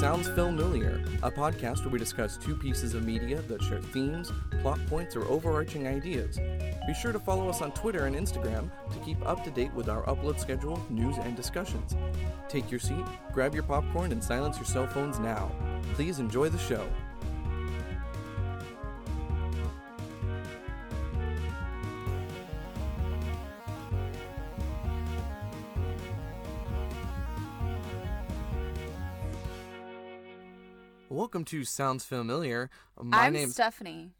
Sounds Familiar, a podcast where we discuss two pieces of media that share themes, plot points, or overarching ideas. Be sure to follow us on Twitter and Instagram to keep up to date with our upload schedule, news, and discussions. Take your seat, grab your popcorn, and silence your cell phones now. Please enjoy the show. Welcome to Sounds Familiar. I'm Stephanie,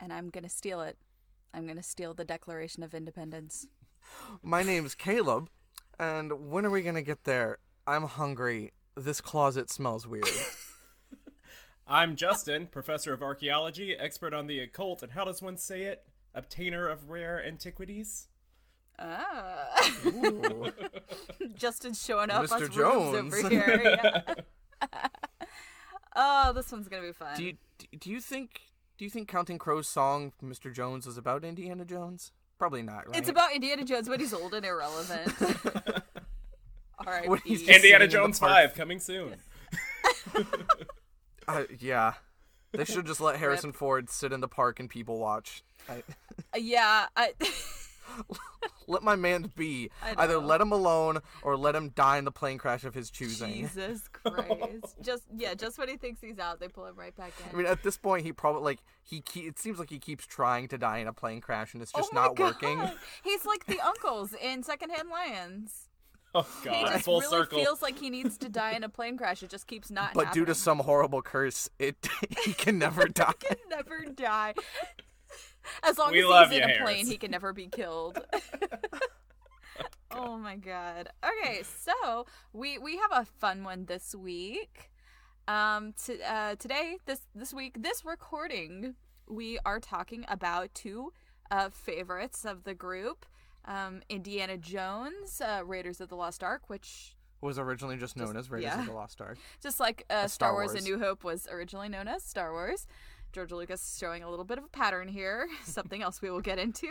and I'm going to steal it. I'm going to steal the Declaration of Independence. My name's Caleb, and when are we going to get there? I'm hungry. This closet smells weird. I'm Justin, professor of archaeology, expert on the occult, and how does one say it? Obtainer of rare antiquities. Ah. Ooh. Justin's showing up. Mr. Jones. Over here. Yeah. Oh, this one's gonna be fun. Do you think Counting Crow's song "Mr. Jones" is about Indiana Jones? Probably not, right? It's about Indiana Jones, but he's old and irrelevant. All right. Indiana Jones 5 coming soon. Yeah, they should just let Harrison Ford sit in the park and people watch. Let my man be. Either let him alone or let him die in the plane crash of his choosing. Jesus Christ. Just when he thinks he's out, they pull him right back in. I mean, at this point, he probably, like, it seems like he keeps trying to die in a plane crash and it's just working. He's like the uncles in Secondhand Lions. Oh, God. He just full really circle. Feels like he needs to die in a plane crash. It just keeps not but happening. Due to some horrible curse, he can never die. He can never die. As long as he's in a plane, he can never be killed. Oh, my God. Okay, so we have a fun one this week. Today, this week, this recording, we are talking about two favorites of the group. Indiana Jones, Raiders of the Lost Ark, which was originally just known as Raiders of the Lost Ark. Just like Star Wars A New Hope was originally known as Star Wars. George Lucas showing a little bit of a pattern here. Something else we will get into.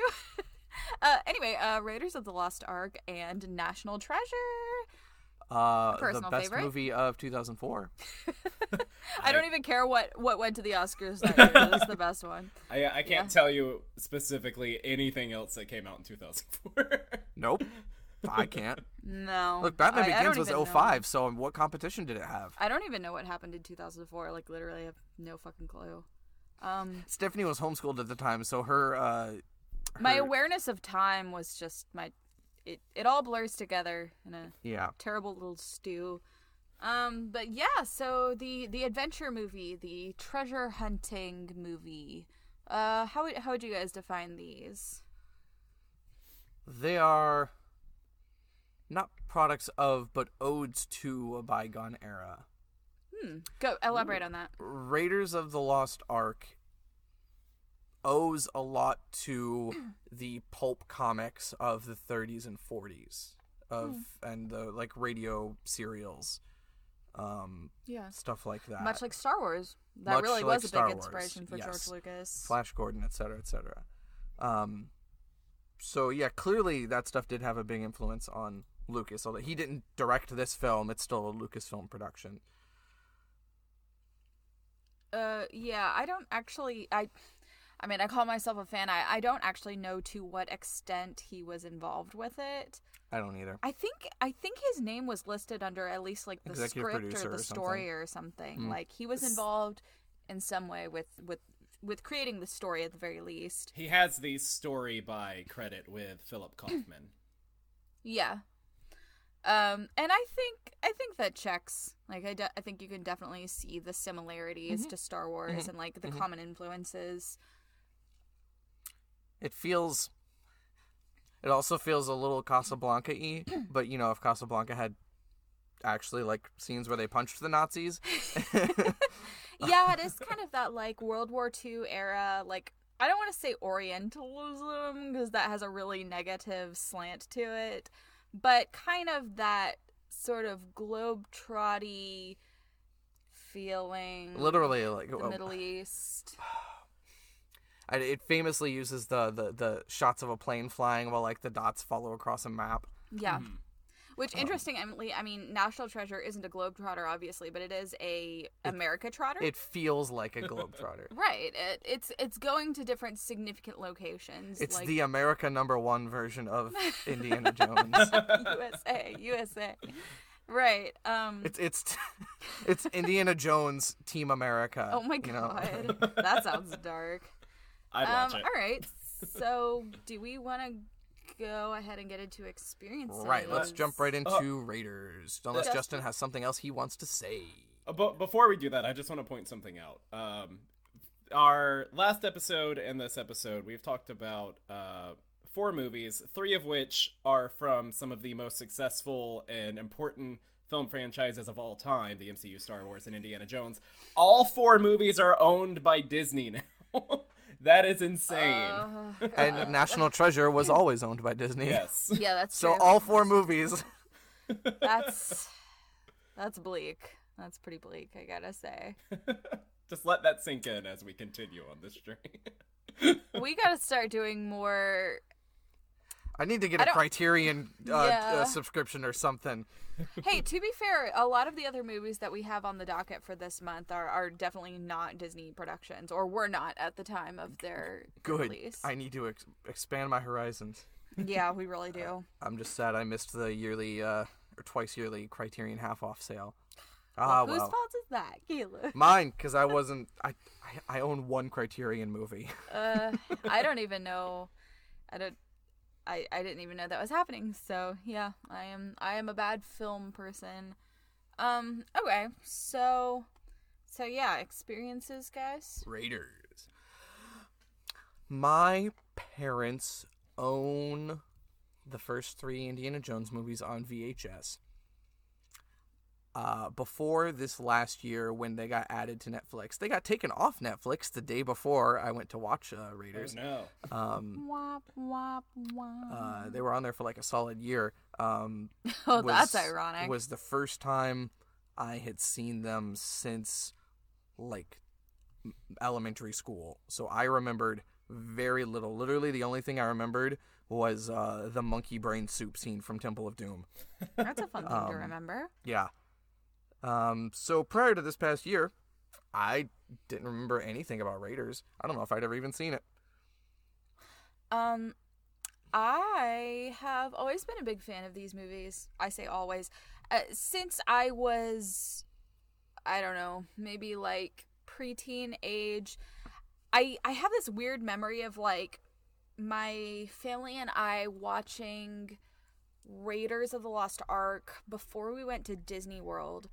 Anyway, Raiders of the Lost Ark and National Treasure. The best favorite movie of 2004. I don't even care what went to the Oscars that year. It was the best one. I can't tell you specifically anything else that came out in 2004. Nope. I can't. No. Look, Batman Begins was 05, so what competition did it have? I don't even know what happened in 2004. Like, literally, I have no fucking clue. Stephanie was homeschooled at the time, so her my awareness of time was just it all blurs together in a terrible little stew. But yeah, so the adventure movie, the treasure hunting movie. How would you guys define these? They are not products of, but odes to a bygone era. Go elaborate on that. Raiders of the Lost Ark owes a lot to the pulp comics of the 30s and 40s and the like radio serials, stuff like that. Much like Star Wars, that much really was like a Star big Wars. Inspiration for George Lucas, Flash Gordon, etc., etc. So yeah, clearly that stuff did have a big influence on Lucas. Although he didn't direct this film, it's still a Lucasfilm production. I don't actually. I mean, I call myself a fan. I don't actually know to what extent he was involved with it. I don't either. I think his name was listed under at least like the executive script or the story or something. Like he was involved in some way with creating the story at the very least. He has the story by credit with Philip Kaufman. And I think that checks. Like I think you can definitely see the similarities to Star Wars and like the common influences. It also feels a little Casablanca-y, but you know, if Casablanca had actually like scenes where they punched the Nazis. Yeah, it is kind of that like World War II era, like I don't want to say Orientalism because that has a really negative slant to it. But kind of that sort of globetrotty feeling. Literally, like the Middle East. It famously uses the shots of a plane flying while like the dots follow across a map. Yeah, Which, interestingly, I mean, National Treasure isn't a globetrotter, obviously, but it is an America trotter. It feels like a globetrotter. Right. It's going to different significant locations. It's like the America #1 version of Indiana Jones. USA. Right. It's Indiana Jones Team America. Oh my God. You know? That sounds dark. I'd watch it. All right. So do we want to go ahead and get into experiences? Right. Let's jump right into Raiders. Unless Justin has something else he wants to say. But before we do that, I just want to point something out. Our last episode and this episode, we've talked about four movies, three of which are from some of the most successful and important film franchises of all time, the MCU, Star Wars, and Indiana Jones. All four movies are owned by Disney now. That is insane. And National Treasure was always owned by Disney. Yes. Yeah, that's true. So all four movies. That's bleak. That's pretty bleak, I gotta say. Just let that sink in as we continue on this journey. We gotta start doing more. I need to get a Criterion subscription or something. Hey, to be fair, a lot of the other movies that we have on the docket for this month are definitely not Disney productions, or were not at the time of their release. Good. I need to expand my horizons. Yeah, we really do. I'm just sad I missed the yearly or twice yearly Criterion half-off sale. Whose fault is that, Caleb? Mine, because I wasn't. I own one Criterion movie. I don't even know. I didn't even know that was happening. So yeah, I am a bad film person. Okay. So yeah, experiences, guys. Raiders. My parents own the first three Indiana Jones movies on VHS. Before this last year, when they got added to Netflix, they got taken off Netflix the day before I went to watch Raiders. Oh, no. Womp, womp, womp. They were on there for like a solid year. That's ironic. Was the first time I had seen them since like elementary school. So I remembered very little. Literally, the only thing I remembered was the monkey brain soup scene from Temple of Doom. That's a fun thing to remember. Yeah. So prior to this past year, I didn't remember anything about Raiders. I don't know if I'd ever even seen it. I have always been a big fan of these movies. I say always. Since I was, I don't know, maybe like preteen age, I have this weird memory of like my family and I watching Raiders of the Lost Ark before we went to Disney World.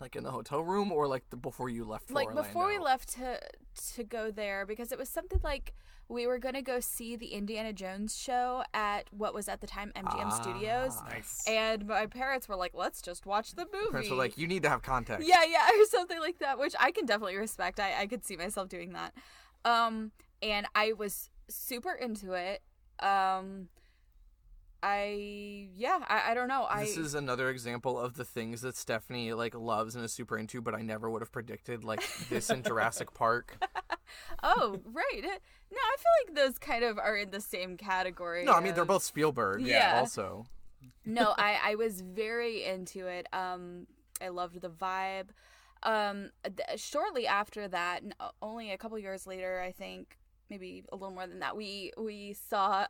Like in the hotel room, or like before you left for Orlando? Like before we left to go there, because it was something like we were going to go see the Indiana Jones show at what was at the time MGM Studios. Nice. And my parents were like, let's just watch the movie. Parents were like, you need to have context. Yeah, or something like that, which I can definitely respect. I could see myself doing that. And I was super into it. I don't know. This is another example of the things that Stephanie like loves and is super into, but I never would have predicted like this in Jurassic Park. Oh, right. No, I feel like those kind of are in the same category. No, I mean, they're both Spielberg. Yeah. Also. No, I was very into it. I loved the vibe. Shortly after that, only a couple years later, I think maybe a little more than that, we saw,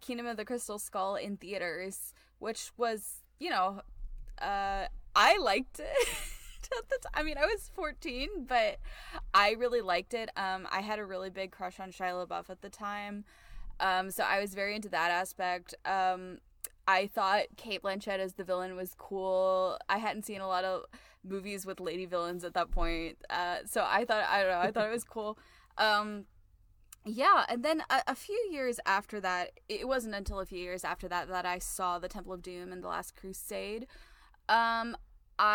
Kingdom of the Crystal Skull in theaters, which was, I liked it at the time. I mean, I was 14, but I really liked it. I had a really big crush on Shia LaBeouf at the time. So I was very into that aspect. I thought Kate Blanchett as the villain was cool. I hadn't seen a lot of movies with lady villains at that point. So I thought it was cool. Yeah, and then a few years after that, it wasn't until a few years after that that I saw The Temple of Doom and The Last Crusade. I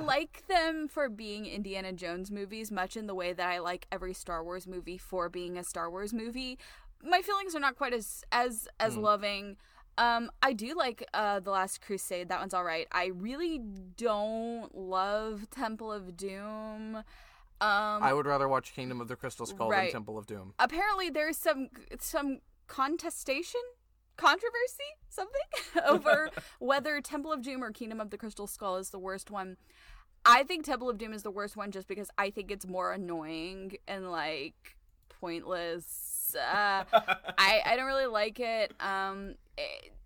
like them for being Indiana Jones movies, much in the way that I like every Star Wars movie for being a Star Wars movie. My feelings are not quite as loving. I do like The Last Crusade. That one's all right. I really don't love Temple of Doom. I would rather watch Kingdom of the Crystal Skull than Temple of Doom. Apparently there's some controversy over whether Temple of Doom or Kingdom of the Crystal Skull is the worst one. I think Temple of Doom is the worst one just because I think it's more annoying and, like, pointless. I don't really like it.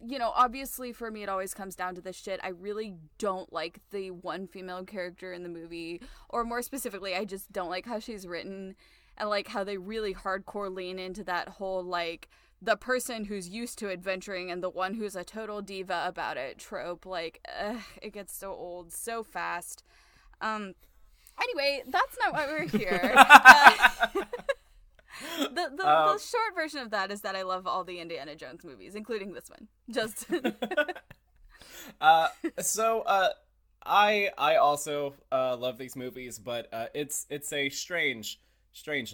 You know, obviously for me it always comes down to this shit. I really don't like the one female character in the movie. Or more specifically, I just don't like how she's written and, like, how they really hardcore lean into that whole, like, the person who's used to adventuring and the one who's a total diva about it trope. Like, it gets so old so fast. Anyway, that's not why we're here. The short version of that is that I love all the Indiana Jones movies, including this one. Justin. I also love these movies, but it's a strange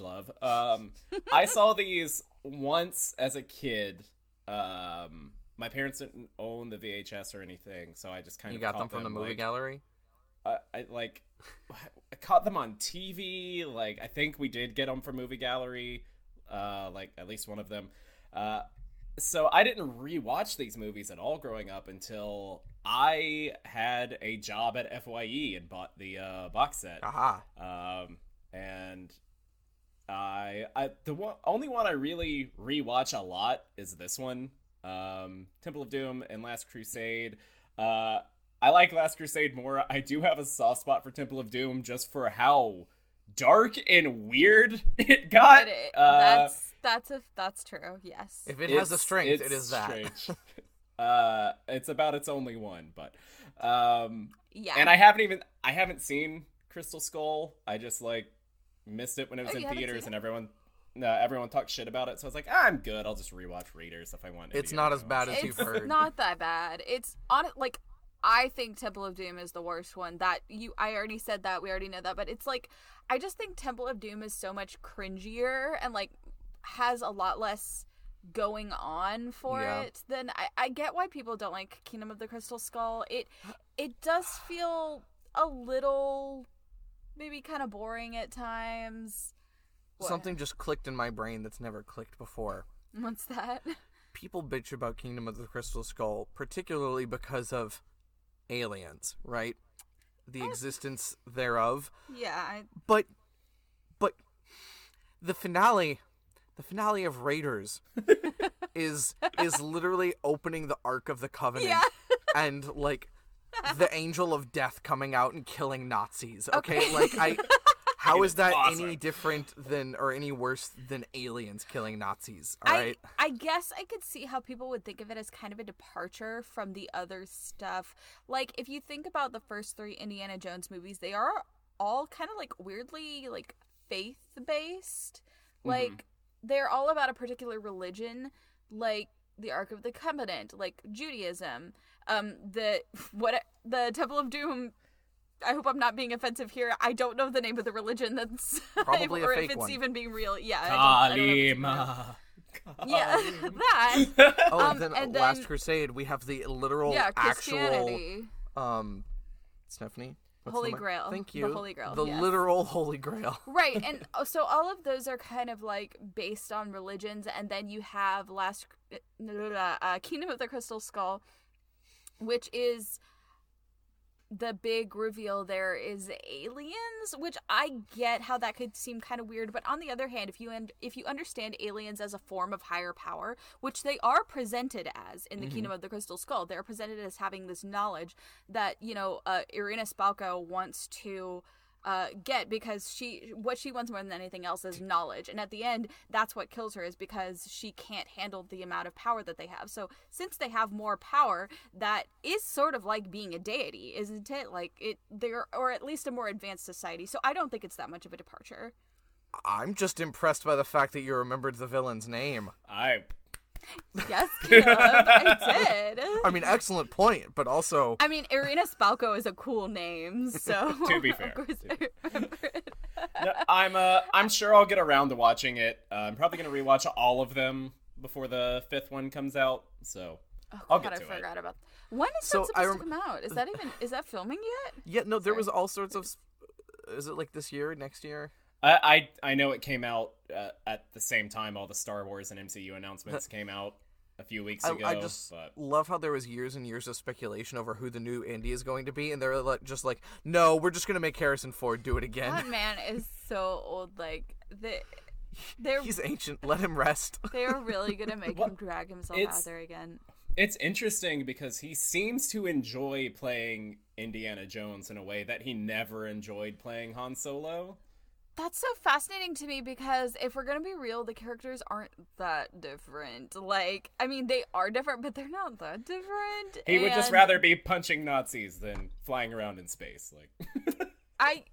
love. I saw these once as a kid. My parents didn't own the VHS or anything, so I just kind of got them from the movie gallery. I caught them on TV. Like, I think we did get them from movie gallery, like at least one of them. So I didn't rewatch these movies at all growing up until I had a job at FYE and bought the box set. Aha. And the only one I really rewatch a lot is this one, Temple of Doom and Last Crusade. I like Last Crusade more. I do have a soft spot for Temple of Doom just for how dark and weird it got. That's true. Yes. If it has a strength, it is that. It's about its only one, but yeah. And I haven't seen Crystal Skull. I just like missed it when it was in theaters, and everyone talked shit about it. So I was like, I'm good. I'll just rewatch Raiders if I want. It's not as bad as you've heard. It's not that bad. It's on like. I think Temple of Doom is the worst one. I already said that. We already know that. But it's like, I just think Temple of Doom is so much cringier and like has a lot less going on for it than I get why people don't like Kingdom of the Crystal Skull. It does feel a little maybe kind of boring at times. What? Something just clicked in my brain that's never clicked before. What's that? People bitch about Kingdom of the Crystal Skull, particularly because of aliens, right? The existence thereof. Yeah. But the finale of Raiders is literally opening the Ark of the Covenant and like the Angel of Death coming out and killing Nazis. Okay? Like how is that any different than, or any worse than, aliens killing Nazis? All right. I guess I could see how people would think of it as kind of a departure from the other stuff. Like, if you think about the first three Indiana Jones movies, they are all kind of like weirdly like faith-based. Like, they're all about a particular religion, like the Ark of the Covenant, like Judaism, the Temple of Doom. I hope I'm not being offensive here. I don't know the name of the religion that's... Probably or a fake if it's one. Even being real. Yeah. Kalima. Yeah, that. Oh, and then Last Crusade, we have the literal, actual... Stephanie? Holy Grail. Thank you. The Holy Grail. The literal Holy Grail. Right, and so all of those are kind of, like, based on religions, and then you have Kingdom of the Crystal Skull, which is... The big reveal there is aliens, which I get how that could seem kind of weird. But on the other hand, if you understand aliens as a form of higher power, which they are presented as in the Kingdom of the Crystal Skull, they're presented as having this knowledge that, you know, Irina Spalko wants to get, because what she wants more than anything else is knowledge. And at the end, that's what kills her, is because she can't handle the amount of power that they have. So since they have more power, that is sort of like being a deity, isn't it? Like, or at least a more advanced society. So I don't think it's that much of a departure. I'm just impressed by the fact that you remembered the villain's name. Yes, Caleb, I did. I mean, excellent point, but also... I mean, Irina Spalko is a cool name, so... To be fair. Of course I remember it. No, I'm sure I'll get around to watching it. I'm probably going to rewatch all of them before the fifth one comes out, so... Oh, I'll God, get to I forgot it. About that. When is that supposed to come out? Is that filming yet? Yeah, no, there was all sorts of Is it like this year, next year? I know it came out at the same time all the Star Wars and MCU announcements came out a few weeks ago. I just love how there was years and years of speculation over who the new Indy is going to be, and they're like, just like, no, we're just going to make Harrison Ford do it again. That man is so old. Like, he's ancient. Let him rest. They're really going to make him drag himself out there again. It's interesting because he seems to enjoy playing Indiana Jones in a way that he never enjoyed playing Han Solo. That's so fascinating to me because if we're going to be real, the characters aren't that different. Like, I mean, they are different, but they're not that different. He would just rather be punching Nazis than flying around in space. Like, I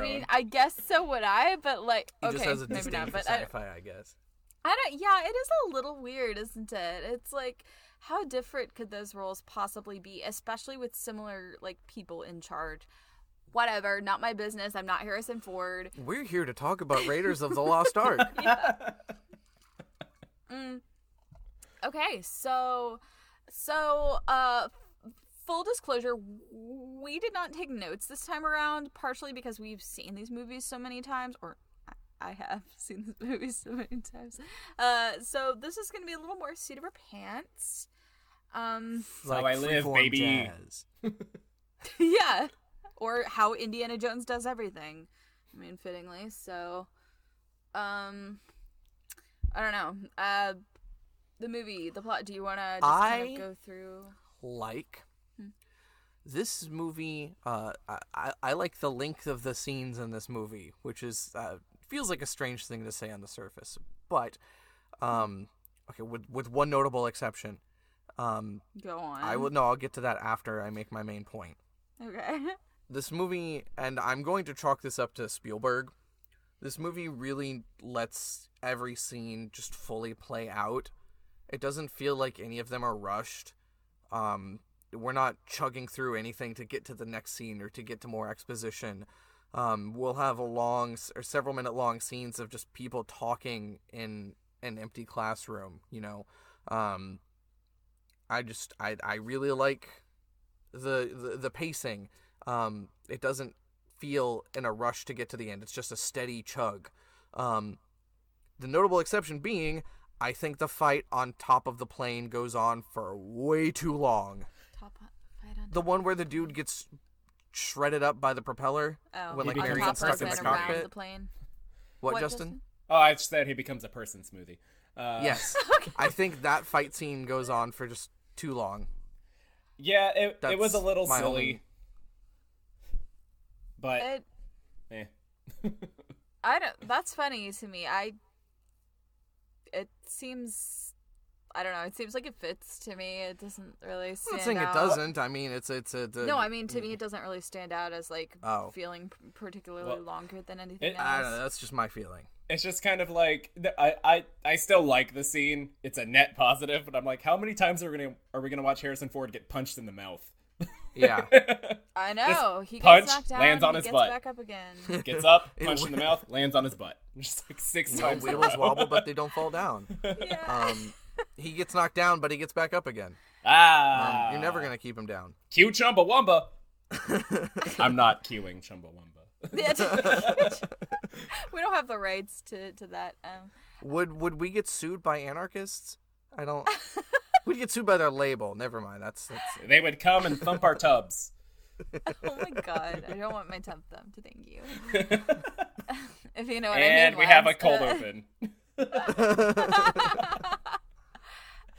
mean, I guess so would I, but like, okay, just has a maybe not, but sci-fi, I guess. Yeah, it is a little weird, isn't it? It's like, how different could those roles possibly be, especially with similar, like, people in charge? Whatever, not my business. I'm not Harrison Ford. We're here to talk about Raiders of the Lost Ark. Yeah. Okay, so full disclosure, we did not take notes this time around, partially because we've seen these movies so many times, or I have seen these movies so many times. So this is going to be a little more seat of our pants. Like I live, baby. Yeah. Or how Indiana Jones does everything. I mean, fittingly. So, I don't know. The movie, the plot, do you want to just kind of go through? This movie, I like the length of the scenes in this movie, which is, feels like a strange thing to say on the surface. But, okay, with one notable exception. Go on. I'll get to that after I make my main point. Okay. This movie, and I'm going to chalk this up to Spielberg, this movie really lets every scene just fully play out. It doesn't feel like any of them are rushed. We're not chugging through anything to get to the next scene or to get to more exposition. We'll have several-minute-long scenes of just people talking in an empty classroom, you know. I really like the pacing. It doesn't feel in a rush to get to the end. It's just a steady chug. The notable exception being, I think the fight on top of the plane goes on for way too long. The one where the dude gets shredded up by the propeller. Oh, when Marion gets stuck in the cockpit. The plane. What Justin? Oh, I just said he becomes a person smoothie. Yes. Okay. I think that fight scene goes on for just too long. Yeah, it was a little silly. But I don't. That's funny to me. It seems. I don't know. It seems like it fits to me. It doesn't really stand out. I'm not saying it doesn't. I mean, no, I mean, to me, it doesn't really stand out as like feeling particularly longer than anything else. I don't know. That's just my feeling. It's just kind of like I still like the scene. It's a net positive, but I'm like, how many times are we gonna watch Harrison Ford get punched in the mouth? Yeah, I know. He gets knocked down, lands on his butt. Back up again. Gets up, punch in the mouth, lands on his butt. Just like six times. Wheels wobble, but they don't fall down. Yeah. He gets knocked down, but he gets back up again. Ah, you're never gonna keep him down. Cue Chumbawamba. I'm not cueing Chumbawamba. We don't have the rights to that. Would we get sued by anarchists? I don't. We'd get sued by their label. Never mind. That's They would come and thump our tubs. Oh my god! I don't want my tub thumped. Thank you. If you know what I mean. And we have a cold open.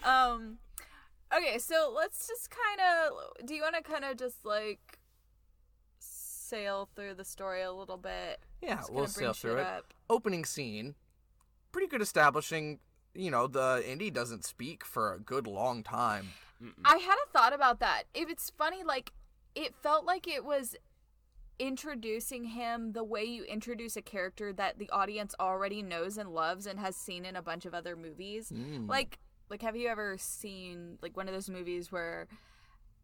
Okay, so let's just kind of. Do you want to kind of just like sail through the story a little bit? Yeah, we'll sail through it. Opening scene, pretty good establishing. You know, the Indy doesn't speak for a good long time. Mm-mm. I had a thought about that. If it's funny, like, it felt like it was introducing him the way you introduce a character that the audience already knows and loves and has seen in a bunch of other movies. Mm. Like, have you ever seen, like, one of those movies where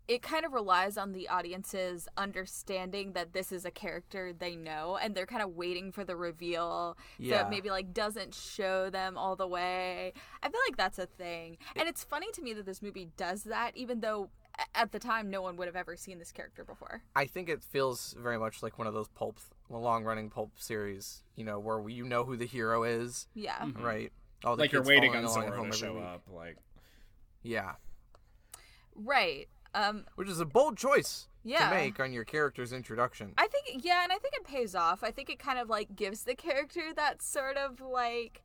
it kind of relies on the audience's understanding that this is a character they know, and they're kind of waiting for the reveal that maybe like doesn't show them all the way. I feel like that's a thing. And it's funny to me that this movie does that, even though at the time no one would have ever seen this character before. I think it feels very much like one of those pulp long-running pulp series, you know, where you know who the hero is. Yeah. Mm-hmm. Right? All the like you're waiting on someone to show up. Like. Yeah. Right. Which is a bold choice to make on your character's introduction. I think, yeah, and I think it pays off. I think it kind of, like, gives the character that sort of, like,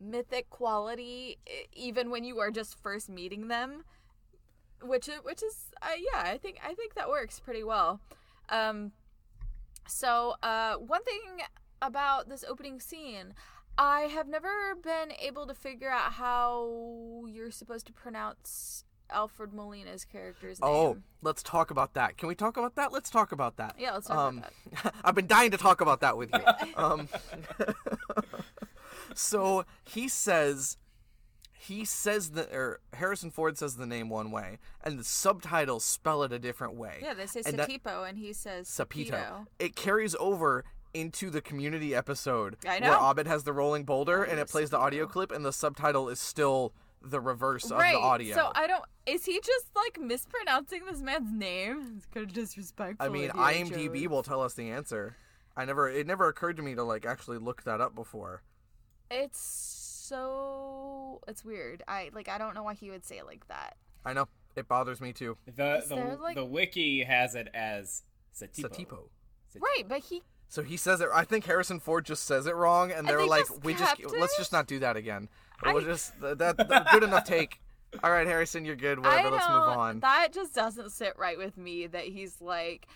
mythic quality, even when you are just first meeting them, which is, yeah, I think that works pretty well. So one thing about this opening scene, I have never been able to figure out how you're supposed to pronounce Alfred Molina's character's name. Oh, let's talk about that. Can we talk about that? Let's talk about that. Yeah, let's talk about that. I've been dying to talk about that with you. So he says that, or Harrison Ford says the name one way, and the subtitles spell it a different way. Yeah, they say Sapito, and he says Sapito. It carries over into the Community episode where Abed has the rolling boulder, and it plays the audio clip, and the subtitle is still the reverse of the audio. So is he just like mispronouncing this man's name? It's kind of disrespectful. I mean, IMDb will tell us the answer. It never occurred to me to like actually look that up before. It's weird. I don't know why he would say it like that. I know. It bothers me too. The wiki has it as Satipo. Right, but he says it. I think Harrison Ford just says it wrong, and they're like, let's just not do that again. We'll just that good enough take. All right, Harrison, you're good. Whatever, let's move on. That just doesn't sit right with me. That he's like,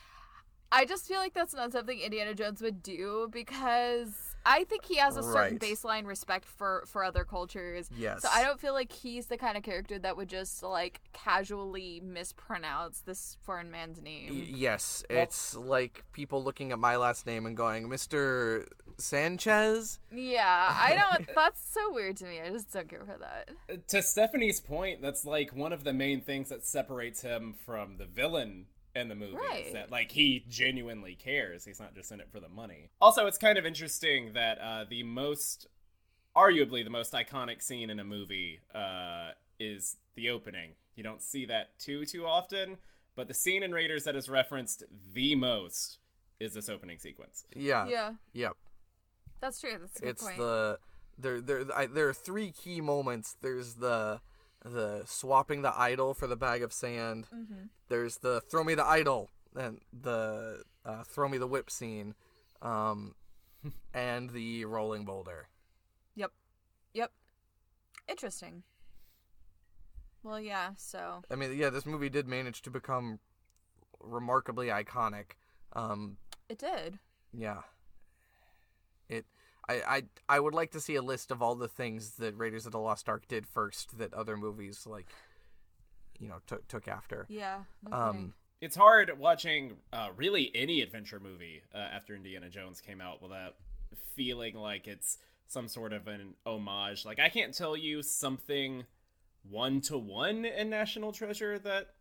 I just feel like that's not something Indiana Jones would do, because I think he has a certain baseline respect for other cultures. Yes. So I don't feel like he's the kind of character that would just, like, casually mispronounce this foreign man's name. Yes. Well, it's like people looking at my last name and going, Mr. Sanchez? Yeah. That's so weird to me. I just don't care for that. To Stephanie's point, that's, like, one of the main things that separates him from the villain in the movie, is that, like, he genuinely cares. He's not just in it for the money. Also, it's kind of interesting that arguably the most iconic scene in a movie is the opening. You don't see that too often, but the scene in Raiders that is referenced the most is this opening sequence. Yeah. Yeah. Yep. That's true. That's a good point. There are three key moments. There's the swapping the idol for the bag of sand. Mm-hmm. There's the throw me the idol and the throw me the whip scene, and the rolling boulder. Yep. Interesting. Well, yeah. So I mean, yeah, this movie did manage to become remarkably iconic. It did. Yeah. I would like to see a list of all the things that Raiders of the Lost Ark did first that other movies, like, you know, took after. Yeah. Okay. It's hard watching really any adventure movie after Indiana Jones came out without feeling like it's some sort of an homage. Like, I can't tell you something 1-to-1 in National Treasure that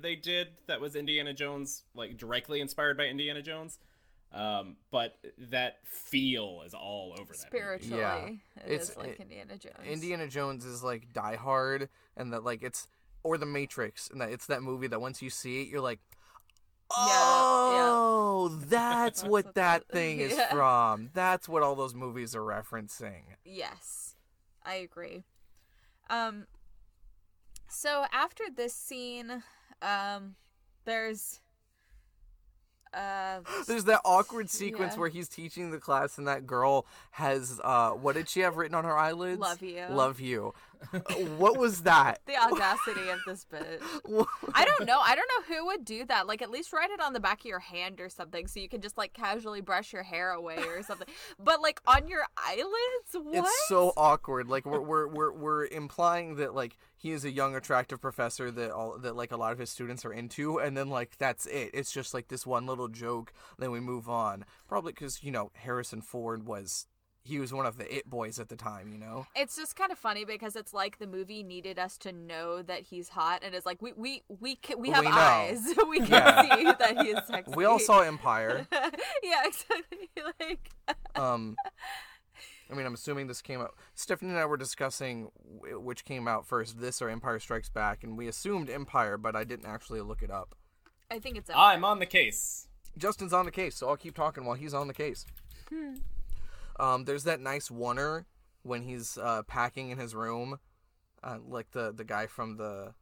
they did that was Indiana Jones, like, directly inspired by Indiana Jones. But that feel is all over that spiritually. Yeah. It's like Indiana Jones. Indiana Jones is like Die Hard, and that, like, it's, or The Matrix, and that it's that movie that once you see it, you're like, oh, that's what that thing is from. That's what all those movies are referencing. Yes, I agree. So after this scene, there's that awkward sequence where he's teaching the class, and that girl has what did she have written on her eyelids? Love you. What was that? The audacity of this bitch. I don't know who would do that. Like, at least write it on the back of your hand or something, so you can just, like, casually brush your hair away or something. But, like, on your eyelids? What? It's so awkward. Like, we're implying that, like, he is a young, attractive professor that like a lot of his students are into, and then, like, that's it. It's just like this one little joke, then we move on. Probably because, you know, Harrison Ford was one of the it boys at the time, you know? It's just kind of funny because it's like the movie needed us to know that he's hot, and it's like, we have eyes. We can see that he is sexy. We all saw Empire. Yeah, exactly. Like, I mean, I'm assuming this came out. Stephanie and I were discussing which came out first, this or Empire Strikes Back, and we assumed Empire, but I didn't actually look it up. I think it's Empire. I'm on the case. Justin's on the case, so I'll keep talking while he's on the case. There's that nice oneer when he's packing in his room, like the guy from the...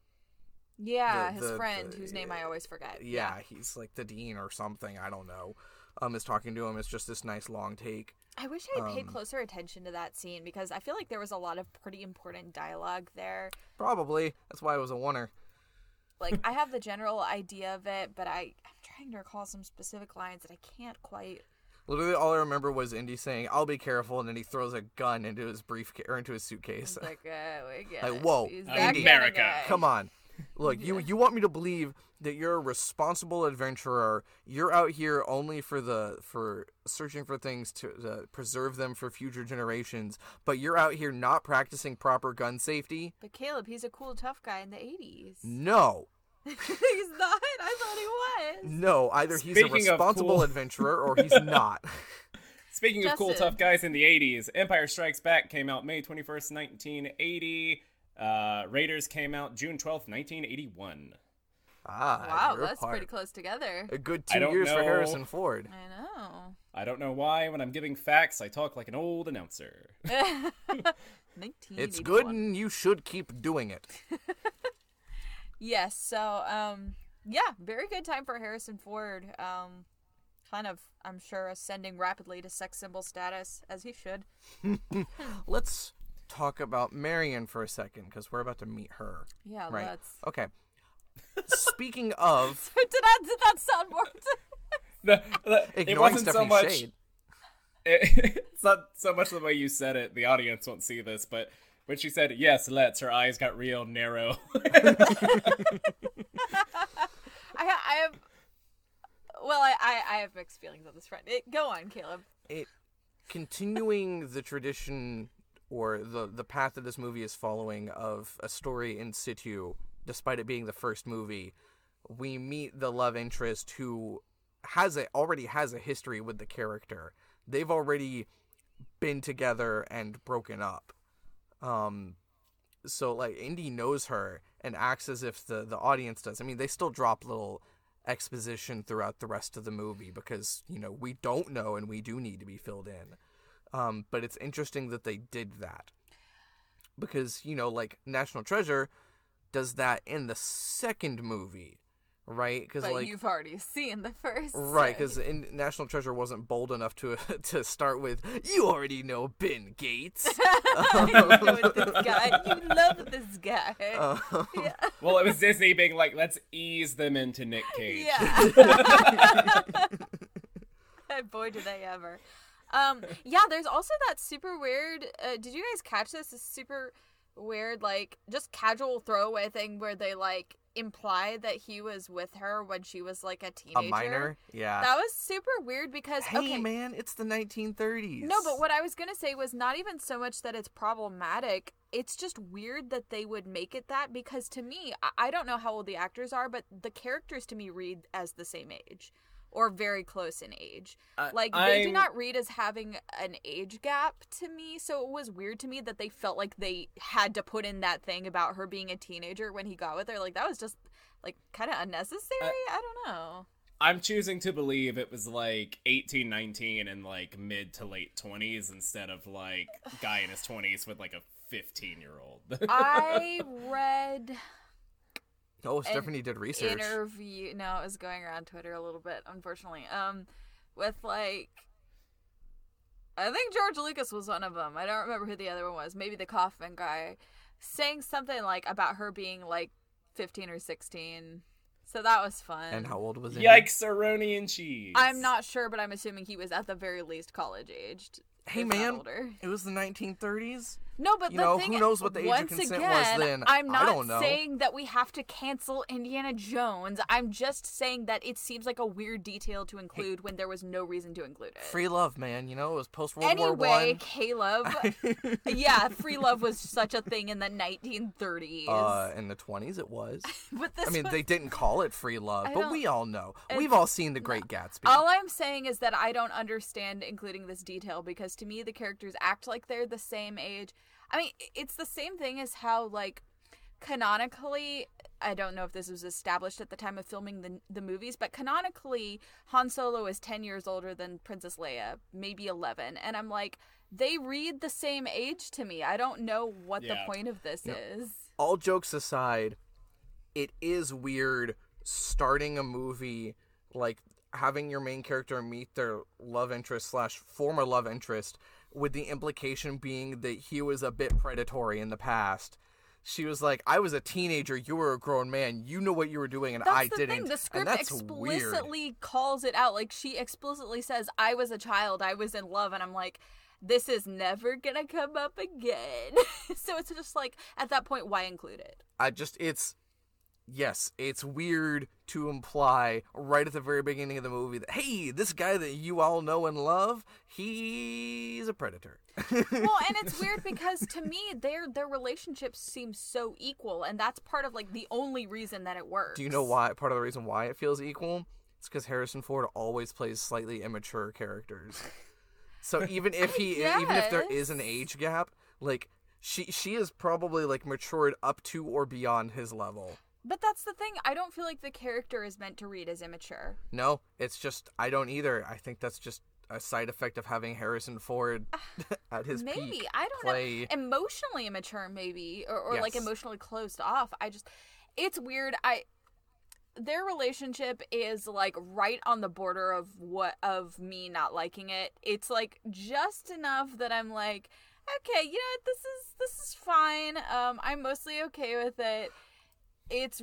Yeah, his friend, whose name I always forget. Yeah, he's like the dean or something, I don't know, is talking to him. It's just this nice long take. I wish I had paid closer attention to that scene, because I feel like there was a lot of pretty important dialogue there. Probably. That's why it was a oneer. Like, I have the general idea of it, but I'm trying to recall some specific lines that I can't quite... Literally, all I remember was Indy saying, "I'll be careful," and then he throws a gun into his briefcase or into his suitcase. It's like, like, whoa, Indy, America, come on! Look, you want me to believe that you're a responsible adventurer? You're out here only for searching for things to preserve them for future generations, but you're out here not practicing proper gun safety. But Caleb, he's a cool, tough guy in the 80s. No. He's not? I thought he was. No, either he's a responsible adventurer or he's not. Speaking of cool, tough guys in the 80s, Empire Strikes Back came out May 21st, 1980. Raiders came out June 12th, 1981. Ah, wow, that's pretty close together. A good 2 years for Harrison Ford. I know. I don't know why when I'm giving facts, I talk like an old announcer. It's good and you should keep doing it. Yes, so, very good time for Harrison Ford. Kind of, I'm sure, ascending rapidly to sex symbol status, as he should. Let's talk about Marion for a second, because we're about to meet her. Yeah, right? Let's. Okay. Speaking of... did that sound more... it wasn't Stephanie so much... It's not so much the way you said it. The audience won't see this, but... When she said, "Yes, let's," her eyes got real narrow. I have mixed feelings on this front. Go on, Caleb. Continuing the tradition or the path that this movie is following of a story in situ, despite it being the first movie, we meet the love interest who already has a history with the character. They've already been together and broken up. So like Indy knows her and acts as if the audience does. I mean, they still drop little exposition throughout the rest of the movie because, we don't know and we do need to be filled in. But it's interesting that they did that because, like National Treasure does that in the second movie, right? Cause but like, you've already seen the first. Right, because National Treasure wasn't bold enough to start with, "You already know Ben Gates." You love this guy. Yeah. Well, it was Disney being like, let's ease them into Nick Cage. Yeah. Boy, do they ever. There's also that super weird, did you guys catch this? This super weird, like, just casual throwaway thing where they, like, imply that he was with her when she was like a teenager. A minor? Yeah. That was super weird because, hey, man, it's the 1930s. No, but what I was going to say was not even so much that it's problematic. It's just weird that they would make it that because to me, I don't know how old the actors are, but the characters to me read as the same age or very close in age. They do not read as having an age gap to me. So it was weird to me that they felt like they had to put in that thing about her being a teenager when he got with her. Like, that was just, like, kind of unnecessary. I don't know. I'm choosing to believe it was, like, 18, 19 and, like, mid to late 20s instead of, like, guy in his 20s with, like, a 15-year-old. I read... Oh, Stephanie did research. Interview. No, it was going around Twitter a little bit, unfortunately. With like, I think George Lucas was one of them. I don't remember who the other one was. Maybe the Kaufman guy, saying something like about her being like 15 or 16. So that was fun. And how old was he? Yikes, Aroni and cheese. I'm not sure, but I'm assuming he was at the very least college aged. Hey man, it was the 1930s. No, but who knows what the age of consent was then? I'm not saying that we have to cancel Indiana Jones. I'm just saying that it seems like a weird detail to include when there was no reason to include it. Free love, man. It was post-World War I. Anyway, Caleb. Yeah, free love was such a thing in the 1930s. In the 20s, it was. They didn't call it free love, but we all know. We've all seen The Great Gatsby. All I'm saying is that I don't understand including this detail because to me the characters act like they're the same age. It's the same thing as how, like, canonically, I don't know if this was established at the time of filming the movies, but canonically, Han Solo is 10 years older than Princess Leia, maybe 11. And I'm like, they read the same age to me. I don't know what the point of this is. All jokes aside, it is weird starting a movie, like having your main character meet their love interest / former love interest, with the implication being that he was a bit predatory in the past. She was like, I was a teenager, you were a grown man, you know what you were doing, and I didn't. That's the thing, the script explicitly calls it out. Like, she explicitly says, I was a child, I was in love, and I'm like, this is never gonna come up again. So it's just like, at that point, why include it? It's weird to imply right at the very beginning of the movie that, hey, this guy that you all know and love, he's a predator. Well, and it's weird because to me, their relationships seem so equal, and that's part of like the only reason that it works. Do you know why? Part of the reason why it feels equal? It's because Harrison Ford always plays slightly immature characters. So even if there is an age gap, like she is probably like matured up to or beyond his level. But that's the thing. I don't feel like the character is meant to read as immature. No, it's just, I don't either. I think that's just a side effect of having Harrison Ford at his peak. Maybe. I don't know. Emotionally immature, maybe. Or like emotionally closed off. It's weird. Their relationship is like right on the border of me not liking it. It's like just enough that I'm like, okay, you know what? This is fine. I'm mostly okay with it. It's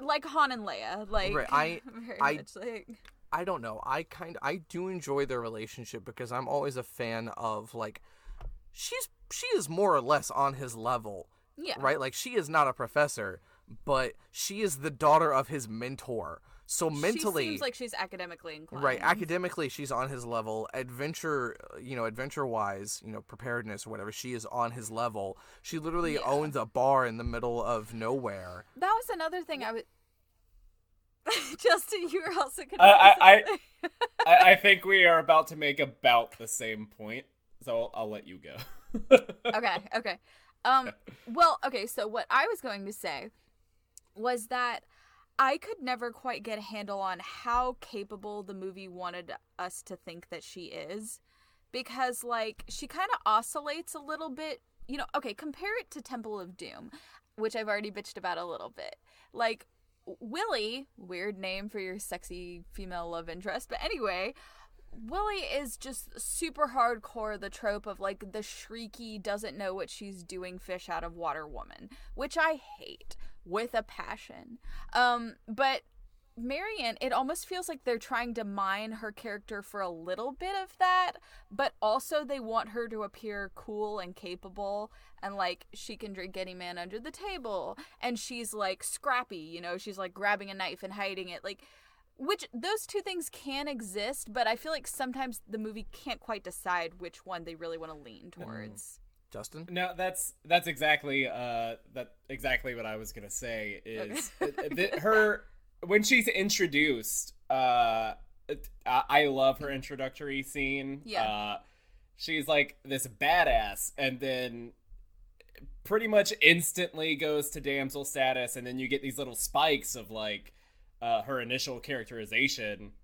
like Han and Leia, like right. Much like. I don't know. I do enjoy their relationship because I'm always a fan of like she is more or less on his level, yeah. Right? Like she is not a professor, but she is the daughter of his mentor. So mentally, she seems like she's academically inclined. Right, academically she's on his level. Adventure-wise, preparedness or whatever, she is on his level. She literally owns a bar in the middle of nowhere. That was another thing I was... Justin, you were also going to I think we are about to make about the same point, so I'll let you go. Okay. So what I was going to say was that I could never quite get a handle on how capable the movie wanted us to think that she is, because like she kind of oscillates a little bit, okay, compare it to Temple of Doom, which I've already bitched about a little bit. Like Willie, weird name for your sexy female love interest, but anyway, Willie is just super hardcore the trope of like the shrieky, doesn't know what she's doing, fish out of water woman, which I hate with a passion. But Marion, it almost feels like they're trying to mine her character for a little bit of that, but also they want her to appear cool and capable, and like she can drink any man under the table, and she's like scrappy, she's like grabbing a knife and hiding it, like, which those two things can exist, but I feel like sometimes the movie can't quite decide which one they really want to lean towards. Justin? No, that's exactly exactly what I was gonna say. Is her when she's introduced? I love her introductory scene. Yeah, she's like this badass, and then pretty much instantly goes to damsel status, and then you get these little spikes of like her initial characterization.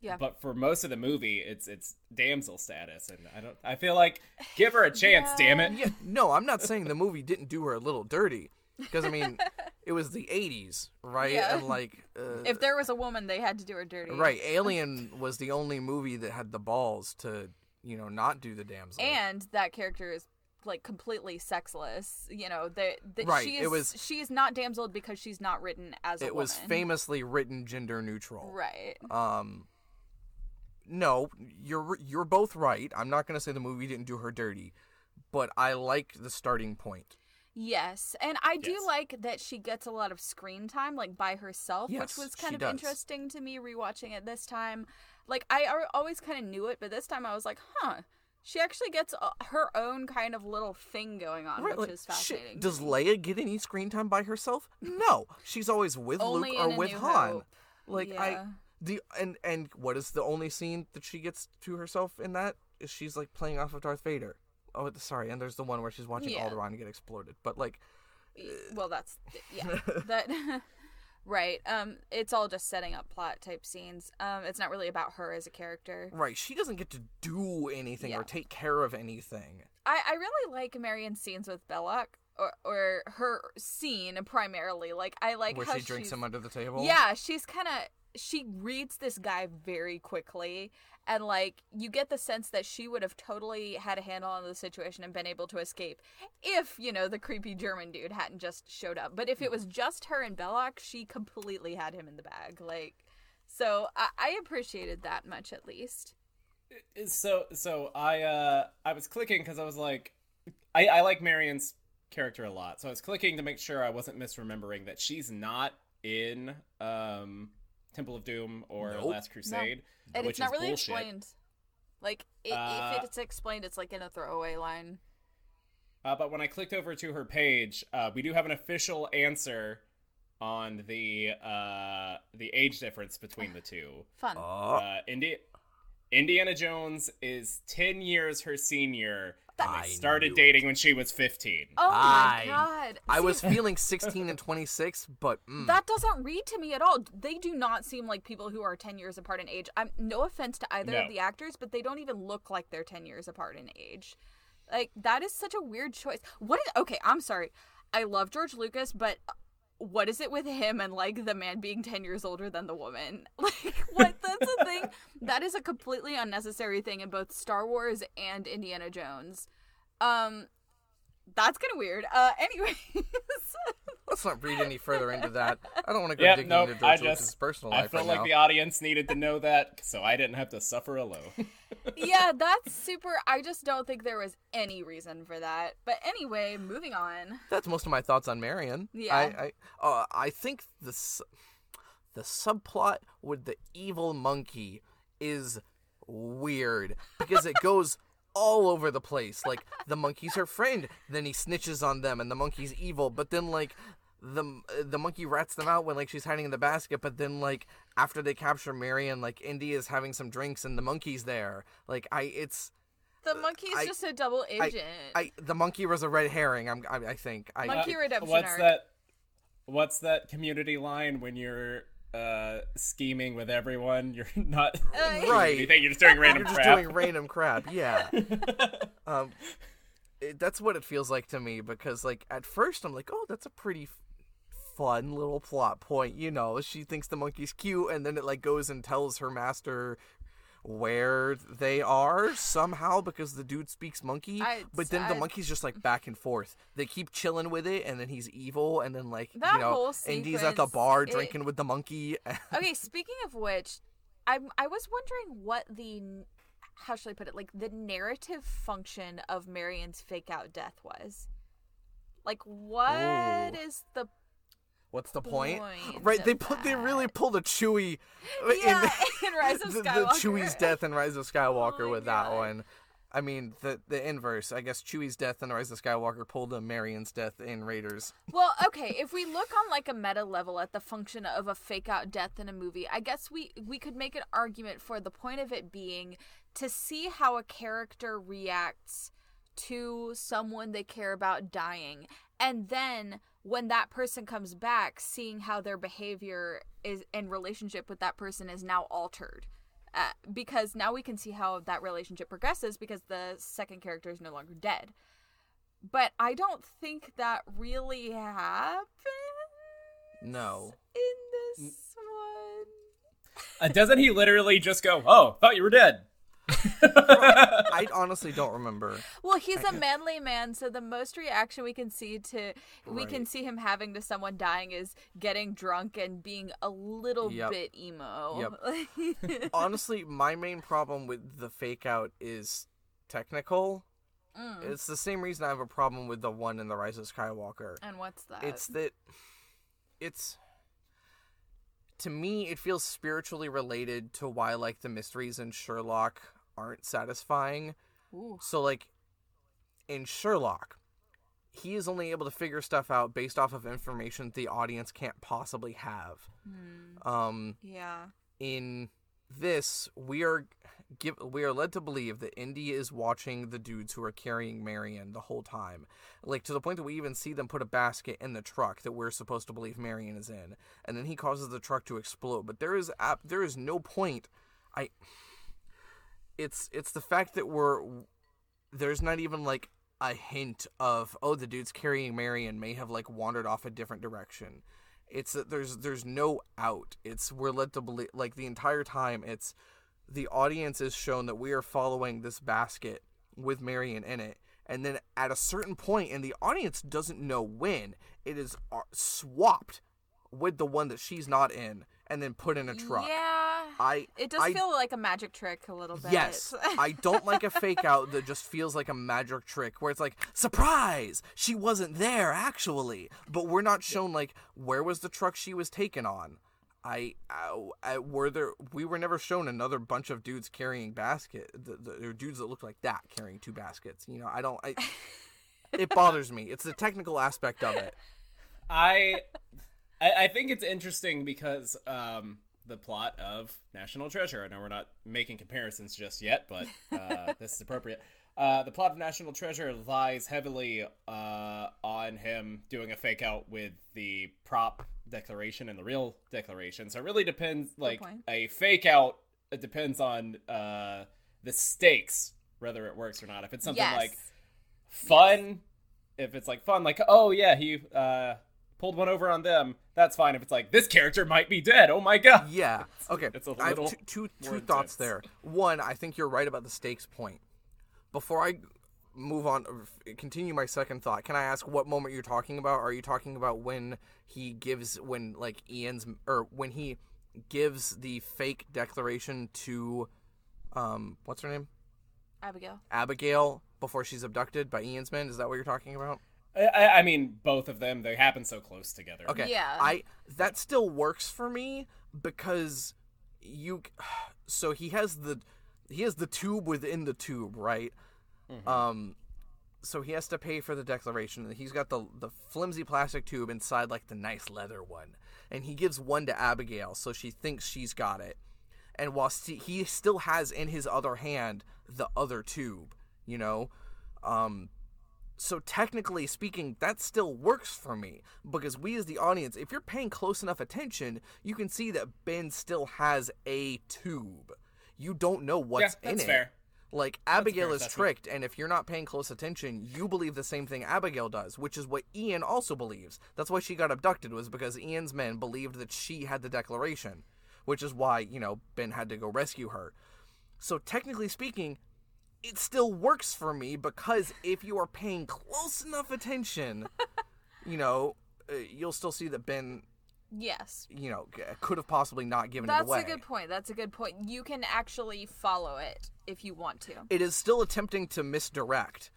Yeah. But for most of the movie, it's damsel status, and I feel like give her a chance, damn it. Yeah. No, I'm not saying the movie didn't do her a little dirty, because I mean, it was the 80s, right? Yeah. And like, if there was a woman, they had to do her dirty. Right. Alien was the only movie that had the balls to, not do the damsel. And that character is like completely sexless. Right. She is not damseled because she's not written as a woman. It was famously written gender neutral. Right. No, you're both right. I'm not going to say the movie didn't do her dirty, but I like the starting point. Yes, and I do like that she gets a lot of screen time, like, by herself, which was kind of interesting to me rewatching it this time. Like, I always kind of knew it, but this time I was like, huh, she actually gets her own kind of little thing going on, right, which is fascinating. Does Leia get any screen time by herself? No. She's always with Luke or with Han. Hope. Like, yeah. And what is the only scene that she gets to herself in that? Is she's like playing off of Darth Vader. Oh, sorry. And there's the one where she's watching Alderaan get exploded. But like, Well, that's, yeah, that, right. It's all just setting up plot type scenes. It's not really about her as a character. Right. She doesn't get to do anything or take care of anything. I really like Marion's scenes with Belloq. Or her scene primarily. Like, I like where how she drinks him under the table. Yeah, she's kind of... She reads this guy very quickly. And, like, you get the sense that she would have totally had a handle on the situation and been able to escape if, you know, the creepy German dude hadn't just showed up. But if it was just her and Belloq, she completely had him in the bag. Like, so I appreciated that much, at least. So I was clicking because I was like... I like Marion's character a lot, so I was clicking to make sure I wasn't misremembering that she's not in Temple of Doom or Last Crusade, no. And which it's not really bullshit. Explained. Like, if it's explained, it's like in a throwaway line. But when I clicked over to her page, we do have an official answer on the age difference between the two. Fun. Indiana Jones is 10 years her senior. I started dating when she was 15. Oh my god. I was feeling 16 and 26, but... That doesn't read to me at all. They do not seem like people who are 10 years apart in age. No offense to either of the actors, but they don't even look like they're 10 years apart in age. Like, that is such a weird choice. Okay, I'm sorry. I love George Lucas, but what is it with him and, like, the man being 10 years older than the woman? Like, what? That's a thing. That is a completely unnecessary thing in both Star Wars and Indiana Jones. That's kind of weird. Anyways. Let's not read any further into that. I don't want to go digging into George Lucas' personal life right now. I felt like the audience needed to know that, so I didn't have to suffer alone. Yeah, that's super... I just don't think there was any reason for that. But anyway, moving on. That's most of my thoughts on Marion. Yeah. I think the subplot with the evil monkey is weird, because it goes... all over the place. Like, the monkey's her friend, then he snitches on them, and the monkey's evil, but then, like, the monkey rats them out when, like, she's hiding in the basket, but then, like, after they capture Marion, like, Indy is having some drinks, and the monkey's there. Like, it's... The monkey's just a double agent. The monkey was a red herring, I think. Monkey redemption arc. What's that community line when you're... scheming with everyone, you're not right. You think you're just doing random crap. You're just doing random crap, yeah. That's what it feels like to me, because, like, at first I'm like, oh, that's a pretty fun little plot point. You know, she thinks the monkey's cute, and then it, like, goes and tells her master where they are somehow because the dude speaks monkey, but then the monkey's just, like, back and forth. They keep chilling with it, and then he's evil, and then, like, that, you know, Indy's at the bar drinking with the monkey. Okay, speaking of which, I was wondering what how should I put it, like, the narrative function of Marion's fake-out death was. Like, what is the... What's the point? Right, they really pulled a Chewie in Rise of Skywalker. The Chewie's death in Rise of Skywalker that one. I mean, the inverse. I guess Chewie's death in Rise of Skywalker pulled a Marion's death in Raiders. Well, okay, if we look on, like, a meta level at the function of a fake-out death in a movie, I guess we could make an argument for the point of it being to see how a character reacts to someone they care about dying. And then... when that person comes back, seeing how their behavior is and relationship with that person is now altered. Because now we can see how that relationship progresses because the second character is no longer dead. But I don't think that really happens. No. In this one. Doesn't he literally just go, oh, thought you were dead? I honestly don't remember. Well, he's a manly man, so the most reaction we can see him having to someone dying is getting drunk and being a little bit emo. Yep. Honestly, my main problem with the fake out is technical. It's the same reason I have a problem with the one in The Rise of Skywalker. And what's that? To me, it feels spiritually related to why, like, the mysteries in Sherlock aren't satisfying. Ooh. So, like, in Sherlock, he is only able to figure stuff out based off of information the audience can't possibly have. In this, we are we are led to believe that Indy is watching the dudes who are carrying Marion the whole time. Like, to the point that we even see them put a basket in the truck that we're supposed to believe Marion is in. And then he causes the truck to explode. But there is no point. It's the fact that there's not even, like, a hint of, oh, the dudes carrying Marion may have, like, wandered off a different direction. It's that there's no out. It's, we're led to believe, like, the entire time, it's, the audience is shown that we are following this basket with Marion in it. And then at a certain point, and the audience doesn't know when, it is swapped with the one that she's not in and then put in a truck. Yeah. It does feel like a magic trick a little bit. Yes. I don't like a fake out that just feels like a magic trick where it's like, surprise! She wasn't there, actually. But we're not shown, like, where was the truck she was taken on? We were never shown another bunch of dudes carrying basket. There were dudes that looked like that carrying two baskets. You know, it bothers me. It's the technical aspect of it. I think it's interesting because the plot of National Treasure, I know we're not making comparisons just yet, but this is appropriate. The plot of National Treasure lies heavily on him doing a fake out with the prop declaration and the real declaration. So it really depends, like, a fake out, it depends on the stakes, whether it works or not. If it's something like fun, if it's like fun, like, oh yeah, he pulled one over on them, that's fine. If it's like, this character might be dead, oh my god. Yeah, okay. I have two thoughts there. One, I think you're right about the stakes point. Before I move on, continue my second thought, can I ask what moment you're talking about? Are you talking about when he gives the fake declaration to, what's her name? Abigail, before she's abducted by Ian's men? Is that what you're talking about? I mean, both of them, they happen so close together. Okay. Yeah. That still works for me because so he has the... He has the tube within the tube, right? Mm-hmm. So he has to pay for the declaration. He's got the flimsy plastic tube inside, like, the nice leather one. And he gives one to Abigail, so she thinks she's got it. And while he still has in his other hand the other tube, you know? So technically speaking, that still works for me. Because we as the audience, if you're paying close enough attention, you can see that Ben still has a tube. You don't know what's in it. That's fair. Like, Abigail is tricked, and if you're not paying close attention, you believe the same thing Abigail does, which is what Ian also believes. That's why she got abducted, was because Ian's men believed that she had the declaration, which is why, you know, Ben had to go rescue her. So technically speaking, it still works for me, because if you are paying close enough attention, you know, you'll still see that Ben... Yes. You know, could have possibly not given it away. That's a good point. You can actually follow it if you want to. It is still attempting to misdirect,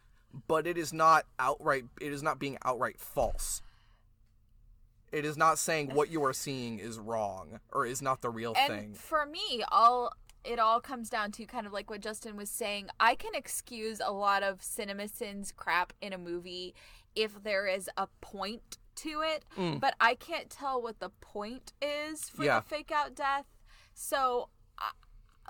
but it is not outright. It is not being outright false. It is not saying what you are seeing is wrong or is not the real thing. And for me, it all comes down to kind of like what Justin was saying. I can excuse a lot of CinemaSins crap in a movie if there is a point to it, but I can't tell what the point is for the fake out death, so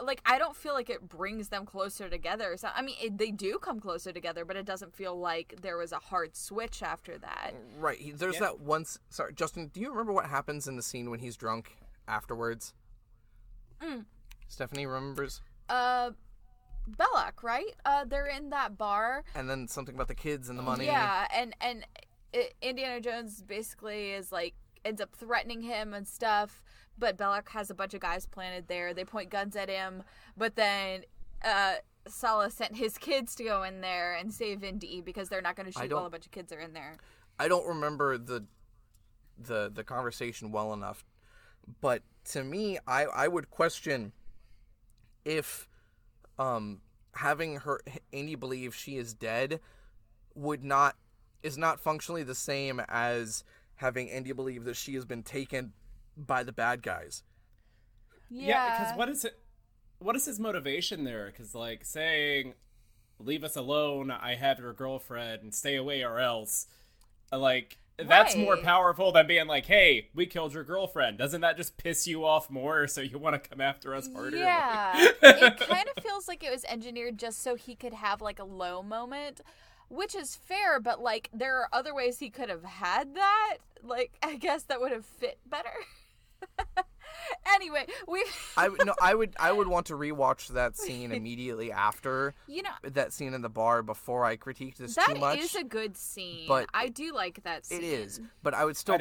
like, I don't feel like it brings them closer together. So I mean, they do come closer together, but it doesn't feel like there was a hard switch after that. Right. There's that once. Sorry, Justin, do you remember what happens in the scene when he's drunk afterwards? Stephanie remembers. Belloq, right? They're in that bar, and then something about the kids and the money. Yeah, and. Indiana Jones basically is like, ends up threatening him and stuff, but Belloq has a bunch of guys planted there. They point guns at him, but then Sala sent his kids to go in there and save Indy because they're not going to shoot while a bunch of kids are in there. I don't remember the conversation well enough, but to me, I would question if having Indy believe she is dead is not functionally the same as having Indy believe that she has been taken by the bad guys. Yeah, because what is his motivation there? Because, like, saying, leave us alone, I have your girlfriend, and stay away or else, like, That's more powerful than being like, hey, we killed your girlfriend. Doesn't that just piss you off more so you want to come after us harder? Yeah, it kind of feels like it was engineered just so he could have, like, a low moment, which is fair, but, like, there are other ways he could have had that. Like, I guess that would have fit better. Anyway, we I would want to rewatch that scene immediately after that scene in the bar before I critiqued this too much. That is a good scene. But I do like that scene. It is. But I would still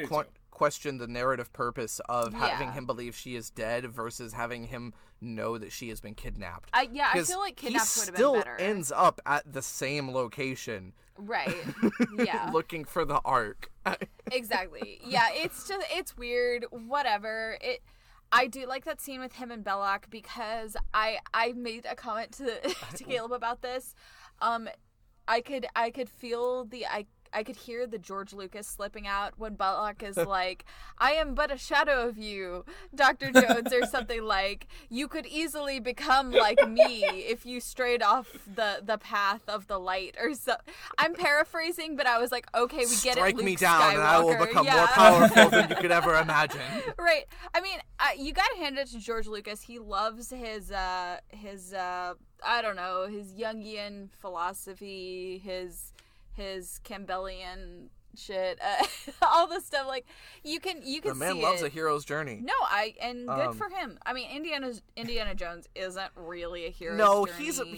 question the narrative purpose of having him believe she is dead versus having him know that she has been kidnapped. I feel like kidnapped would have been better. He still ends up at the same location. Right. Yeah. Looking for the Ark. Exactly. Yeah, it's weird, whatever. I do like that scene with him and Belloq because I made a comment to Caleb about this. I could feel I could hear the George Lucas slipping out when Belloq is like, I am but a shadow of you, Dr. Jones, or something like, you could easily become like me if you strayed off the path of the light. Or so. I'm paraphrasing, but I was like, okay, we get it, Luke Skywalker. Strike me down and I will become more powerful than you could ever imagine. Right. I mean, you got to hand it to George Lucas. He loves his I don't know, his Jungian philosophy, his Campbellian shit, all this stuff. Like you can see the man loves a hero's journey. No, good for him. I mean, Indiana Jones isn't really a hero's journey. No,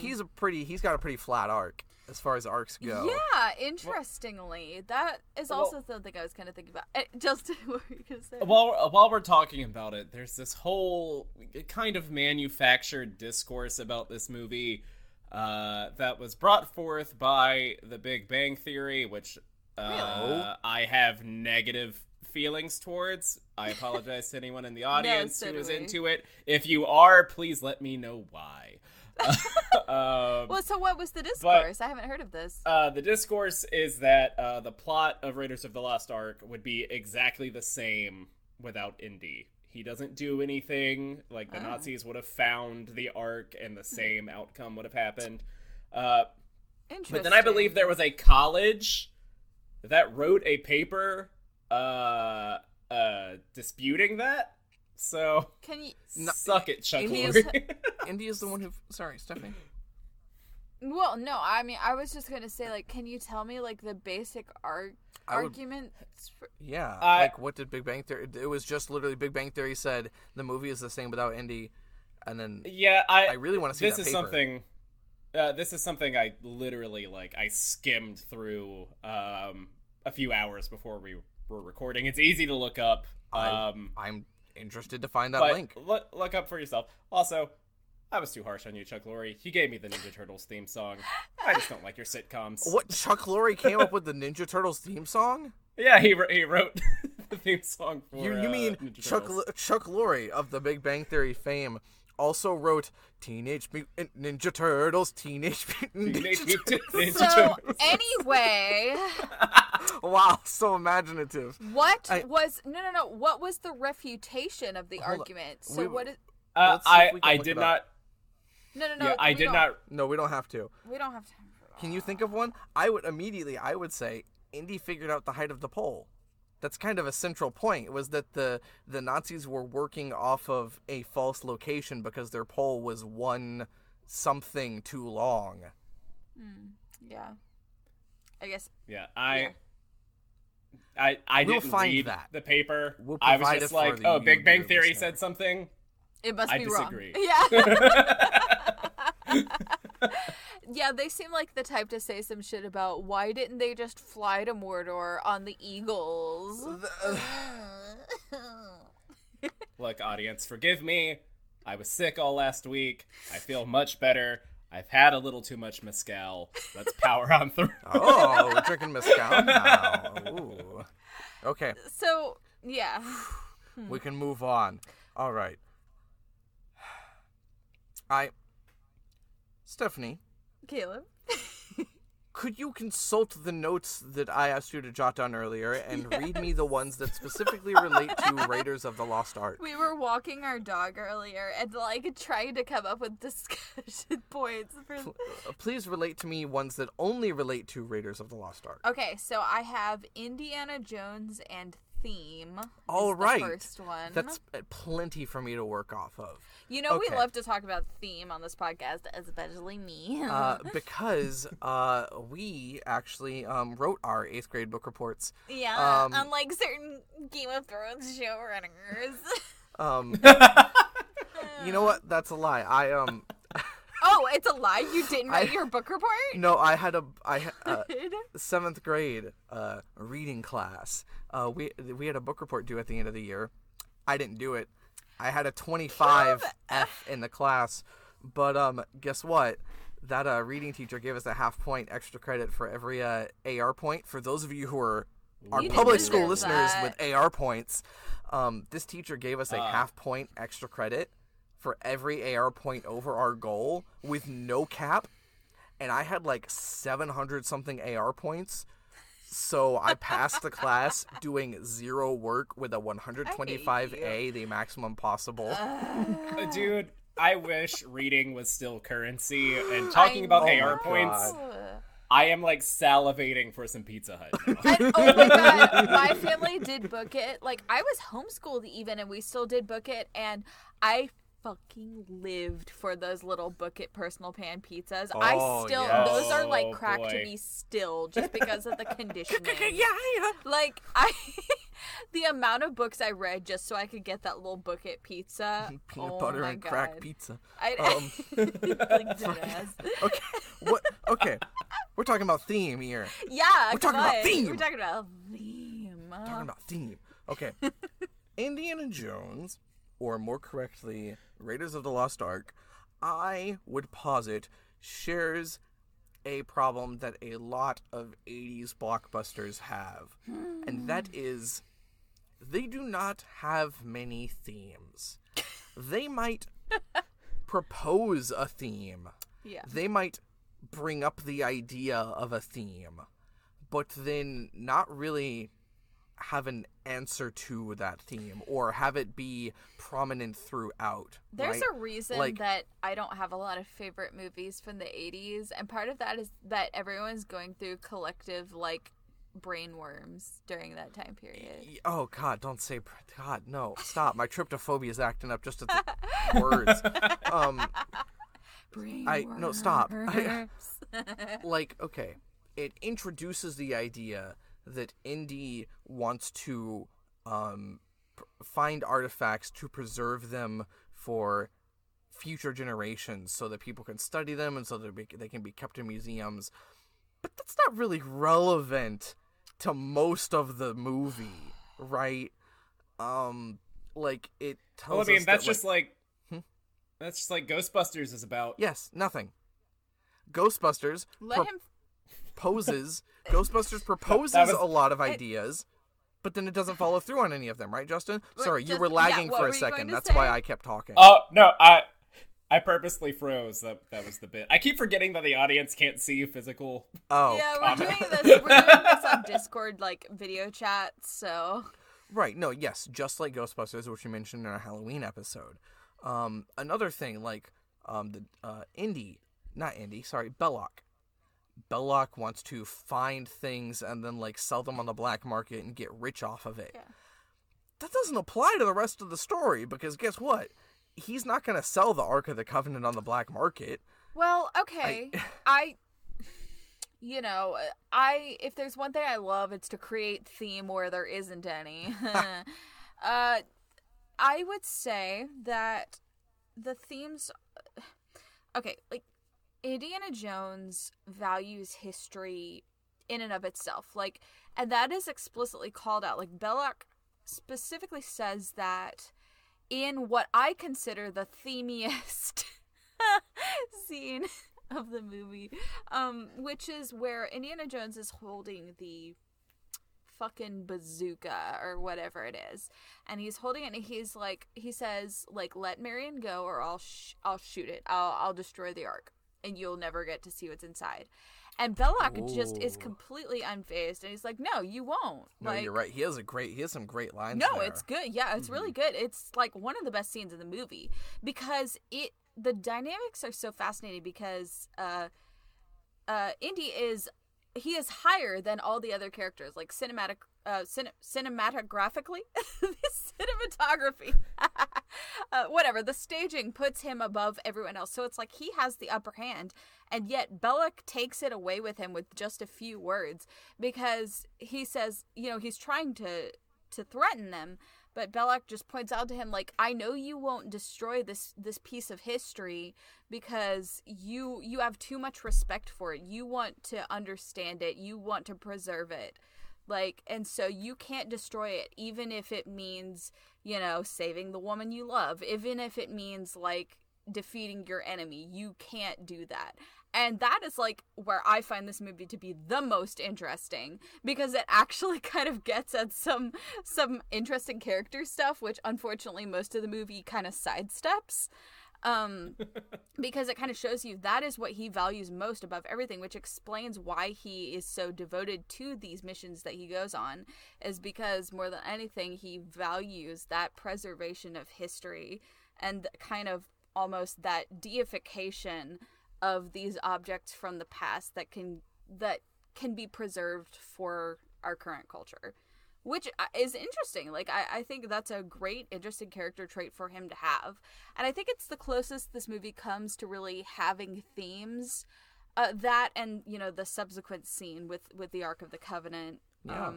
he's got a pretty flat arc as far as arcs go. Yeah, interestingly, that is also something I was kind of thinking about. Justin, what were you gonna say? While we're talking about it, there's this whole kind of manufactured discourse about this movie. That was brought forth by The Big Bang Theory, which I have negative feelings towards. I apologize to anyone in the audience who is into it. If you are, please let me know why. So what was the discourse? I haven't heard of this. The discourse is that the plot of Raiders of the Lost Ark would be exactly the same without Indy. He doesn't do anything. Like, the Nazis would have found the Ark and the same outcome would have happened. Interesting. But then I believe there was a college that wrote a paper disputing that. So, suck it, Chuck Lorre. Indy is the one who... Sorry, Stephanie. Well, no, I mean, I was just going to say, like, can you tell me, like, the basic argument? What did Big Bang Theory... It was just literally Big Bang Theory said the movie is the same without Indy, and then... Yeah, I really want to see this paper. This is something I literally, like, I skimmed through a few hours before we were recording. It's easy to look up. I'm interested to find that link. Look up for yourself. Also... I was too harsh on you, Chuck Lorre. You gave me the Ninja Turtles theme song. I just don't like your sitcoms. What? Chuck Lorre came up with the Ninja Turtles theme song? Yeah, he wrote the theme song for You mean Ninja Turtles. Chuck Lorre of the Big Bang Theory fame also wrote Teenage Mutant Ninja Turtles, Teenage Mutant Ninja Turtles. Anyway. Wow, so imaginative. What was the refutation of the argument? So what is... we don't have to. We don't have time for that. Can you think of one? I would say Indy figured out the height of the pole. That's kind of a central point. It was that the Nazis were working off of a false location because their pole was one something too long. Yeah. I guess. Yeah, I didn't read the paper. I was just like, Big Bang Theory said something. It must be wrong. I disagree. Yeah. Yeah, they seem like the type to say some shit about why didn't they just fly to Mordor on the Eagles? Look, audience, forgive me. I was sick all last week. I feel much better. I've had a little too much mezcal. Let's power on through. Oh, we're drinking mezcal now. Ooh. Okay. So, yeah. We can move on. All right. Stephanie. Caleb. could you consult the notes that I asked you to jot down earlier and read me the ones that specifically relate to Raiders of the Lost Ark? We were walking our dog earlier and, like, trying to come up with discussion points. For... Please relate to me ones that only relate to Raiders of the Lost Ark. Okay, so I have Indiana Jones and Theme. All right. The first one. That's plenty for me to work off of. You know, okay. We love to talk about Theme on this podcast, especially me. because we actually wrote our 8th grade book reports. Yeah, unlike certain Game of Thrones showrunners. You know what? That's a lie. I Oh, it's a lie? You didn't write your book report? No, I had a 7th grade reading class. We had a book report due at the end of the year. I didn't do it. I had a 25 F in the class. But guess what? That reading teacher gave us a half point extra credit for every AR point. For those of you who are public school listeners with AR points, this teacher gave us a half point extra credit for every AR point over our goal with no cap. And I had like 700 something AR points. So I passed the class doing zero work with a 125A, the maximum possible. Dude, I wish reading was still currency. And talking about AR points, I am, like, salivating for some Pizza Hut. And, oh, my God. My family did book it. Like, I was homeschooled even, and we still did book it. And I fucking lived for those little book it personal pan pizzas. Oh, I still, yes. Those are like crack to me still, just because of the conditioning. Yeah. Like the amount of books I read just so I could get that little book it pizza. Peanut butter and God. Crack pizza. Like, dumbass. Okay. What? Okay. We're talking about Theme here. Yeah. We're talking about theme. Okay. Indiana Jones, or more correctly, Raiders of the Lost Ark, I would posit shares a problem that a lot of 80s blockbusters have. And that is, they do not have many themes. They might propose a theme. Yeah. They might bring up the idea of a theme, but then not really have an answer to that theme or have it be prominent throughout. There's a reason that I don't have a lot of favorite movies from the 80s, and part of that is that everyone's going through collective, like, brain worms during that time period. Oh, God, don't say... God, no, stop. My tryptophobia is acting up just at the words. Brain worms. No, stop. Okay. It introduces the idea that Indy wants to find artifacts to preserve them for future generations so that people can study them and so that they can be kept in museums. But that's not really relevant to most of the movie, right? It tells us... Well, I mean, that's just like Ghostbusters is about... Yes, nothing. Ghostbusters... Ghostbusters proposes a lot of ideas, but then it doesn't follow through on any of them, right, Justin? Sorry, you were lagging for a second. That's why I kept talking. Oh, no, I purposely froze. That was the bit. I keep forgetting that the audience can't see physical. Oh, yeah, we're doing this on Discord, like, video chat, so. Right, no, yes, just like Ghostbusters, which we mentioned in our Halloween episode. Another thing, Belloq. Belloq wants to find things and then, like, sell them on the black market and get rich off of it. Yeah. That doesn't apply to the rest of the story, because guess what? He's not going to sell the Ark of the Covenant on the black market. Well, okay. If there's one thing I love, it's to create theme where there isn't any. I would say that the themes... Okay, like, Indiana Jones values history in and of itself, like, and that is explicitly called out. Like, Belloq specifically says that in what I consider the themiest scene of the movie, which is where Indiana Jones is holding the fucking bazooka or whatever it is, and he's holding it, and he says, "Let Marion go, or I'll shoot it. I'll destroy the Ark." And you'll never get to see what's inside. And Belloq just is completely unfazed, and he's like, "No, you won't." No, like, you're right. He has some great lines. No, there. It's good. Yeah, it's really good. It's like one of the best scenes in the movie because the dynamics are so fascinating because Indy is higher than all the other characters, like cinematographically, cinematography, whatever. The staging puts him above everyone else, so it's like he has the upper hand, and yet Belloq takes it away with him with just a few words because he says, you know, he's trying to threaten them, but Belloq just points out to him, like, I know you won't destroy this piece of history because you have too much respect for it. You want to understand it. You want to preserve it. Like, and so you can't destroy it, even if it means, you know, saving the woman you love, even if it means, like, defeating your enemy. You can't do that. And that is, like, where I find this movie to be the most interesting, because it actually kind of gets at some interesting character stuff, which, unfortunately, most of the movie kind of sidesteps. Because it kind of shows you that is what he values most above everything, which explains why he is so devoted to these missions that he goes on, is because more than anything, he values that preservation of history and kind of almost that deification of these objects from the past that can be preserved for our current culture, which is interesting. Like, I think that's a great, interesting character trait for him to have. And I think it's the closest this movie comes to really having themes. That and, you know, the subsequent scene with the Ark of the Covenant. Yeah.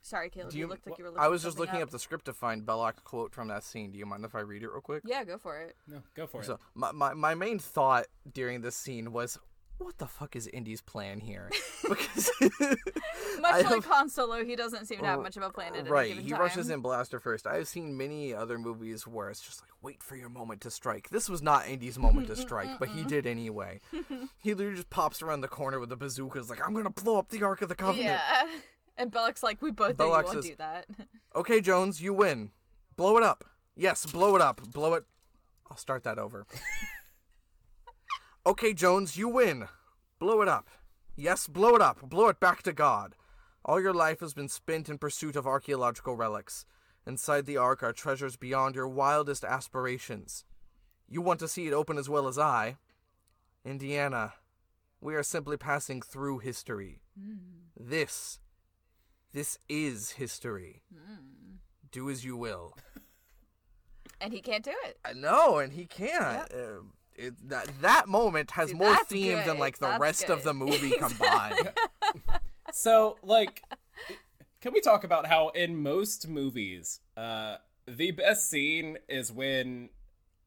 Sorry, Caleb, you looked like you were looking up. I was just looking up the script to find Belloq's quote from that scene. Do you mind if I read it real quick? Yeah, go for it. No, go for it. So my main thought during this scene was, what the fuck is Indy's plan here? Because Much like Han Solo, he doesn't seem to have much of a plan at any given time. Right, he rushes in blaster first. I've seen many other movies where it's just like, wait for your moment to strike. This was not Indy's moment to strike, but he did anyway. He literally just pops around the corner with the bazooka. It's like, I'm going to blow up the Ark of the Covenant. Yeah. And Belloq's like, we both think you won't do that. Okay, Jones, you win. Blow it up. Yes, blow it up. Blow it. I'll start that over. Okay, Jones, you win. Blow it up. Yes, blow it up. Blow it back to God. All your life has been spent in pursuit of archaeological relics. Inside the Ark are treasures beyond your wildest aspirations. You want to see it open as well as I. Indiana, we are simply passing through history. This is history. Do as you will. And he can't do it. No, and he can't. Yep. That moment has more themes than, like, the rest of the movie combined. So, like, can we talk about how in most movies, the best scene is when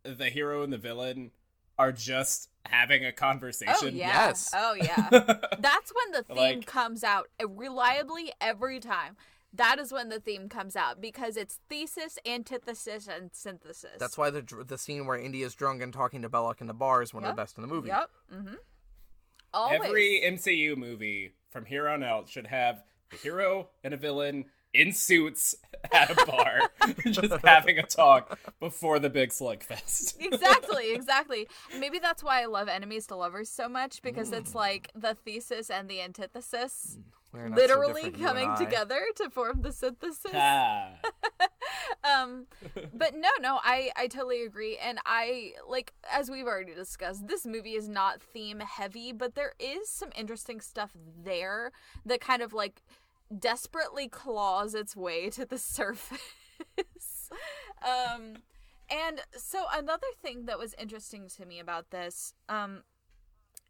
the hero and the villain are just having a conversation? Oh, yeah. Yes. Oh, yeah. That's when the theme comes out reliably every time. That is when the theme comes out, because it's thesis, antithesis, and synthesis. That's why the scene where Indy is drunk and talking to Belloq in the bar is one of the best in the movie. Yep. Mm-hmm. Always. Every MCU movie from here on out should have a hero and a villain in suits at a bar just having a talk before the big slugfest. Exactly. Maybe that's why I love Enemies to Lovers so much, because it's like the thesis and the antithesis literally coming together to form the synthesis. But no, I totally agree. And I, like, as we've already discussed, this movie is not theme heavy, but there is some interesting stuff there that kind of, like, desperately claws its way to the surface. And so another thing that was interesting to me about this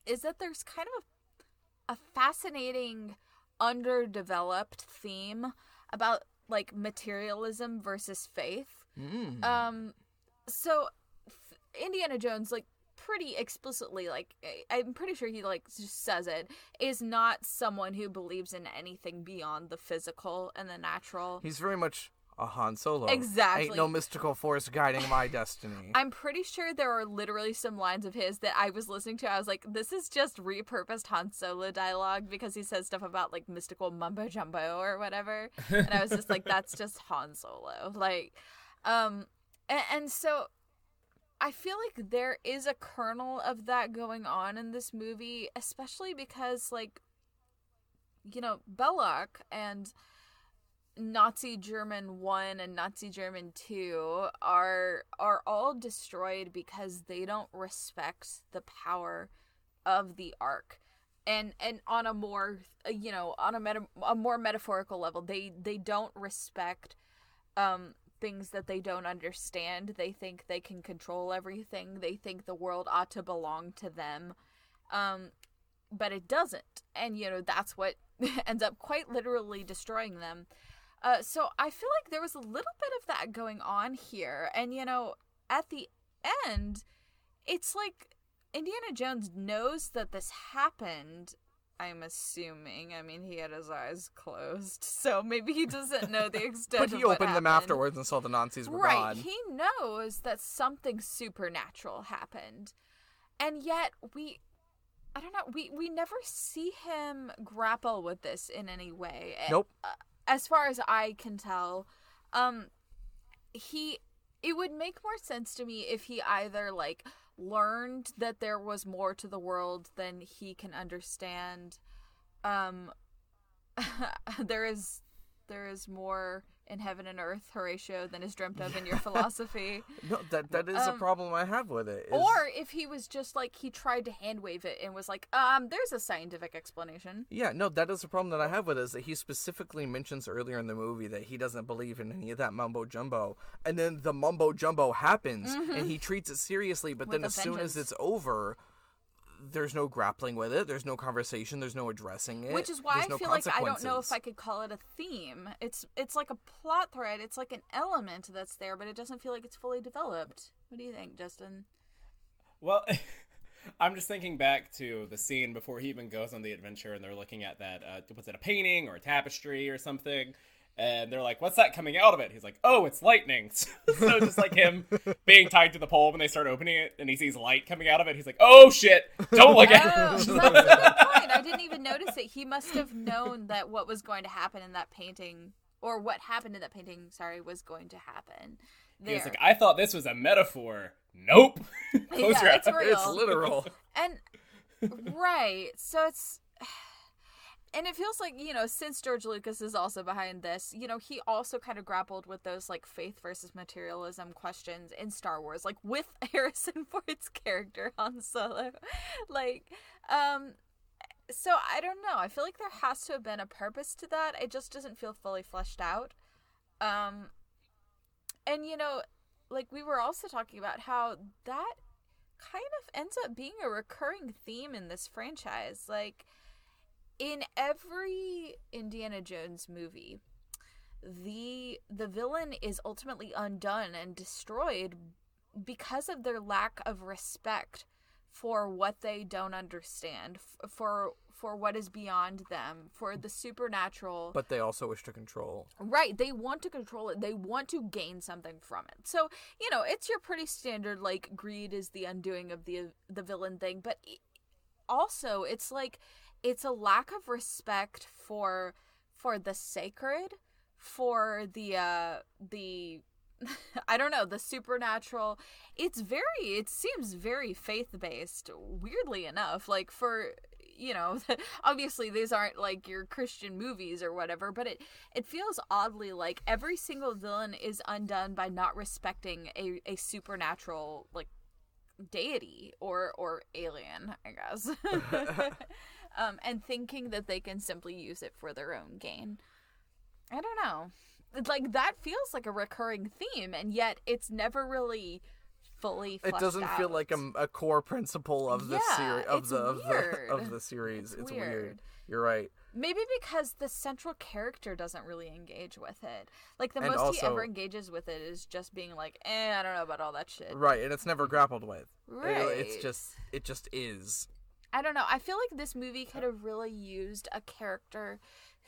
is that there's kind of a fascinating underdeveloped theme about, like, materialism versus faith. So Indiana Jones, like, pretty explicitly, like, I'm pretty sure he, like, just says it, is not someone who believes in anything beyond the physical and the natural. He's very much a Han Solo. Exactly. Ain't no mystical force guiding my destiny. I'm pretty sure there are literally some lines of his that I was listening to. I was like, this is just repurposed Han Solo dialogue, because he says stuff about, like, mystical mumbo jumbo or whatever. And I was just like, that's just Han Solo. Like, and so I feel like there is a kernel of that going on in this movie, especially because, like, you know, Belloq and Nazi German 1 and Nazi German 2 are all destroyed because they don't respect the power of the Ark. And on a more, you know, on a more metaphorical level, they don't respect things that they don't understand. They think they can control everything. They think the world ought to belong to them. But it doesn't. And, you know, that's what ends up quite literally destroying them. So I feel like there was a little bit of that going on here. And, you know, at the end, it's like, Indiana Jones knows that this happened, I'm assuming. I mean, he had his eyes closed, so maybe he doesn't know the extent of what happened. But he opened them afterwards and saw the Nazis were gone. Right, he knows that something supernatural happened. And yet, we never see him grapple with this in any way. Nope. As far as I can tell, it would make more sense to me if he either, like, learned that there was more to the world than he can understand. There is more in heaven and earth, Horatio, than is dreamt of in your philosophy. No, that is a problem I have with it. Or if he was just like, he tried to hand wave it and was like, there's a scientific explanation. Yeah, no, that is a problem that I have with it, is that he specifically mentions earlier in the movie that he doesn't believe in any of that mumbo jumbo. And then the mumbo jumbo happens, mm-hmm. and he treats it seriously, but with then as vengeance. Soon as it's over, there's no grappling with it. There's no conversation. There's no addressing it. Which is why I feel like I don't know if I could call it a theme. It's like a plot thread. It's like an element that's there, but it doesn't feel like it's fully developed. What do you think, Justin? Well, I'm just thinking back to the scene before he even goes on the adventure, and they're looking at that, what's it, a painting or a tapestry or something. And they're like, what's that coming out of it? He's like, oh, it's lightning. So just like him being tied to the pole when they start opening it and he sees light coming out of it. He's like, oh, shit. Don't look at it. That's a good point. I didn't even notice it. He must have known that what was going to happen in that painting, or what happened in that painting, was going to happen. He was like, I thought this was a metaphor. Nope. Close your eyes. It's real. It's literal. And right. So it's... And it feels like, you know, since George Lucas is also behind this, you know, he also kind of grappled with those, like, faith versus materialism questions in Star Wars, like, with Harrison Ford's character, Han Solo. So I don't know. I feel like there has to have been a purpose to that. It just doesn't feel fully fleshed out. And, you know, like, we were also talking about how that kind of ends up being a recurring theme in this franchise. Like... in every Indiana Jones movie, the villain is ultimately undone and destroyed because of their lack of respect for what they don't understand, for what is beyond them, for the supernatural. But they also wish to control. Right. They want to control it. They want to gain something from it. So, you know, it's your pretty standard, like, greed is the undoing of the villain thing. But also, it's like... it's a lack of respect for the sacred, for the I don't know, the supernatural. It seems very faith-based, weirdly enough. Like, for, you know, obviously these aren't like your Christian movies or whatever, but it feels oddly like every single villain is undone by not respecting a supernatural, like, deity or alien, I guess. And thinking that they can simply use it for their own gain. I don't know. Like, that feels like a recurring theme, and yet it's never really fully fleshed out. It doesn't feel like a core principle of the series. Yeah, of the series. It's weird. You're right. Maybe because the central character doesn't really engage with it. Like, the most he ever engages with it is just being like, I don't know about all that shit. Right, and it's never grappled with. Right. It just is. I don't know. I feel like this movie could have really used a character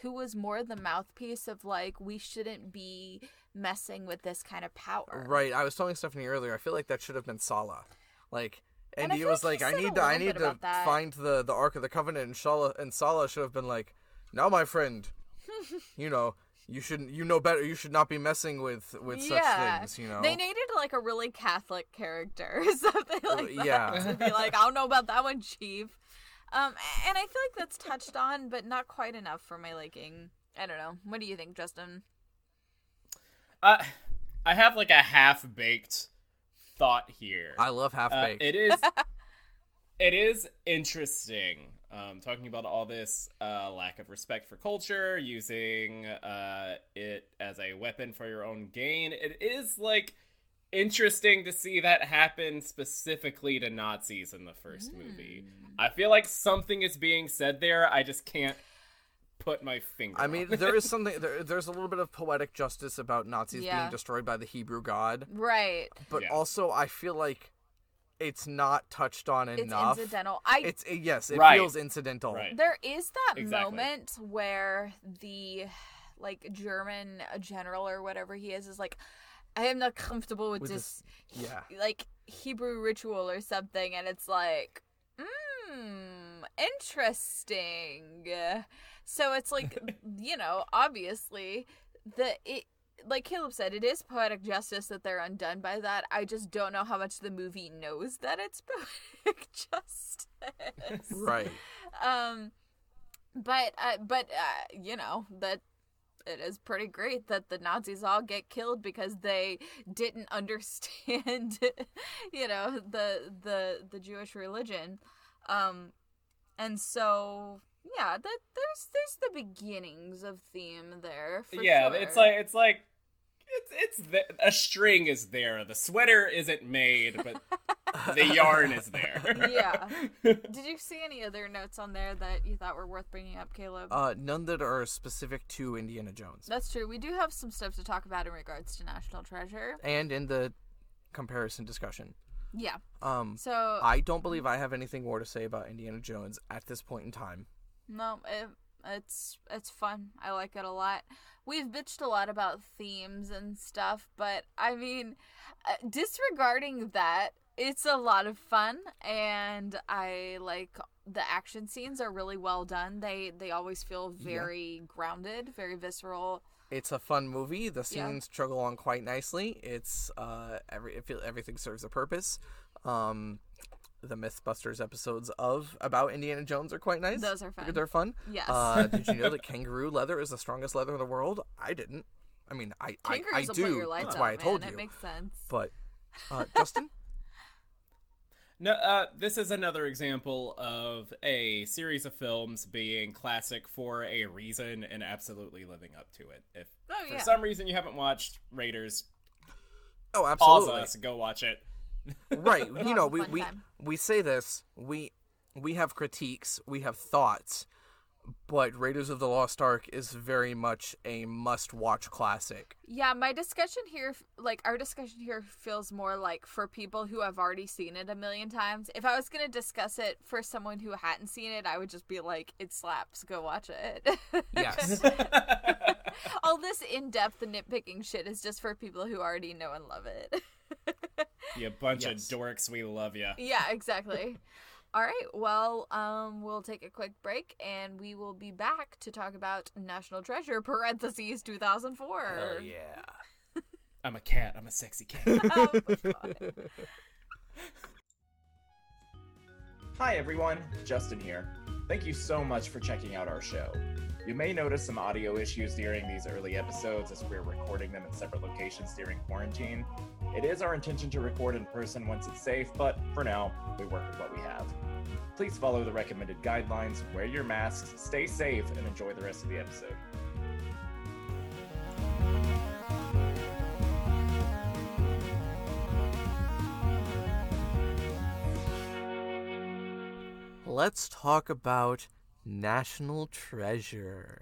who was more the mouthpiece of, like, we shouldn't be messing with this kind of power. Right. I was telling Stephanie earlier, I feel like that should have been Sala. Like, and he was like, I need to find the Ark of the Covenant, and Sala should have been like, now, my friend, you know, you shouldn't, you know better, you should not be messing with such things, you know. They needed like a really Catholic character or something like that to be like, I don't know about that one, Chief. And I feel like that's touched on, but not quite enough for my liking. I don't know. What do you think, Justin? I have like a half-baked thought here. I love half-baked. It is interesting. Talking about all this lack of respect for culture, using it as a weapon for your own gain. It is like interesting to see that happen specifically to Nazis in the first movie. I feel like something is being said there. I just can't put my finger on. I mean, there is something, there's a little bit of poetic justice about Nazis being destroyed by the Hebrew God. Right. But also, I feel like it's not touched on enough. It's incidental. It feels incidental. Right. There is that moment where the, like, German general or whatever he is like, I am not comfortable with this like, Hebrew ritual or something. And it's like, interesting. So it's like, you know, obviously, like Caleb said, it is poetic justice that they're undone by that. I just don't know how much the movie knows that it's poetic justice. Right. But you know, that it is pretty great that the Nazis all get killed because they didn't understand, you know, the Jewish religion. And so, yeah, there's the beginnings of theme there. For sure. It's a string is there. The sweater isn't made, but the yarn is there. Yeah. Did you see any other notes on there that you thought were worth bringing up, Caleb? None that are specific to Indiana Jones. That's true. We do have some stuff to talk about in regards to National Treasure. And in the comparison discussion. Yeah. So I don't believe I have anything more to say about Indiana Jones at this point in time. No, it's fun. I like it a lot. We've bitched a lot about themes and stuff, but I mean, disregarding that, it's a lot of fun, and I like the action scenes are really well done. They always feel very grounded, very visceral. It's a fun movie. The scenes chug along quite nicely. It's everything serves a purpose. The Mythbusters episodes about Indiana Jones are quite nice. Those are fun. They're fun. Yes. Did you know that kangaroo leather is the strongest leather in the world? I didn't. I mean, I do. Put your lights That's on, why I told you. It makes sense. But Justin? No, this is another example of a series of films being classic for a reason and absolutely living up to it. If for some reason you haven't watched Raiders, absolutely, pause us, go watch it. Right. You know, we say this, we have critiques, we have thoughts, but Raiders of the Lost Ark is very much a must-watch classic. Yeah, our discussion here feels more like for people who have already seen it a million times. If I was going to discuss it for someone who hadn't seen it, I would just be like, it slaps, go watch it. Yes. All this in-depth nitpicking shit is just for people who already know and love it. You bunch of dorks, we love ya. Yeah, exactly. All right, well, we'll take a quick break, and we will be back to talk about National Treasure (2004). Oh, yeah. I'm a cat. I'm a sexy cat. Oh, my God. Hi, everyone. Justin here. Thank you so much for checking out our show. You may notice some audio issues during these early episodes as we're recording them in separate locations during quarantine. It is our intention to record in person once it's safe, but for now, we work with what we have. Please follow the recommended guidelines, wear your masks, stay safe, and enjoy the rest of the episode. Let's talk about National Treasure.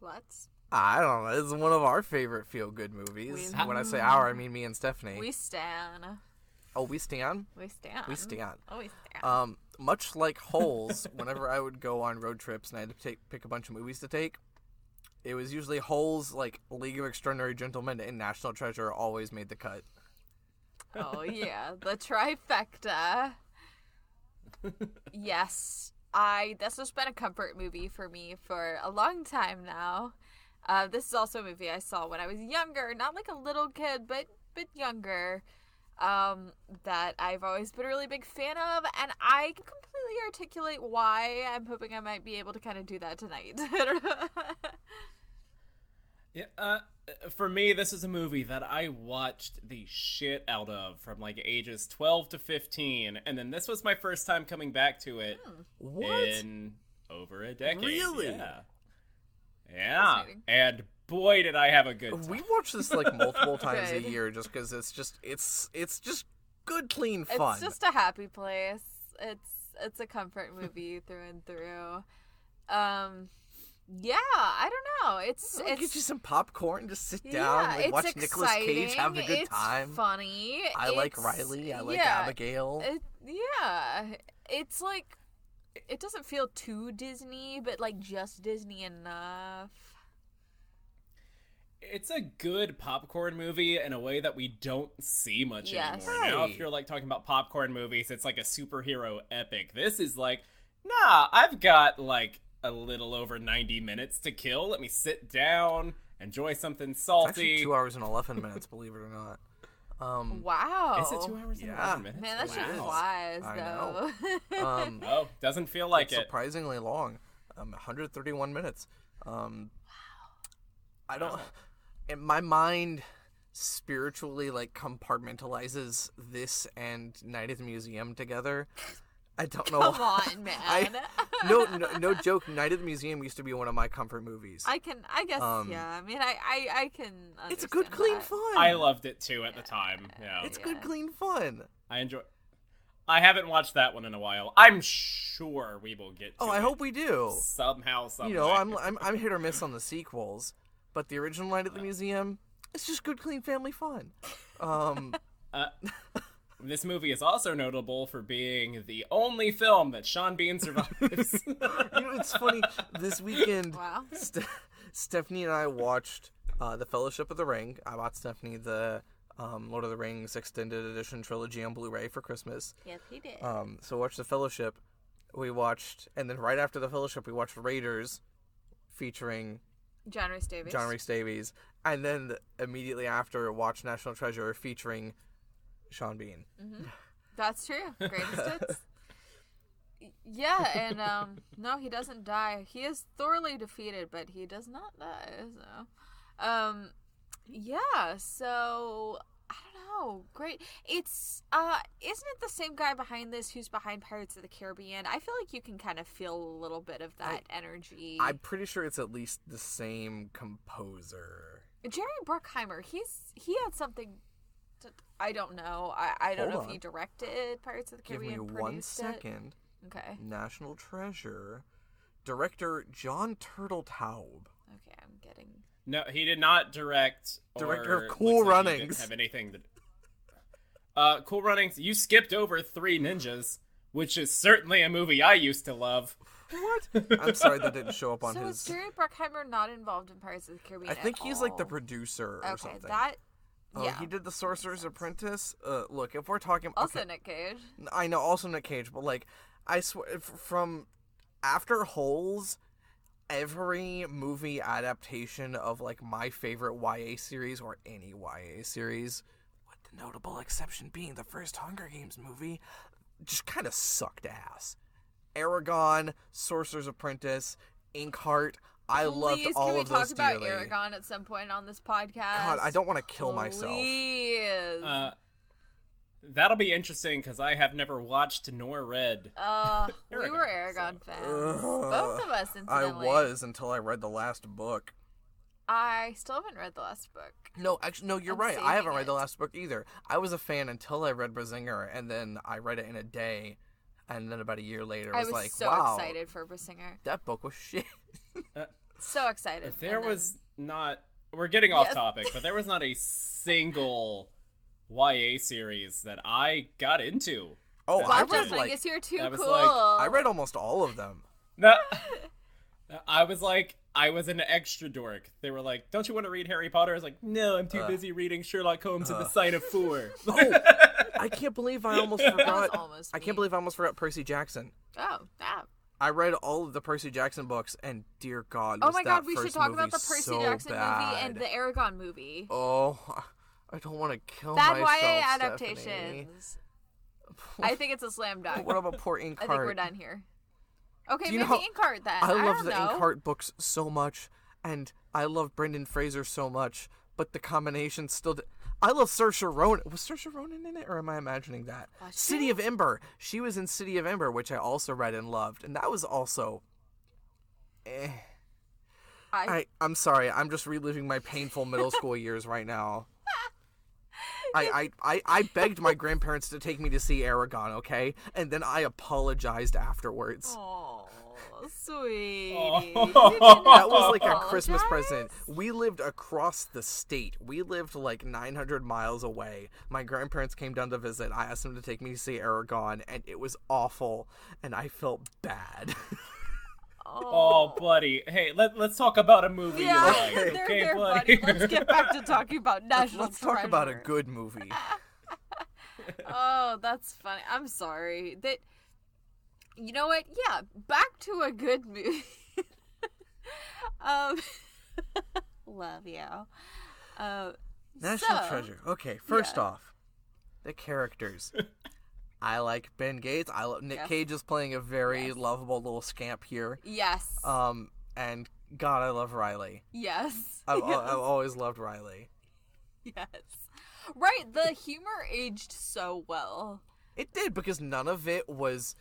What? I don't know. This is one of our favorite feel-good movies. When I say our, I mean me and Stephanie. We stan. Oh, we stan? We stan. We stan. Oh, we stan. Much like Holes, whenever I would go on road trips and I had to pick a bunch of movies to take, it was usually Holes, like League of Extraordinary Gentlemen, and National Treasure always made the cut. Oh, yeah. The trifecta. Yes. This has been a comfort movie for me for a long time now. This is also a movie I saw when I was younger, not like a little kid, but younger, that I've always been a really big fan of, and I can completely articulate why. I'm hoping I might be able to kind of do that tonight. Yeah, for me, this is a movie that I watched the shit out of from like ages 12 to 15, and then this was my first time coming back to it in over a decade. Really? Yeah. And boy, did I have a good time. We watch this like multiple times a year just because it's just good, clean fun. It's just a happy place. It's a comfort movie through and through. Yeah, I don't know. It's get you some popcorn, just sit down, like, watch Nicolas Cage have a good time. It's funny. I like Riley. I like Abigail. It's like it doesn't feel too Disney, but like just Disney enough. It's a good popcorn movie in a way that we don't see much anymore. Right. Now, if you're like talking about popcorn movies, it's like a superhero epic. This is like, nah, I've got like a little over 90 minutes to kill. Let me sit down, enjoy something salty. It's actually 2 hours and 11 minutes, believe it or not. Wow. Is it 2 hours and 11 minutes? Man, that shit flies, though. Oh, doesn't feel like it's surprisingly long. 131 minutes. Wow. I don't... In my mind spiritually, like, compartmentalizes this and Night at the Museum together. I don't know. Come on, man. No joke. Night at the Museum used to be one of my comfort movies. I mean, I can understand. It's good, clean fun. I loved it, too, at the time. Yeah. It's good, clean fun. I enjoy it. I haven't watched that one in a while. I'm sure we will get to it. Oh, I hope we do. Somehow, somehow. You know, I'm hit or miss on the sequels, but the original Night at the Museum, it's just good, clean family fun. This movie is also notable for being the only film that Sean Bean survives. You know, it's funny. This weekend, Stephanie and I watched The Fellowship of the Ring. I bought Stephanie the Lord of the Rings extended edition trilogy on Blu-ray for Christmas. Yes, he did. So we watched The Fellowship. And then right after The Fellowship, we watched Raiders featuring... John Rhys Davies. And then immediately after, watched National Treasure featuring... Sean Bean. Mm-hmm. That's true. Greatest hits. Yeah, and no, he doesn't die. He is thoroughly defeated, but he does not die. So, so I don't know. Great. It's isn't it the same guy behind this who's behind Pirates of the Caribbean? I feel like you can kind of feel a little bit of that energy. I'm pretty sure it's at least the same composer. Jerry Bruckheimer. He had something. I don't know. I don't know if he directed Pirates of the Caribbean. Give me 1 second. Okay. National Treasure. Director John Turteltaub. Okay, I'm getting... No, he did not direct... Director of Cool Runnings. He didn't have anything to... Cool Runnings. You skipped over Three Ninjas, which is certainly a movie I used to love. What? I'm sorry that didn't show up on his... So is Jerry Bruckheimer not involved in Pirates of the Caribbean? I think he's like the producer or something. Okay, that... Yeah. He did The Sorcerer's Apprentice. Look, if we're talking... Also Nick Cage. I know, also Nick Cage, but, like, I swear, from after Holes, every movie adaptation of, like, my favorite YA series, or any YA series, with the notable exception being the first Hunger Games movie, just kind of sucked ass. Eragon, Sorcerer's Apprentice, Inkheart... I loved all of those dearly. Please, can we talk about Eragon at some point on this podcast? God, I don't want to kill myself. Please. That'll be interesting because I have never watched nor read. We were Eragon fans. Both of us, incidentally. I was until I read the last book. I still haven't read the last book. No, actually, no, you're right. I haven't read the last book either. I was a fan until I read Brisinger, and then I read it in a day. And then about a year later, I was like, so wow. I was so excited for Brisinger. That book was shit. So excited. We're getting off topic, but there was not a single YA series that I got into. Oh, I read like... You're too cool. Like, I read almost all of them. No, I was like... I was an extra dork. They were like, don't you want to read Harry Potter? I was like, no, I'm too busy reading Sherlock Holmes and the Sign of Four. Oh, I can't believe I almost forgot Percy Jackson. Oh, yeah. I read all of the Percy Jackson books, and dear God, was that first movie so bad. Oh my God, we should talk about the Percy Jackson movie and the Eragon movie. Oh, I don't want to kill myself, Stephanie. Bad YA adaptations. I think it's a slam dunk. What about poor Inkheart? I think we're done here. Okay, maybe Inkheart then. I love the Inkheart books so much, and I love Brendan Fraser so much, but the combination still... I love Saoirse Ronan. Was Saoirse Ronan in it, or am I imagining that? City of Ember. She was in City of Ember, which I also read and loved, and that was also... I'm sorry, I'm just reliving my painful middle school years right now. I begged my grandparents to take me to see Eragon, okay? And then I apologized afterwards. Oh, sweet. That was like a Christmas present. We lived across the state. We lived like 900 miles away. My grandparents came down to visit. I asked them to take me to see Eragon, and it was awful, and I felt bad. Oh, buddy. Hey, let's talk about a movie you like. Okay, buddy. Let's get back to talking about National Treasure. Let's talk about a good movie. Oh, that's funny. I'm sorry. You know what? Yeah, back to a good movie. Love you. National Treasure. Okay, first off, the characters. I like Ben Gates. I love Nick Cage is playing a very lovable little scamp here. Yes. And God, I love Riley. Yes. I've always loved Riley. Yes. Right. The humor aged so well. It did, because none of it was,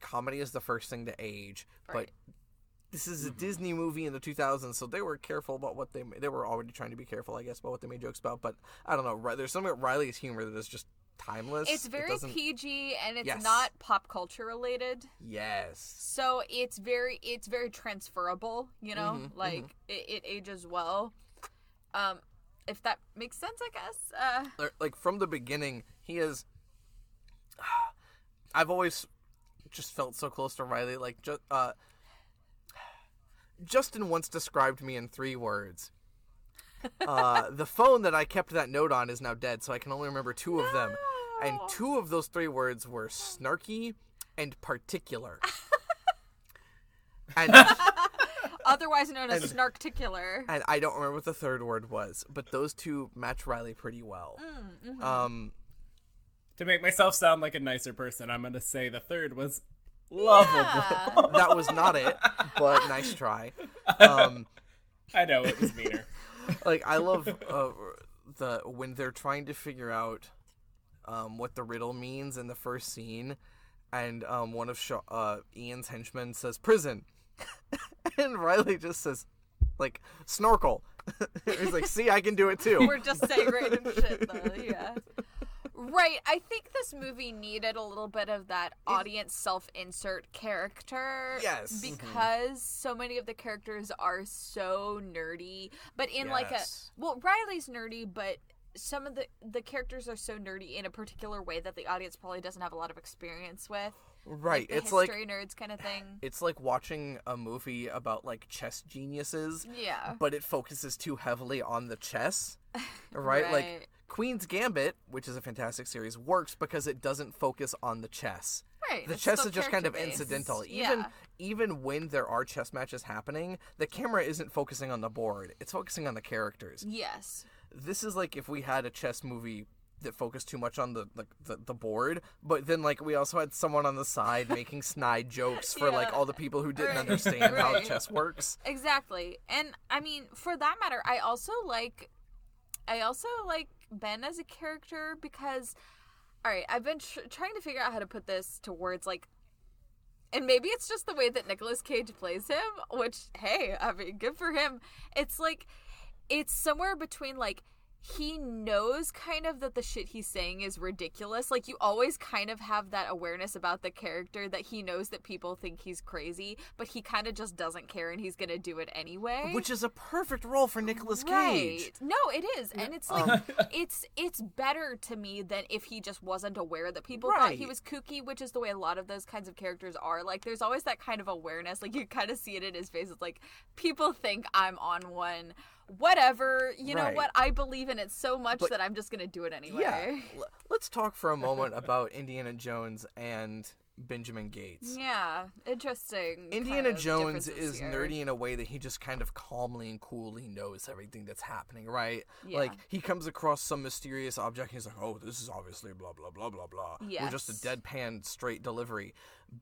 comedy is the first thing to age, right. But this is a Disney movie in the 2000s, so they were careful about what they were already trying to be careful, I guess, about what they made jokes about. But I don't know. There's something about Riley's humor that is just timeless. It's very PG, and it's not pop culture related. Yes. So it's very transferable, it ages well. If that makes sense, I guess. Like from the beginning, he is... I've always just felt so close to Riley. Like Justin once described me in 3 words. The phone that I kept that note on is now dead, so I can only remember 2 of them. And 2 of those 3 words were snarky and particular. And otherwise known as snarkticular. And I don't remember what the third word was, but those 2 match Riley pretty well. To make myself sound like a nicer person, I'm going to say the third was lovable. Yeah. That was not it, but nice try. I know, it was meaner. Like, I love when they're trying to figure out what the riddle means in the first scene, and one of Ian's henchmen says, prison! And Riley just says, like, snorkel! He's like, see, I can do it too! We're just saying random shit, though, yeah. Right, I think this movie needed a little bit of that audience self-insert character. Yes. Because so many of the characters are so nerdy, but in like a... Well, Riley's nerdy, but some of the characters are so nerdy in a particular way that the audience probably doesn't have a lot of experience with. Right. It's like... history nerds kind of thing. It's like watching a movie about, like, chess geniuses. Yeah. But it focuses too heavily on the chess. Right? Like... Queen's Gambit, which is a fantastic series, works because it doesn't focus on the chess. Right. The chess is just kind of incidental. Even when there are chess matches happening, the camera isn't focusing on the board. It's focusing on the characters. Yes. This is like if we had a chess movie that focused too much on the board, but then like we also had someone on the side making snide jokes for like all the people who didn't understand how chess works. Exactly. And I mean, for that matter, I also like Ben as a character because, all right, I've been trying to figure out how to put this to words, like, and maybe it's just the way that Nicolas Cage plays him, which, hey, I mean, good for him. It's like, it's somewhere between, like, he knows kind of that the shit he's saying is ridiculous. Like, you always kind of have that awareness about the character that he knows that people think he's crazy, but he kind of just doesn't care and he's going to do it anyway. Which is a perfect role for Nicolas Cage. No, it is. And it's like, it's better to me than if he just wasn't aware that people thought he was kooky, which is the way a lot of those kinds of characters are. Like, there's always that kind of awareness. Like, you kind of see it in his face. It's like, people think I'm on one. Whatever, know what, I believe in it so much that I'm just going to do it anyway. Yeah. Let's talk for a moment about Indiana Jones and Benjamin Gates. Yeah, interesting. Indiana Jones is nerdy in a way that he just kind of calmly and coolly knows everything that's happening, right? Yeah. Like, he comes across some mysterious object, and he's like, oh, this is obviously blah, blah, blah, blah, blah. Yes. With just a deadpan, straight delivery.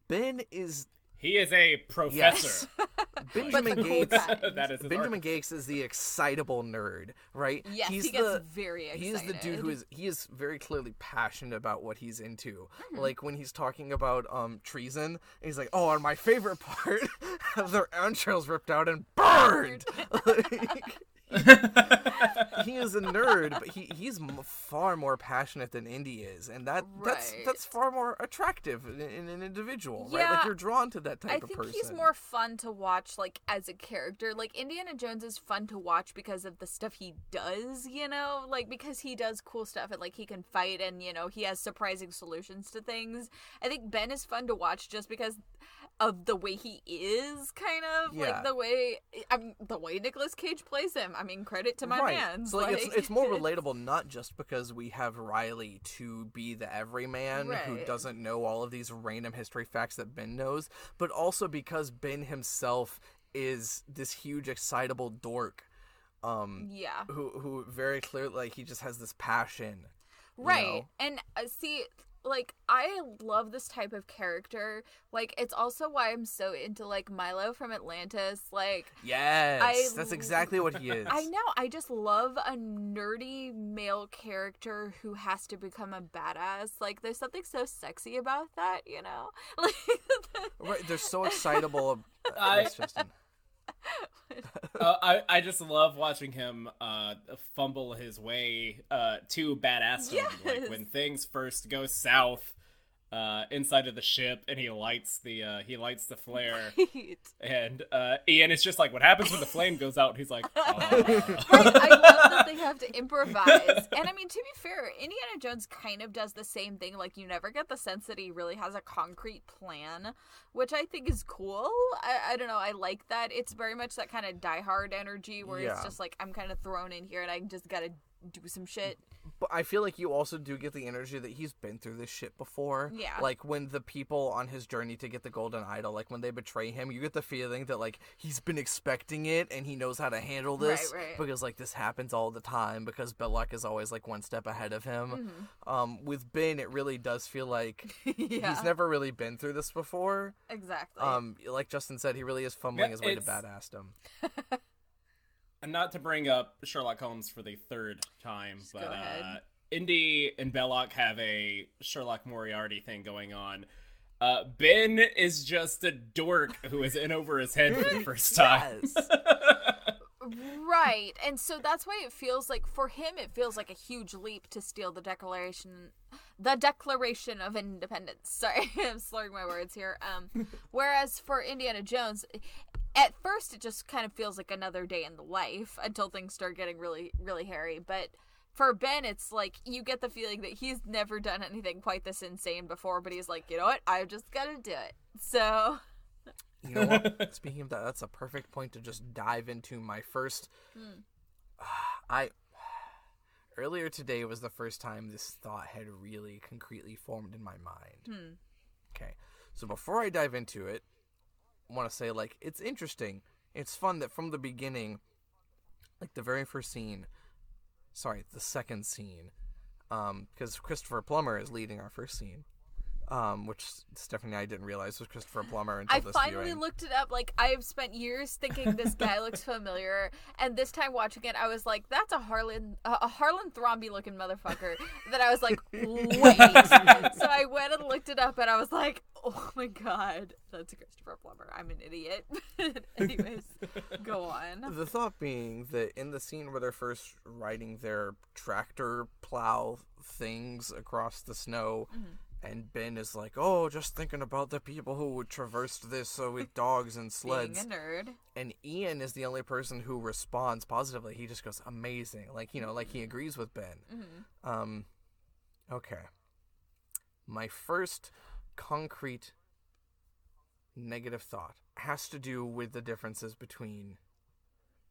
Ben is... He is a professor. Yes. Benjamin Gates. Benjamin Gates is the excitable nerd, right? Yes, he gets very excited. He is the dude who is. He is very clearly passionate about what he's into. Mm-hmm. Like when he's talking about treason, he's like, "Oh, and my favorite part, their entrails ripped out and burned." Like, he is a nerd, but he's far more passionate than Indy is, and that's far more attractive in an individual, yeah, right? Like, you're drawn to that type of person. I think he's more fun to watch, like, as a character. Like, Indiana Jones is fun to watch because of the stuff he does, you know? Like, because he does cool stuff, and, like, he can fight, and, you know, he has surprising solutions to things. I think Ben is fun to watch just because of the way he is, kind of. Yeah. Like, the way Nicolas Cage plays him. I mean, credit to my man. So, like, it's more relatable, not just because we have Riley to be the everyman who doesn't know all of these random history facts that Ben knows, but also because Ben himself is this huge, excitable dork. Who very clearly, like, he just has this passion. Right. You know? And see... Like, I love this type of character. Like, it's also why I'm so into, like, Milo from Atlantis. Like, yes, that's exactly what he is. I know. I just love a nerdy male character who has to become a badass. Like, there's something so sexy about that, you know? Like, right, they're so excitable. I just love watching him fumble his way to badass. Yes. Like when things first go south inside of the ship, and he lights the flare, right. And Ian is just like, "What happens when the flame goes out?" And he's like, "Oh." Right, I love that they have to improvise. And I mean, to be fair, Indiana Jones kind of does the same thing. Like, you never get the sense that he really has a concrete plan, which I think is cool. I don't know. I like that. It's very much that kind of diehard energy where it's just like, I'm kind of thrown in here, and I just gotta do some shit. But I feel like you also do get the energy that he's been through this shit before. Yeah. Like, when the people on his journey to get the golden idol, like, when they betray him, you get the feeling that, like, he's been expecting it and he knows how to handle this. Right. Because, like, this happens all the time because Belloq is always, like, one step ahead of him. Mm-hmm. With Ben, it really does feel like he's never really been through this before. Exactly. Like Justin said, he really is fumbling his way to badassdom. Not to bring up Sherlock Holmes for the third time, but Indy and Belloq have a Sherlock Moriarty thing going on. Ben is just a dork who is in over his head for the first time. Yes. Right, and so that's why it feels like, for him, it feels like a huge leap to steal the Declaration of Independence. Sorry, I'm slurring my words here. Whereas for Indiana Jones... At first, it just kind of feels like another day in the life until things start getting really, really hairy. But for Ben, it's like you get the feeling that he's never done anything quite this insane before, but he's like, you know what? I've just got to do it. So... You know what? Speaking of that, that's a perfect point to just dive into my first... Earlier today was the first time this thought had really concretely formed in my mind. Okay. So before I dive into it, want to say, like, it's interesting, it's fun that from the beginning, like, the second scene, because Christopher Plummer is leading our first scene, which Stephanie and I didn't realize was Christopher Plummer until this viewing. I finally looked it up. Like, I've spent years thinking this guy looks familiar, and this time watching it, I was like, that's a Harlan Thrombey looking motherfucker. Then I was like, wait. So I went and looked it up, and I was like, oh my god, that's Christopher Plummer. I'm an idiot. Anyways, go on. The thought being that in the scene where they're first riding their tractor plow things across the snow, and Ben is like, oh, just thinking about the people who would traverse this with dogs and sleds. Being a nerd. And Ian is the only person who responds positively. He just goes, amazing. Like, you know, like he agrees with Ben. Mm-hmm. Okay. My first concrete negative thought has to do with the differences between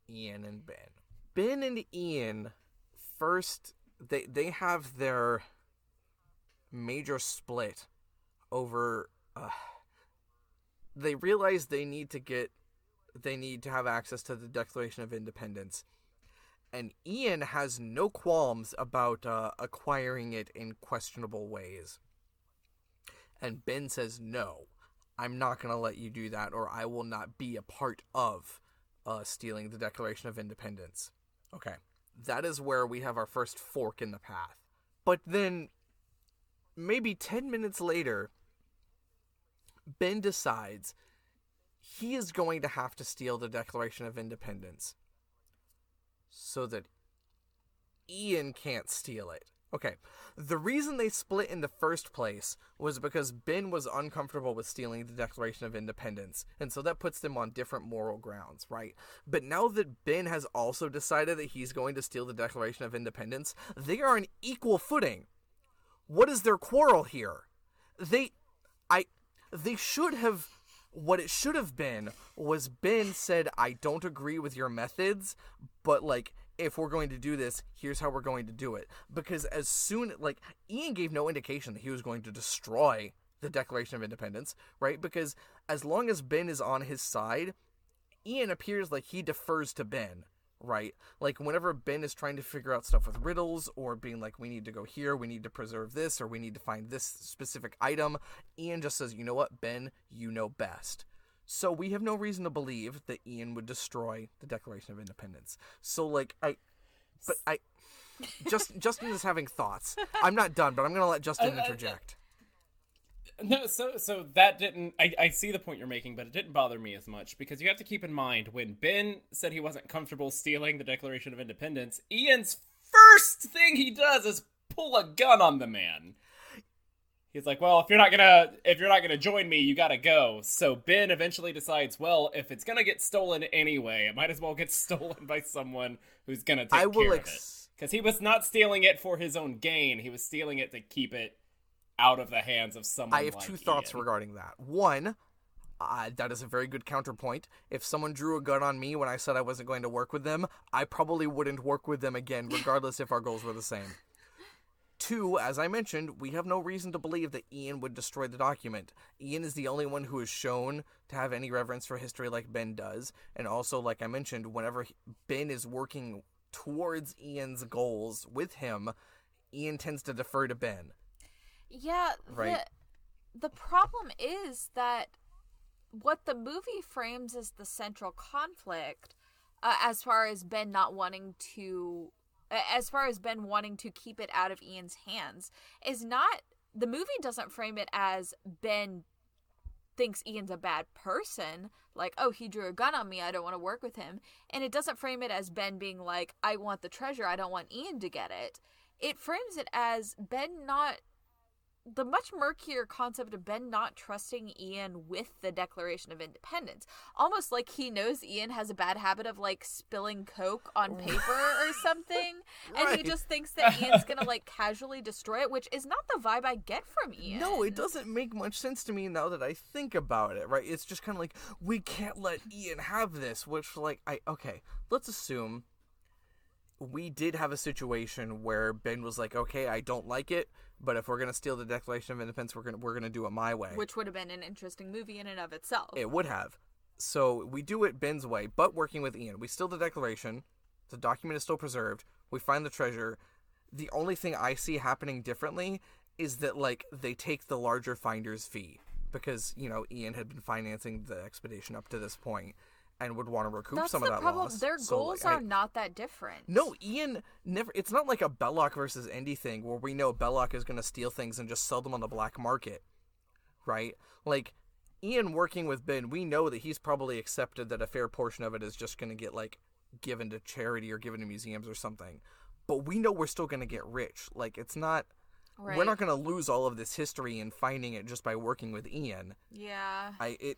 Ian and Ben. Ben and Ian, first, they have their... major split over they realize they need to have access to the Declaration of Independence. And Ian has no qualms about acquiring it in questionable ways. And Ben says, no, I'm not going to let you do that, or I will not be a part of stealing the Declaration of Independence. Okay, that is where we have our first fork in the path. But then, maybe 10 minutes later, Ben decides he is going to have to steal the Declaration of Independence so that Ian can't steal it. Okay, the reason they split in the first place was because Ben was uncomfortable with stealing the Declaration of Independence, and so that puts them on different moral grounds, right? But now that Ben has also decided that he's going to steal the Declaration of Independence, they are on equal footing. What is their quarrel here? They should have... What it should have been was Ben said, I don't agree with your methods, but, like, if we're going to do this, here's how we're going to do it. Because as soon... Like, Ian gave no indication that he was going to destroy the Declaration of Independence, right? Because as long as Ben is on his side, Ian appears like he defers to Ben, right? Like, whenever Ben is trying to figure out stuff with riddles, or being like, we need to go here, we need to preserve this, or we need to find this specific item, Ian just says, you know what, Ben, you know best. So we have no reason to believe that Ian would destroy the Declaration of Independence. So, like, Justin is having thoughts. I'm not done, but I'm going to let Justin interject. No, so that didn't... I see the point you're making, but it didn't bother me as much, because you have to keep in mind, when Ben said he wasn't comfortable stealing the Declaration of Independence, Ian's first thing he does is pull a gun on the man. He's like, well, if you're not gonna join me, you gotta go. So Ben eventually decides, well, if it's gonna get stolen anyway, it might as well get stolen by someone who's gonna take care of it. Because he was not stealing it for his own gain. He was stealing it to keep it out of the hands of someone. I have two thoughts regarding that. One, that is a very good counterpoint. If someone drew a gun on me when I said I wasn't going to work with them, I probably wouldn't work with them again, regardless if our goals were the same. Two, as I mentioned, we have no reason to believe that Ian would destroy the document. Ian is the only one who is shown to have any reverence for history like Ben does. And also, like I mentioned, whenever Ben is working towards Ian's goals with him, Ian tends to defer to Ben. Yeah, right. The problem is that what the movie frames as the central conflict, as far as Ben not wanting to, as far as Ben wanting to keep it out of Ian's hands, is not, the movie doesn't frame it as Ben thinks Ian's a bad person, like, oh, he drew a gun on me, I don't want to work with him. And it doesn't frame it as Ben being like, I want the treasure, I don't want Ian to get it. It frames it as Ben not... the much murkier concept of Ben not trusting Ian with the Declaration of Independence. Almost like he knows Ian has a bad habit of, like, spilling Coke on paper or something. Right. And he just thinks that Ian's gonna, like, casually destroy it, which is not the vibe I get from Ian. No, it doesn't make much sense to me now that I think about it, right? It's just kind of like, we can't let Ian have this, which, like, okay, let's assume we did have a situation where Ben was like, okay, I don't like it, but if we're going to steal the Declaration of Independence, we're going to do it my way. Which would have been an interesting movie in and of itself. It would have. So we do it Ben's way, but working with Ian. We steal the Declaration. The document is still preserved. We find the treasure. The only thing I see happening differently is that, like, they take the larger finder's fee because, you know, Ian had been financing the expedition up to this point and would want to recoup some of that loss. Their goals are not that different. No, Ian never... It's not like a Belloq versus Indy thing where we know Belloq is going to steal things and just sell them on the black market, right? Like, Ian working with Ben, we know that he's probably accepted that a fair portion of it is just going to get, like, given to charity or given to museums or something. But we know we're still going to get rich. Like, it's not... Right. We're not going to lose all of this history and finding it just by working with Ian. Yeah. It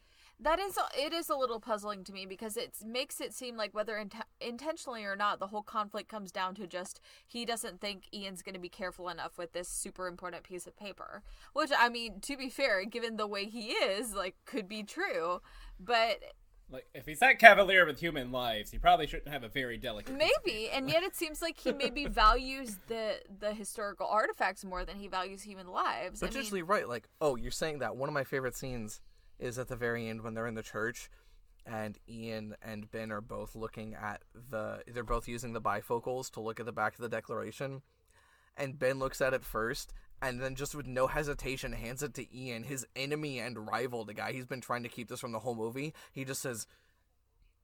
is a little puzzling to me because it makes it seem like whether intentionally or not, the whole conflict comes down to just he doesn't think Ian's going to be careful enough with this super important piece of paper. Which, I mean, to be fair, given the way he is, like, could be true. But Like, if he's that cavalier with human lives, he probably shouldn't have a very delicate... Maybe, and yet it seems like he maybe values the historical artifacts more than he values human lives. But usually, right, like, oh, you're saying that. One of my favorite scenes is at the very end when they're in the church, and Ian and Ben are both looking at the... They're both using the bifocals to look at the back of the Declaration, and Ben looks at it first, and then just with no hesitation hands it to Ian, his enemy and rival, the guy he's been trying to keep this from the whole movie. He just says,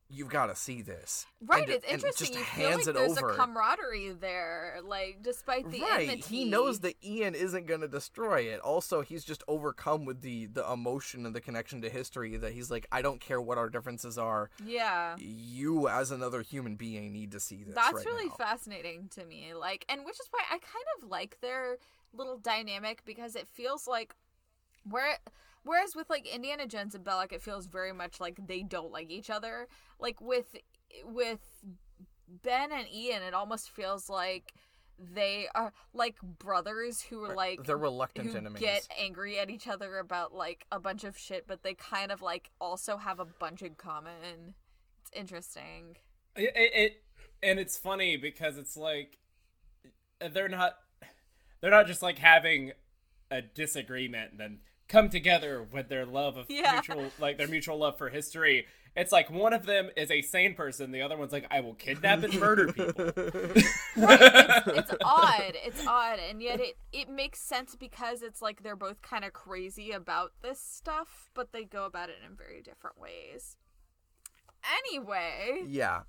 "You've got to see this." Right, and, it's interesting. Just you hands feel like there's over. A camaraderie there, like, despite the right. enmity. He knows that Ian isn't going to destroy it. Also, he's just overcome with the emotion and the connection to history that he's like, I don't care what our differences are. Yeah. You, as another human being, need to see this. That's right really now. Fascinating to me. Like, and which is why I kind of like their little dynamic, because it feels like whereas with like Indiana Jones and Belloq, it feels very much like they don't like each other. Like with Ben and Ian, it almost feels like they are like brothers who are like they're reluctant enemies. Get angry at each other about like a bunch of shit, but they kind of like also have a bunch in common. It's interesting. And it's funny because it's like they're not just like having a disagreement and then come together with their love of mutual love for history. It's like one of them is a sane person, the other one's like, I will kidnap and murder people. Right. It's odd. And yet it makes sense because it's like they're both kind of crazy about this stuff, but they go about it in very different ways. Anyway. Yeah.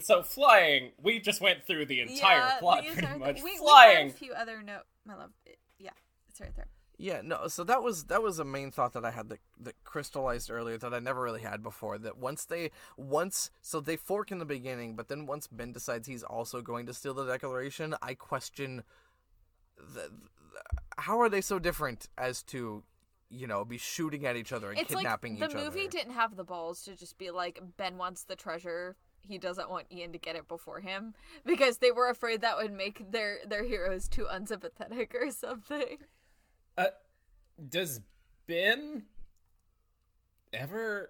So flying, we just went through the entire plot pretty much. Flying. We had a few other notes, my love. Yeah, it's right there. Yeah, no. So that was a main thought that I had that crystallized earlier that I never really had before. That once they fork in the beginning, but then once Ben decides he's also going to steal the Declaration, I question how are they so different as to, you know, be shooting at each other and kidnapping each other. It's like the movie didn't have the balls to just be like, Ben wants the treasure. He doesn't want Ian to get it before him, because they were afraid that would make their heroes too unsympathetic or something. Does Ben ever...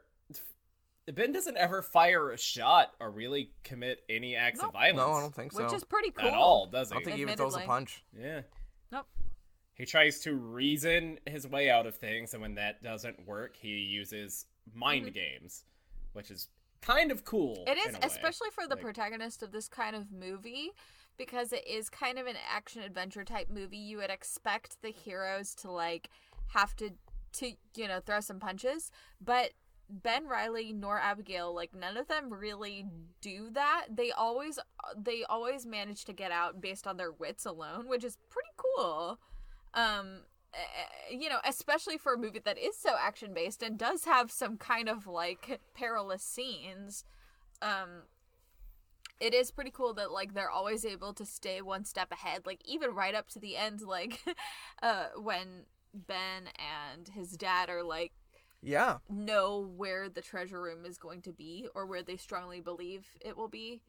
Ben doesn't ever fire a shot or really commit any acts of violence. No, I don't think so. Which is pretty cool. At all, does he? I don't think he even throws a punch. Yeah. Nope. He tries to reason his way out of things, and when that doesn't work, he uses mind games, which is... kind of cool. It is, especially for the protagonist of this kind of movie, because it is kind of an action-adventure type movie. You would expect the heroes to, like, have to you know, throw some punches, but Ben, Riley, nor Abigail, like, none of them really do that. They always manage to get out based on their wits alone, which is pretty cool. You know, especially for a movie that is so action-based and does have some kind of, like, perilous scenes, it is pretty cool that, like, they're always able to stay one step ahead, like, even right up to the end, like, when Ben and his dad are, like, know where the treasure room is going to be or where they strongly believe it will be.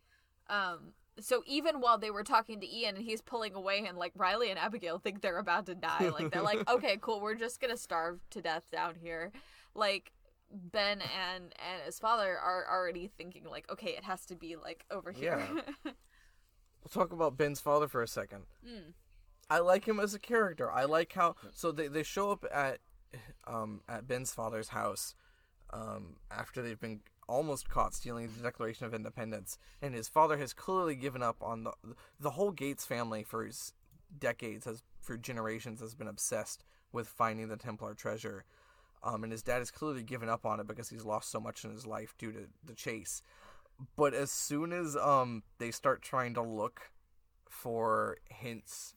So even while they were talking to Ian and he's pulling away and, like, Riley and Abigail think they're about to die. Like, they're like, okay, cool, we're just going to starve to death down here. Like, Ben and his father are already thinking, like, okay, it has to be, like, over here. Yeah. We'll talk about Ben's father for a second. Mm. I like him as a character. I like how... So they show up at Ben's father's house after they've been... almost caught stealing the Declaration of Independence, and his father has clearly given up on the whole Gates family for decades, for generations, has been obsessed with finding the Templar treasure, and his dad has clearly given up on it because he's lost so much in his life due to the chase. But as soon as they start trying to look for hints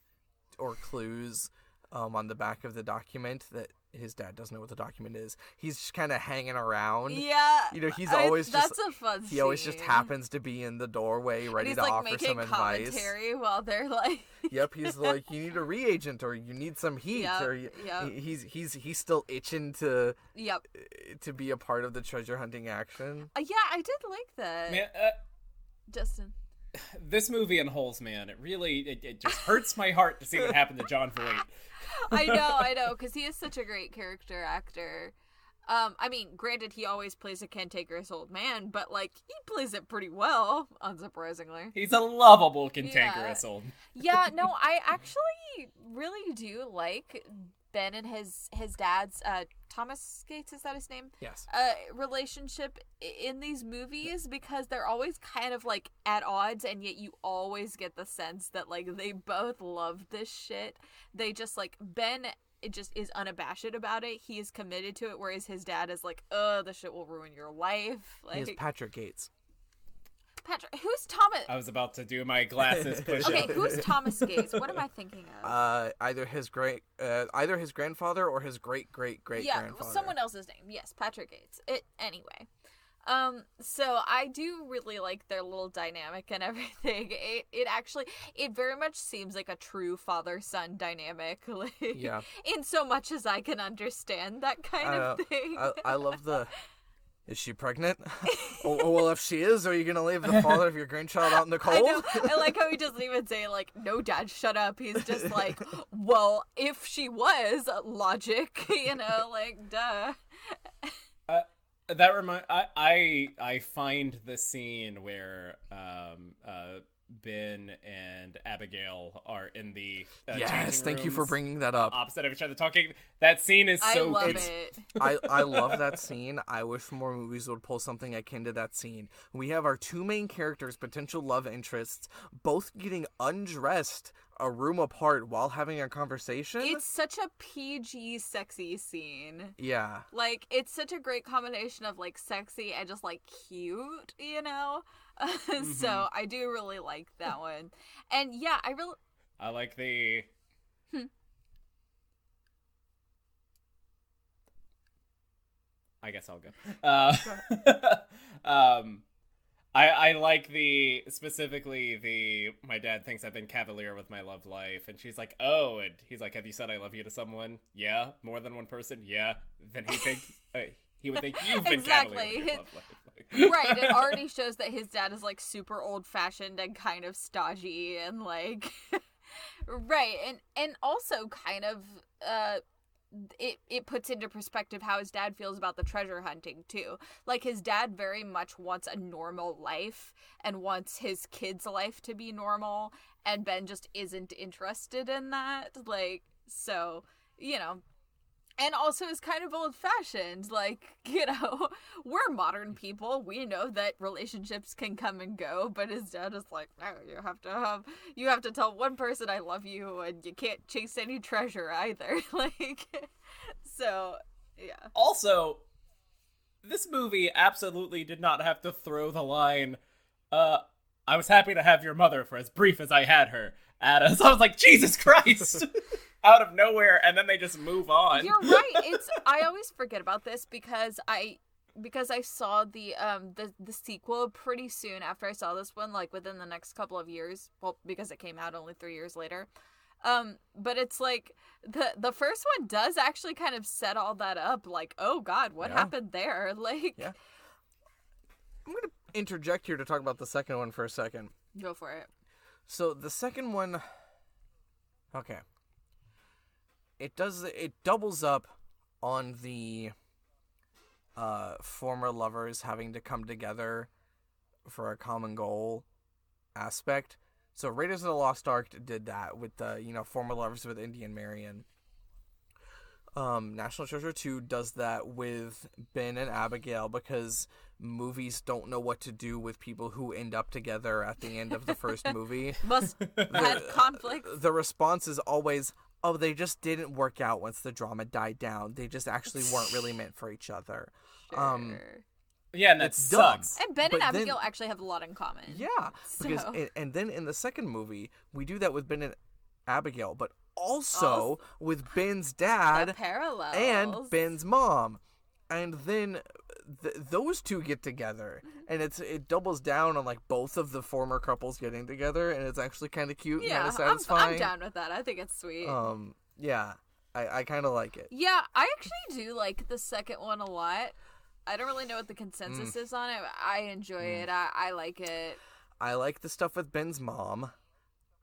or clues on the back of the document that his dad doesn't know what the document is. He's just kind of hanging around. Yeah. You know, he's always that's a fun scene. He always just happens to be in the doorway ready to offer some advice. He's, like, making commentary while they're, like... Yep, he's like, you need a reagent, or you need some heat, or... He's still itching to be a part of the treasure hunting action. Yeah, I did like that. Man, Justin. This movie and Holes, man, it just hurts my heart to see what happened to John Voight. I know, because he is such a great character actor. I mean, granted, he always plays a cantankerous old man, but, like, he plays it pretty well, unsurprisingly. He's a lovable cantankerous old man. Yeah, no, I actually really do like Ben and his dad's, Thomas Gates, is that his name? Yes. Relationship in these movies, because they're always kind of, like, at odds, and yet you always get the sense that, like, they both love this shit. They just, like, Ben... it just is unabashed about it. He is committed to it, whereas his dad is like, "Oh, the shit will ruin your life." Like, he is Patrick Gates. Patrick, who's Thomas? I was about to do my glasses push-up. Okay, who's Thomas Gates? What am I thinking of? Either his grandfather or his great-great-great-grandfather. Yeah, someone else's name. Yes, Patrick Gates. Anyway. So I do really like their little dynamic and everything. It very much seems like a true father-son dynamic. Like, yeah. In so much as I can understand that kind of thing. I love is she pregnant? Oh, well, if she is, are you going to leave the father of your grandchild out in the cold? I know. I like how he doesn't even say, like, "No, Dad, shut up." He's just like, "Well, if she was, logic, you know, like, duh." I find the scene where Ben and Abigail are in the yes, thank you for bringing that up. Opposite of each other, talking. That scene is so good. I love that scene. I wish more movies would pull something akin to that scene. We have our two main characters, potential love interests, both getting undressed a room apart while having a conversation. It's such a PG sexy scene. Yeah. Like, it's such a great combination of, like, sexy and just, like, cute, you know? Mm-hmm. So I do really like that one. And yeah, I like the... I guess I'll go. I like specifically my dad thinks I've been cavalier with my love life, and she's like, "Oh," and he's like, "Have you said I love you to someone?" "Yeah." "More than one person?" "Yeah." Then he would think you've been cavalier with your love life. Right, it already shows that his dad is, like, super old-fashioned and kind of stodgy and, like, right, and also kind of, it puts into perspective how his dad feels about the treasure hunting too. Like, his dad very much wants a normal life and wants his kid's life to be normal, and Ben just isn't interested in that. Like, so, you know, and also is kind of old-fashioned. Like, you know, we're modern people. We know that relationships can come and go, but his dad is like, "No, you have to tell one person I love you, and you can't chase any treasure either." Like, so, yeah. Also, this movie absolutely did not have to throw the line, "I was happy to have your mother for as brief as I had her," at us. I was like, Jesus Christ! Out of nowhere, and then they just move on. You're right. I always forget about this because I saw the sequel pretty soon after I saw this one, like within the next couple of years. Well, because it came out only 3 years later. But it's like the first one does actually kind of set all that up, like, oh God, what happened there? Like, yeah. I'm gonna interject here to talk about the second one for a second. Go for it. So the second one, okay. It doubles up on the former lovers having to come together for a common goal aspect. So Raiders of the Lost Ark did that with the, you know, former lovers with Indy and Marion. National Treasure 2 does that with Ben and Abigail because movies don't know what to do with people who end up together at the end of the first movie. Must have conflicts. The response is always... oh, they just didn't work out once the drama died down. They just actually weren't really meant for each other. Sure. Yeah, and that sucks. Dumb. And Ben and Abigail actually have a lot in common. Yeah. So. And then in the second movie, we do that with Ben and Abigail, but also with Ben's dad and Ben's mom. And then those two get together, and it doubles down on, like, both of the former couples getting together, and it's actually kind of cute and kind of satisfying. I'm down with that. I think it's sweet. Yeah, I kind of like it. Yeah, I actually do like the second one a lot. I don't really know what the consensus is on it, but I enjoy it. I like it. I like the stuff with Ben's mom.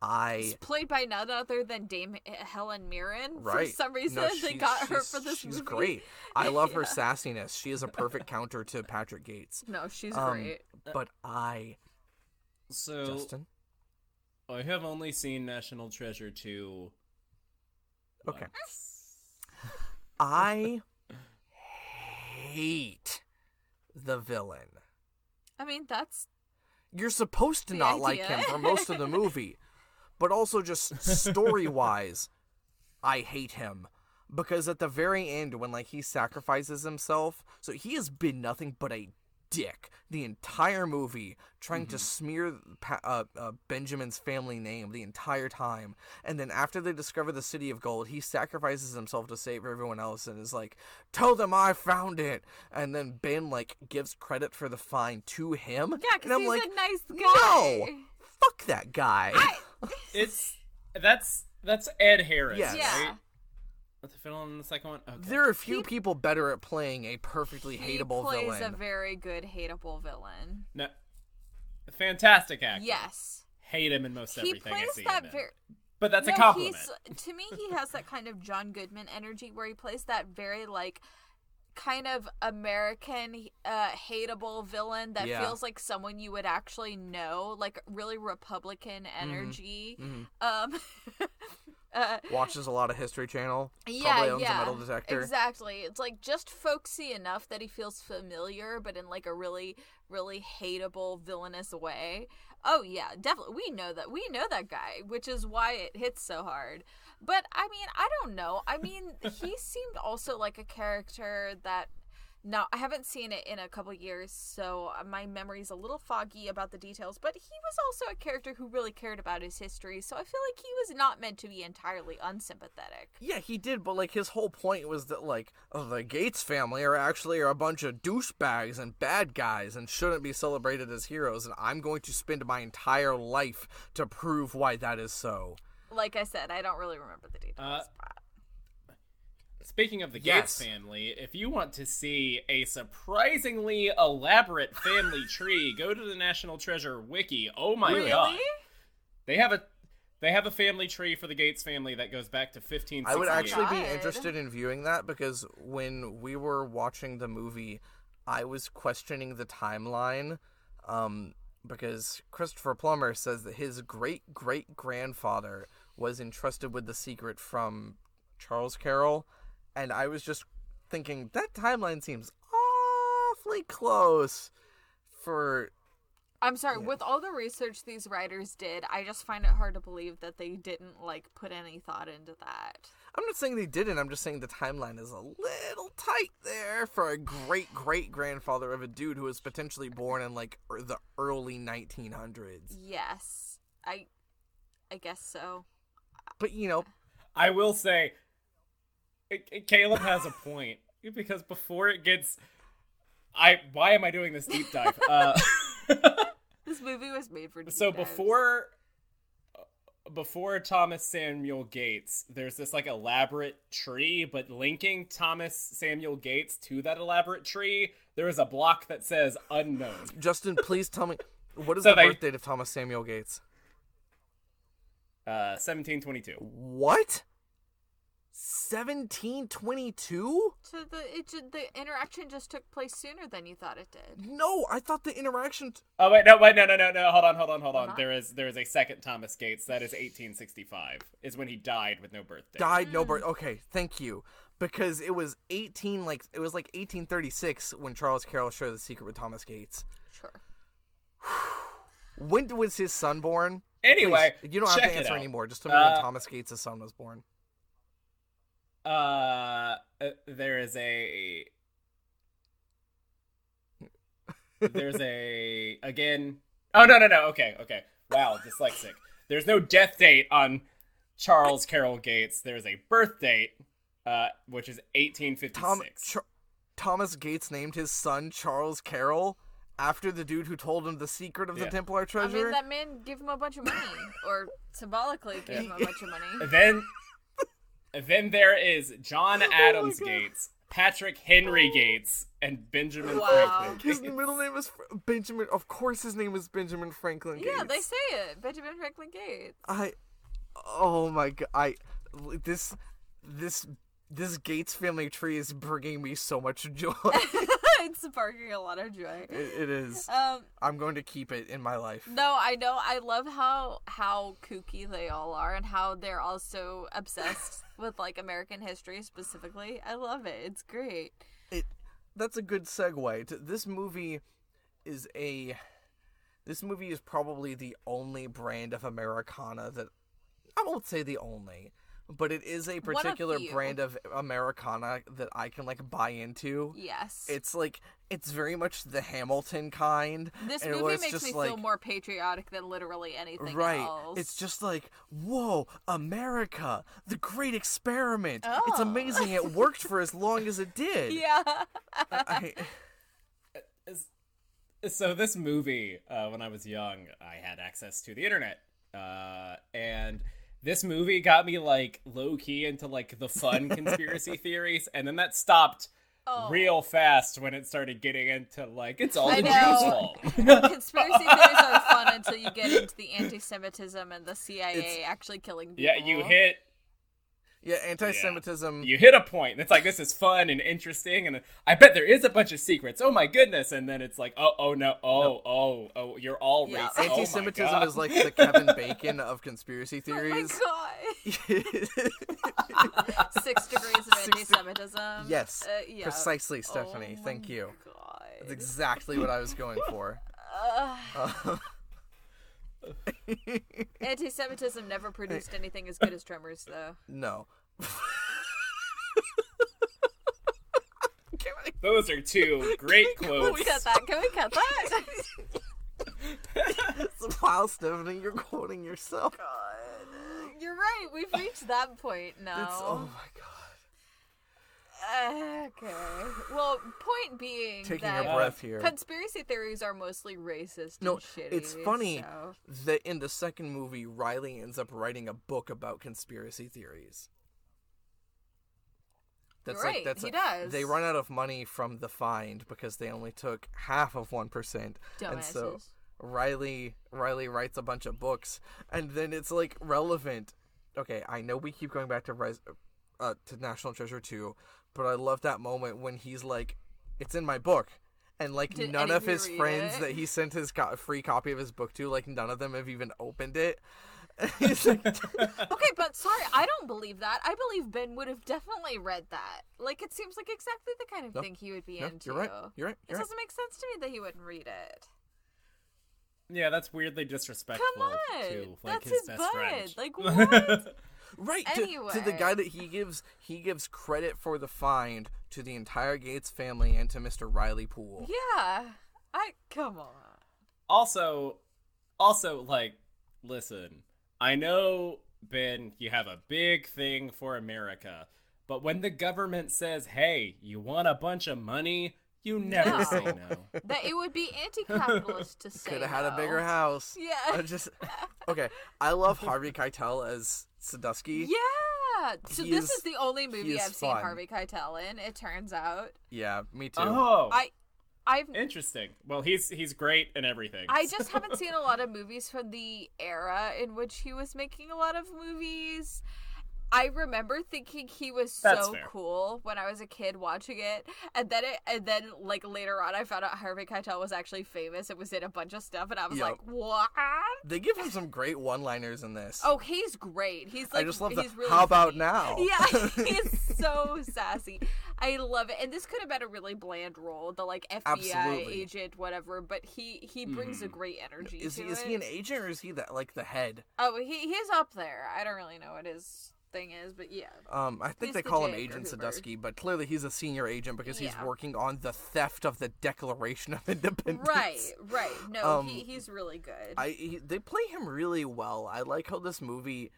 It's played by none other than Dame Helen Mirren. Right. For some reason, they got her for this movie. She's great. I love her sassiness. She is a perfect counter to Patrick Gates. No, she's great. But Justin? I have only seen National Treasure 2. Okay. I hate the villain. I mean, that's... You're supposed to not like him for most of the movie. But also just story-wise, I hate him. Because at the very end, when he sacrifices himself, so he has been nothing but a dick the entire movie, trying to smear Benjamin's family name the entire time. And then after they discover the City of Gold, he sacrifices himself to save everyone else and is like, tell them I found it. And then Ben gives credit for the find to him. Yeah, because he's a nice guy. No, fuck that guy. That's Ed Harris. Yes. Yeah. Right? The villain in the second one? Okay. There are few people better at playing a perfectly hateable villain. He plays a very good hateable villain. No, a fantastic actor. Yes. Hate him in most everything I see him in. But that's a compliment. To me, he has that kind of John Goodman energy where he plays that very, kind of American hateable villain that feels like someone you would actually know. Really Republican energy. Mm-hmm. Watches a lot of History Channel. Probably owns a metal detector. Exactly. It's just folksy enough that he feels familiar, but in a really, really hateable, villainous way. Oh yeah, definitely. We know that guy, which is why it hits so hard. But I mean, I don't know. I mean, he seemed also like a character that. Now, I haven't seen it in a couple years, so my memory's a little foggy about the details, but he was also a character who really cared about his history, so I feel like he was not meant to be entirely unsympathetic. Yeah, he did, but, his whole point was that, the Gates family are actually a bunch of douchebags and bad guys and shouldn't be celebrated as heroes, and I'm going to spend my entire life to prove why that is so. Like I said, I don't really remember the details. Speaking of the Gates family, if you want to see a surprisingly elaborate family tree, go to the National Treasure wiki. Oh my god. They have a family tree for the Gates family that goes back to 1568. I would actually be interested in viewing that because when we were watching the movie, I was questioning the timeline because Christopher Plummer says that his great-great-grandfather was entrusted with the secret from Charles Carroll. And I was just thinking, that timeline seems awfully close for... I'm sorry, with all the research these writers did, I just find it hard to believe that they didn't, put any thought into that. I'm not saying they didn't, I'm just saying the timeline is a little tight there for a great-great-grandfather of a dude who was potentially born in, the early 1900s. Yes, I guess so. But, I will say... Caleb has a point because before it gets, why am I doing this deep dive? This movie was made for deep dives. So before Thomas Samuel Gates, there's this elaborate tree, but linking Thomas Samuel Gates to that elaborate tree, there is a block that says unknown. Justin, please tell me what is the birth date of Thomas Samuel Gates? 1722. What? 1722? So the interaction just took place sooner than you thought it did. No, I thought the interaction... Oh, wait, no. Hold on. Uh-huh. There is a second Thomas Gates. That is 1865, is when he died with no birthday. Okay, thank you. Because it was 1836 when Charles Carroll shared the secret with Thomas Gates. Sure. When was his son born? Anyway, please, you don't have to answer anymore. Just tell me when Thomas Gates' son was born. Okay. Wow, dyslexic. There's no death date on Charles Carroll Gates. There's a birth date, which is 1856. Thomas Gates named his son Charles Carroll after the dude who told him the secret of the Templar treasure. I mean, that man gave him a bunch of money, or symbolically gave him a bunch of money. Then there is John Adams Gates, Patrick Henry Gates and Benjamin Franklin. His middle name is Benjamin. Of course his name is Benjamin Franklin Gates. Yeah, they say it. Benjamin Franklin Gates. Oh my god. This Gates family tree is bringing me so much joy. It's sparking a lot of joy. It is. I'm going to keep it in my life. No, I know. I love how kooky they all are and how they're also obsessed with like American history specifically. I love it. It's great. That's a good segue. This movie is probably the only brand of Americana that I won't say the only. But it is a particular brand of Americana that I can, like, buy into. Yes. It's, like, it's very much the Hamilton kind. This movie makes me feel more patriotic than literally anything else. Right. It's just like, whoa, America, the great experiment. Oh. It's amazing it worked for as long as it did. Yeah. So this movie, when I was young, I had access to the internet. And... this movie got me, like, low-key into, like, the fun conspiracy theories, and then that stopped real fast when it started getting into, like, it's all the Jews' fault. Conspiracy theories are fun until you get into the anti-Semitism and the CIA actually killing people. Yeah, anti-Semitism. Yeah. You hit a point. It's like, this is fun and interesting, and I bet there is a bunch of secrets. Oh, my goodness. And then it's like, oh, no, you're all racist. Anti-Semitism is like the Kevin Bacon of conspiracy theories. Oh, my God. 6 degrees of anti-Semitism. Yes. Yeah. Precisely, Stephanie. Thank you. God. That's exactly what I was going for. Anti-Semitism never produced anything as good as Tremors, though. No. Those are two great quotes. Can we cut that? Wow, Stephanie, you're quoting yourself. God. You're right. We've reached that point now. Oh my god. Okay. Well, point being taking a breath here. Conspiracy theories are mostly racist and shitty. It's funny that in the second movie, Riley ends up writing a book about conspiracy theories. That's right, like, he does. They run out of money from the find because they only took half of 1%. And so Riley writes a bunch of books, and then it's, like, relevant. Okay, I know we keep going back to National Treasure 2, but I love that moment when he's like, it's in my book, and like none of his friends that he sent his free copy of his book to, like none of them have even opened it. He's like, okay, but sorry, I don't believe that. I believe Ben would have definitely read that. Like, it seems like exactly the kind of thing he would be into. You're right. It doesn't make sense to me that he wouldn't read it. Yeah, that's weirdly disrespectful. Come on, to, like, that's his best friend. Like, what? Right, anyway. To the guy that he gives credit for the find to the entire Gates family and to Mr. Riley Poole. Yeah, come on. Also, like, listen, I know, Ben, you have a big thing for America, but when the government says, hey, you want a bunch of money, you never say no. That it would be anti-capitalist to say no. Could have had a bigger house. Yeah. Okay, I love Harvey Keitel as... Sadusky. Yeah. So this is the only movie I've seen Harvey Keitel in, it turns out. Yeah, me too. Oh. I've interesting. Well, he's great in everything. I just haven't seen a lot of movies from the era in which he was making a lot of movies. I remember thinking he was so cool when I was a kid watching it, and then like later on, I found out Harvey Keitel was actually famous. It was in a bunch of stuff, and I was like, "What?" They give him some great one-liners in this. Oh, he's great. He's like, I just love really how about funny. Now? Yeah, he's so sassy. I love it, and this could have been a really bland role, the like FBI agent, whatever. But he brings a great energy. Is he an agent or is he the head? Oh, he's up there. I don't really know what his thing is, but yeah. I think they call him Agent Sadusky, but clearly he's a senior agent because he's working on the theft of the Declaration of Independence. Right. No, he's really good. They play him really well. I like how this movie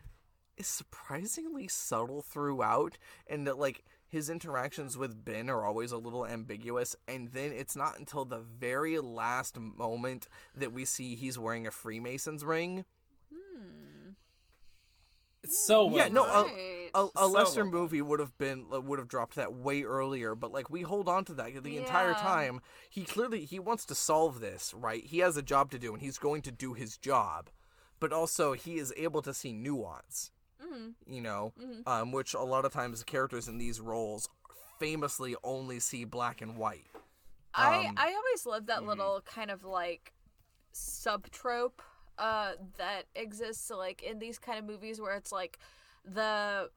is surprisingly subtle throughout, and that like his interactions with Ben are always a little ambiguous, and then it's not until the very last moment that we see he's wearing a Freemason's ring. It's so well. Yeah, no, a lesser movie would have dropped that way earlier, but like we hold on to that the entire time. He wants to solve this, right? He has a job to do, and he's going to do his job, but also he is able to see nuance. Mm-hmm. You know, mm-hmm. Which a lot of times the characters in these roles famously only see black and white. I always love that little kind of like sub-trope that exists like in these kind of movies where it's like the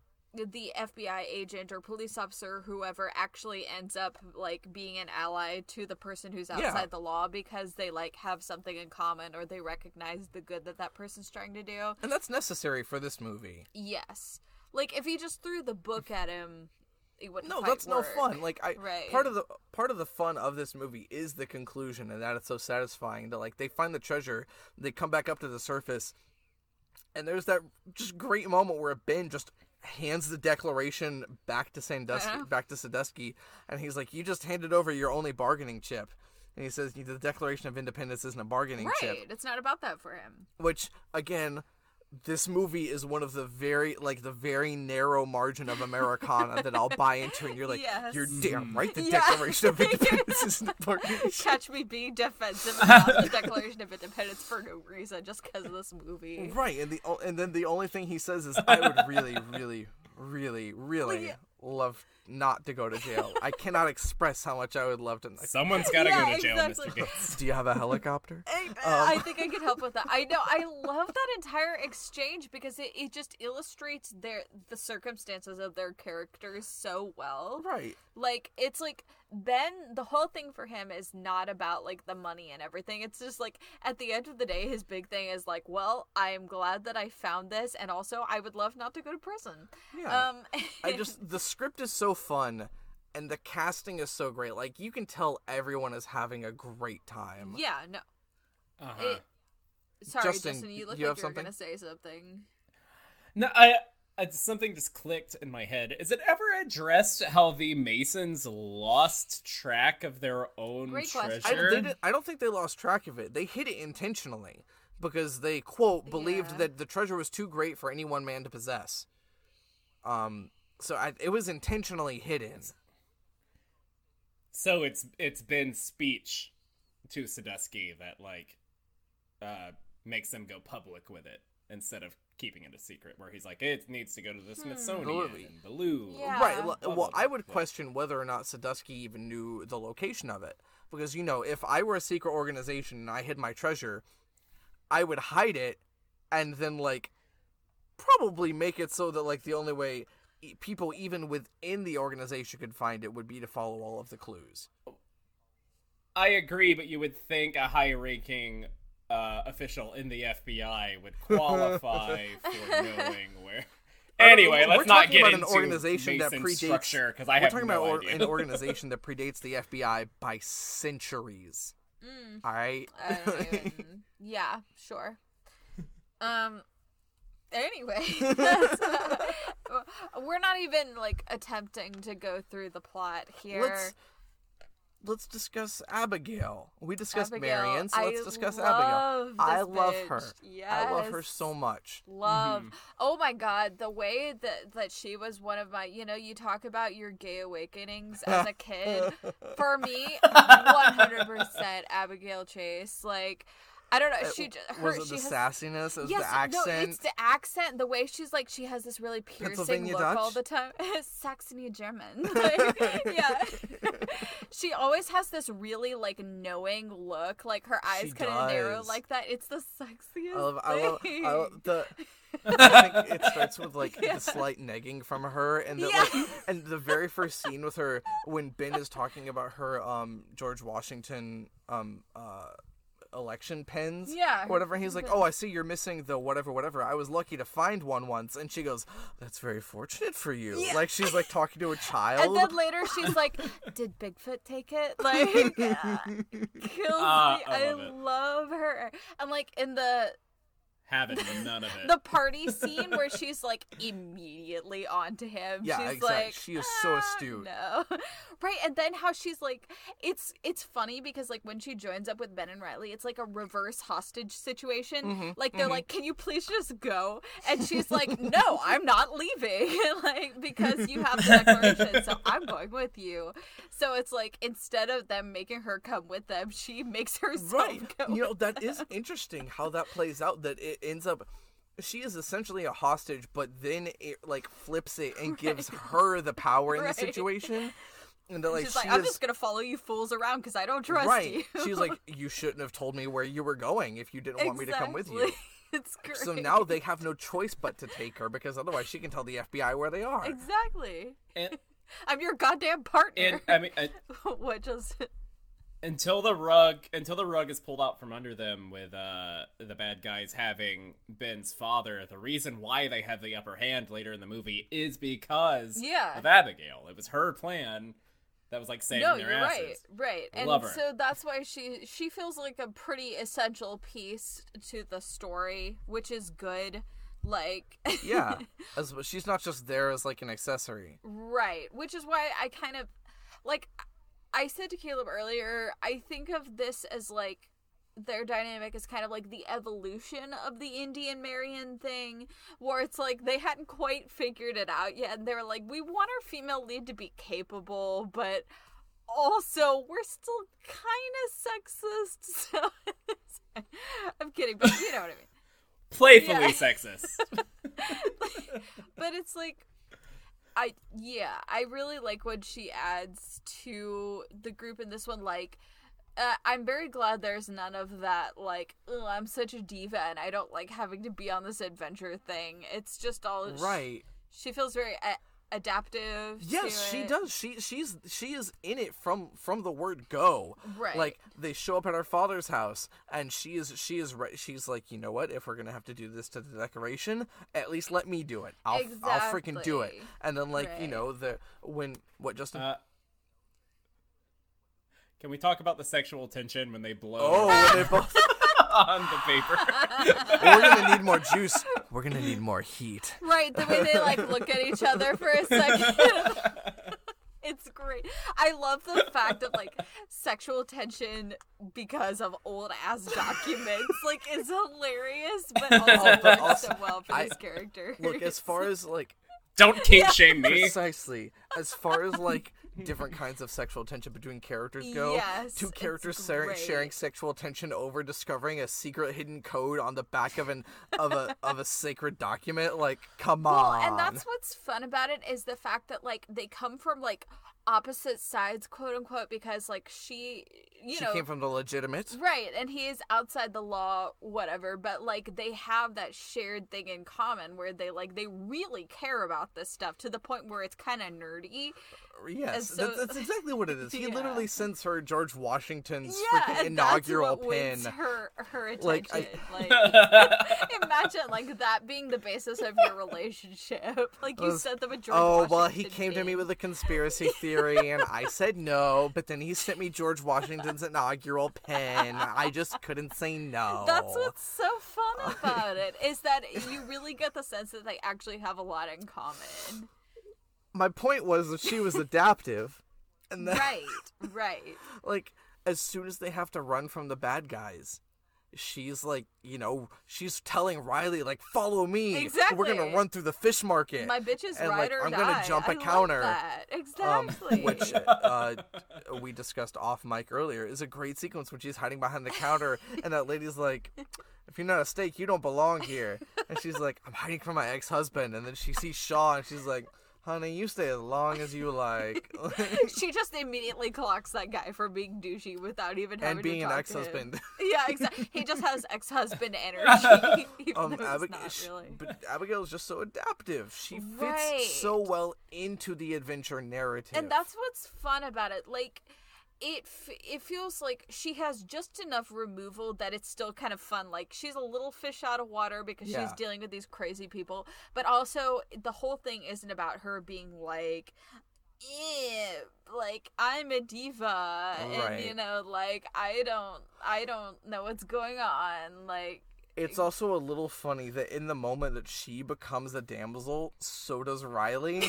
FBI agent or police officer, whoever, actually ends up like being an ally to the person who's outside the law because they like have something in common or they recognize the good that person's trying to do. And that's necessary for this movie. Yes. Like if he just threw the book at him, it wouldn't work. No, that's no fun. Like part of the fun of this movie is the conclusion, and that it's so satisfying that like they find the treasure, they come back up to the surface, and there's that just great moment where Ben just hands the declaration back to Sadusky, and he's like, "You just handed over your only bargaining chip." And he says, "The Declaration of Independence isn't a bargaining chip." Right, it's not about that for him. Which, again, this movie is one of the very narrow margin of Americana that I'll buy into, and you're like, You're damn right the Declaration of Independence isn't a bargaining chip. Catch me being defensive about the Declaration of Independence for no reason, just because of this movie. Right, and then the only thing he says is, I would really, really, really, really love not to go to jail. I cannot express how much I would love to. Someone's got to go to jail, exactly. Mr. Gates. Do you have a helicopter? I think I could help with that. I know. I love that entire exchange because it just illustrates the circumstances of their characters so well. Right. Like, it's like Ben, the whole thing for him is not about like the money and everything. It's just like at the end of the day, his big thing is like, well, I am glad that I found this, and also I would love not to go to prison. Yeah. The script is so fun, and the casting is so great. Like, you can tell everyone is having a great time. Yeah, no. Uh-huh. Justin, you look like you were going to say something. No, something just clicked in my head. Is it ever addressed how the Masons lost track of their own treasure? I don't think they lost track of it. They hid it intentionally because they, quote, believed that the treasure was too great for any one man to possess. So it was intentionally hidden. So it's Ben's speech to Sadusky that like makes them go public with it instead of keeping it a secret. Where he's like, it needs to go to the Smithsonian and Baloo. Yeah. Right. Well, I would question whether or not Sadusky even knew the location of it, because you know, if I were a secret organization and I hid my treasure, I would hide it and then like probably make it so that like the only way people even within the organization could find it would be to follow all of the clues. I agree, but you would think a high-ranking official in the FBI would qualify for knowing where. Anyway, let's not get into Mason's structure, because I have no idea. We're talking about an organization that predates the FBI by centuries. Mm. All right? I don't even... Yeah, sure. Anyway, we're not even like attempting to go through the plot here. Let's discuss Abigail. We discussed Marion, so let's discuss Abigail. I love her. Yes. I love her so much. Love. Mm-hmm. Oh my God, the way that she was one of my, you know, you talk about your gay awakenings as a kid. For me, 100% Abigail Chase. Like, I don't know. Was it the sassiness? The accent? No, it's the accent. The way she's like, she has this really piercing look Dutch? All the time. Saxony German. Like, yeah. She always has this really like knowing look. Like her eyes kind of narrow like that. It's the sexiest thing. I think it starts with like the slight negging from her, and and the very first scene with her when Ben is talking about her George Washington election pins, whatever. He's like, "Oh, I see you're missing the whatever. I was lucky to find one once," and she goes, "That's very fortunate for you." Yeah. Like she's like talking to a child. And then later she's like, "Did Bigfoot take it?" Like, kills me. I love her. And like in the having none of it. The party scene where she's like immediately onto him. Yeah, she's exactly. Like, she is so astute. No. Right, and then how she's like, it's funny because like when she joins up with Ben and Riley, it's like a reverse hostage situation. Mm-hmm. Like they're mm-hmm. like, can you please just go? And she's like, no, I'm not leaving. Like because you have the declaration, so I'm going with you. So it's like instead of them making her come with them, she makes herself right. go. You know, that is interesting how that plays out. That it ends up, she is essentially a hostage, but then it like flips it and right. gives her the power in right. the situation. And like, she's like, I'm just gonna follow you fools around because I don't trust right. you. She's like, you shouldn't have told me where you were going if you didn't exactly. want me to come with you. It's great. So now they have no choice but to take her because otherwise she can tell the FBI where they are. Exactly. And I'm your goddamn partner. And I mean, what just. Until the rug is pulled out from under them with the bad guys having Ben's father, the reason why they have the upper hand later in the movie is because yeah. of Abigail. It was her plan that was like saving their asses. No, you're right. I love her. And so that's why she feels like a pretty essential piece to the story, which is good. Like yeah, as she's not just there as like an accessory. Right, which is why I kind of like. I said to Caleb earlier, I think of this as, like, their dynamic is kind of, like, the evolution of the Indian Marion thing, where it's, like, they hadn't quite figured it out yet, and they were like, we want our female lead to be capable, but also, we're still kind of sexist, so... I'm kidding, but you know what I mean. Playfully yeah. sexist. But it's, like... I really like what she adds to the group in this one. Like, I'm very glad there's none of that, like, I'm such a diva and I don't like having to be on this adventure thing. It's just all... Right. She feels very adaptive. Yes, she does. She is in it from the word go. Right. Like, they show up at her father's house and she is right. She's like, you know what? If we're going to have to do this to the decoration, at least let me do it. I'll freaking do it. And then like, right. you know, Justin? Can we talk about the sexual tension when they blow? Oh, they both on the paper. We're going to need more juice. We're going to need more heat. Right, the way they, like, look at each other for a second. It's great. I love the fact of, like, sexual tension because of old-ass documents. Like, it's hilarious, but also works so well for this character. Look, as far as, like... Don't kink shame me. Precisely. As far as, like... different kinds of sexual tension between characters go. Yes, two characters sharing sexual tension over discovering a secret hidden code on the back of a sacred document. Like, come on. And that's what's fun about it is the fact that like they come from like opposite sides, quote unquote, because like she came from the legitimate, right, and he is outside the law, whatever. But like they have that shared thing in common where they really care about this stuff to the point where it's kind of nerdy. Yes, so, that's exactly what it is. He literally sends her George Washington's freaking inaugural pin. Her attention. Imagine like that being the basis of your relationship. Like you sent them a George Washington. Oh well, he came to me with a conspiracy theory, and I said no. But then he sent me George Washington's inaugural pin. I just couldn't say no. That's what's so fun about it is that you really get the sense that they actually have a lot in common. My point was that she was adaptive. And that, right. Like, as soon as they have to run from the bad guys, she's like, you know, she's telling Riley, like, follow me. Exactly. We're going to run through the fish market. My bitch is and, ride like, or I'm die. Going to jump a counter. That. Exactly. Which we discussed off mic earlier is a great sequence when she's hiding behind the counter and that lady's like... If you're not a steak, you don't belong here. And she's like, I'm hiding from my ex-husband. And then she sees Shaw and she's like, honey, you stay as long as you like. She just immediately clocks that guy for being douchey without even having to talk to him. And being an ex-husband. Yeah, exactly. He just has ex-husband energy. But Abigail's just so adaptive. She fits so well into the adventure narrative. And that's what's fun about it. Like... It feels like she has just enough removal that it's still kind of fun. Like, she's a little fish out of water because she's dealing with these crazy people. But also, the whole thing isn't about her being like, like, I'm a diva. Right. And, you know, like, I don't know what's going on. Like... It's also a little funny that in the moment that she becomes a damsel, so does Riley.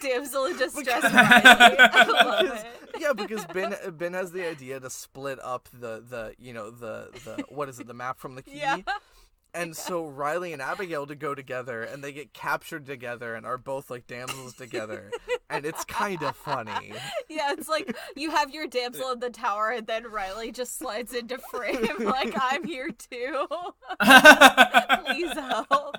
Damsel in distress because, Riley. I love it. Yeah, because Ben has the idea to split up the what is it, the map from the key? Yeah. And so Riley and Abigail to go together, and they get captured together and are both like damsels together. And it's kind of funny. Yeah, it's like you have your damsel in the tower and then Riley just slides into frame like, I'm here too. Please help.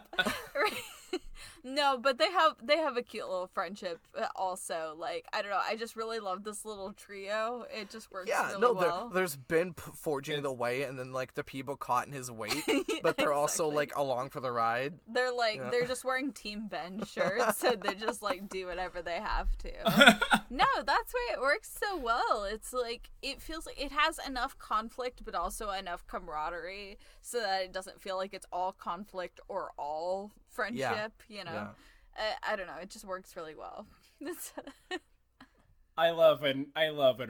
No, but they have a cute little friendship also. Like, I don't know. I just really love this little trio. It just works well. There's Ben forging the way and then, like, the people caught in his wake. Yeah, but they're also, like, along for the ride. They're, like, they're just wearing Team Ben shirts. So they just, like, do whatever they have to. No, that's why it works so well. It's, like, it feels like it has enough conflict but also enough camaraderie so that it doesn't feel like it's all conflict or all friendship, you know. Yeah. I don't know, it just works really well. I love when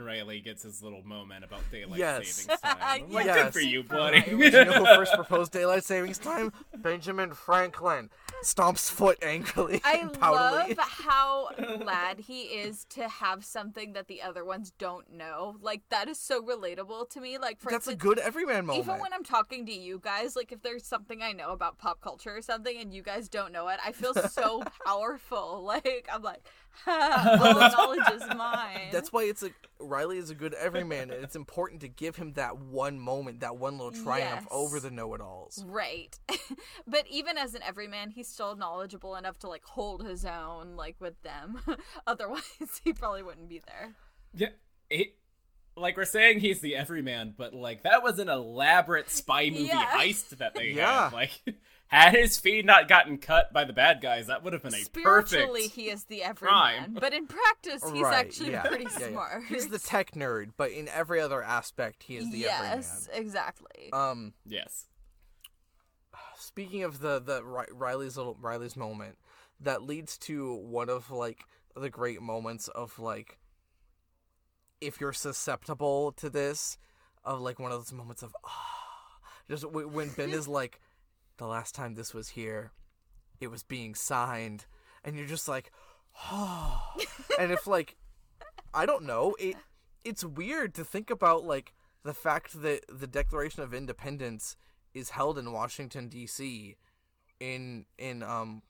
Riley gets his little moment about daylight savings time. Like, good for you, buddy. You know who first proposed daylight savings time? Benjamin Franklin. Stomps foot angrily. I love how glad he is to have something that the other ones don't know. Like, that is so relatable to me. Like, for instance, a good everyman moment. Even when I'm talking to you guys, like, if there's something I know about pop culture or something and you guys don't know it, I feel so powerful. Like, I'm like, all knowledge is mine. That's why it's like Riley is a good everyman, and it's important to give him that one moment, that one little triumph over the know-it-alls. Right. But even as an everyman, he's still knowledgeable enough to, like, hold his own, like, with them. Otherwise, he probably wouldn't be there. Yeah. Like, we're saying he's the everyman, but, like, that was an elaborate spy movie heist that they had. Like, had his feed not gotten cut by the bad guys, that would have been a perfect crime. Spiritually, he is the everyman. But in practice, he's actually pretty smart. He's the tech nerd, but in every other aspect, he is the everyman. Yes, exactly. Yes. Speaking of the Riley's moment, that leads to one of, like, the great moments of, like, if you're susceptible to this, of, like, one of those moments of, just when Ben is like, the last time this was here, it was being signed. And you're just like, and if, like, I don't know, it's weird to think about, like, the fact that the Declaration of Independence is held in Washington, D.C. in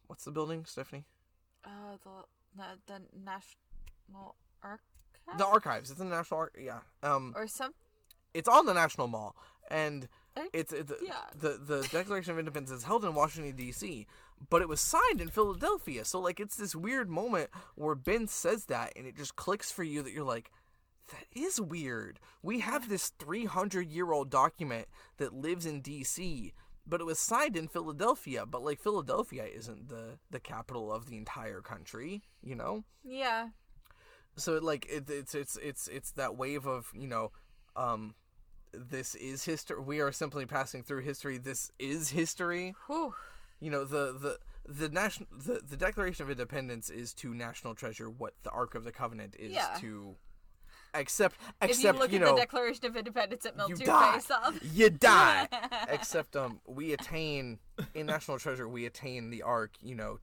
what's the building, Stephanie? The National Ark. The archives. It's in the National Ark. Yeah. Or some. It's on the National Mall, and the Declaration of Independence is held in Washington D.C., but it was signed in Philadelphia. So, like, it's this weird moment where Ben says that, and it just clicks for you that you're like, that is weird. We have this 300-year-old document that lives in D.C., but it was signed in Philadelphia. But, like, Philadelphia isn't the capital of the entire country, you know? Yeah. So, like, it's that wave of, you know, this is history. We are simply passing through history. This is history. Whew. You know, the Declaration of Independence is to National Treasure what the Ark of the Covenant is to. Except if you look at the Declaration of Independence, it melts your face off. You die. Except we attain in National Treasure. We attain the Ark. You know,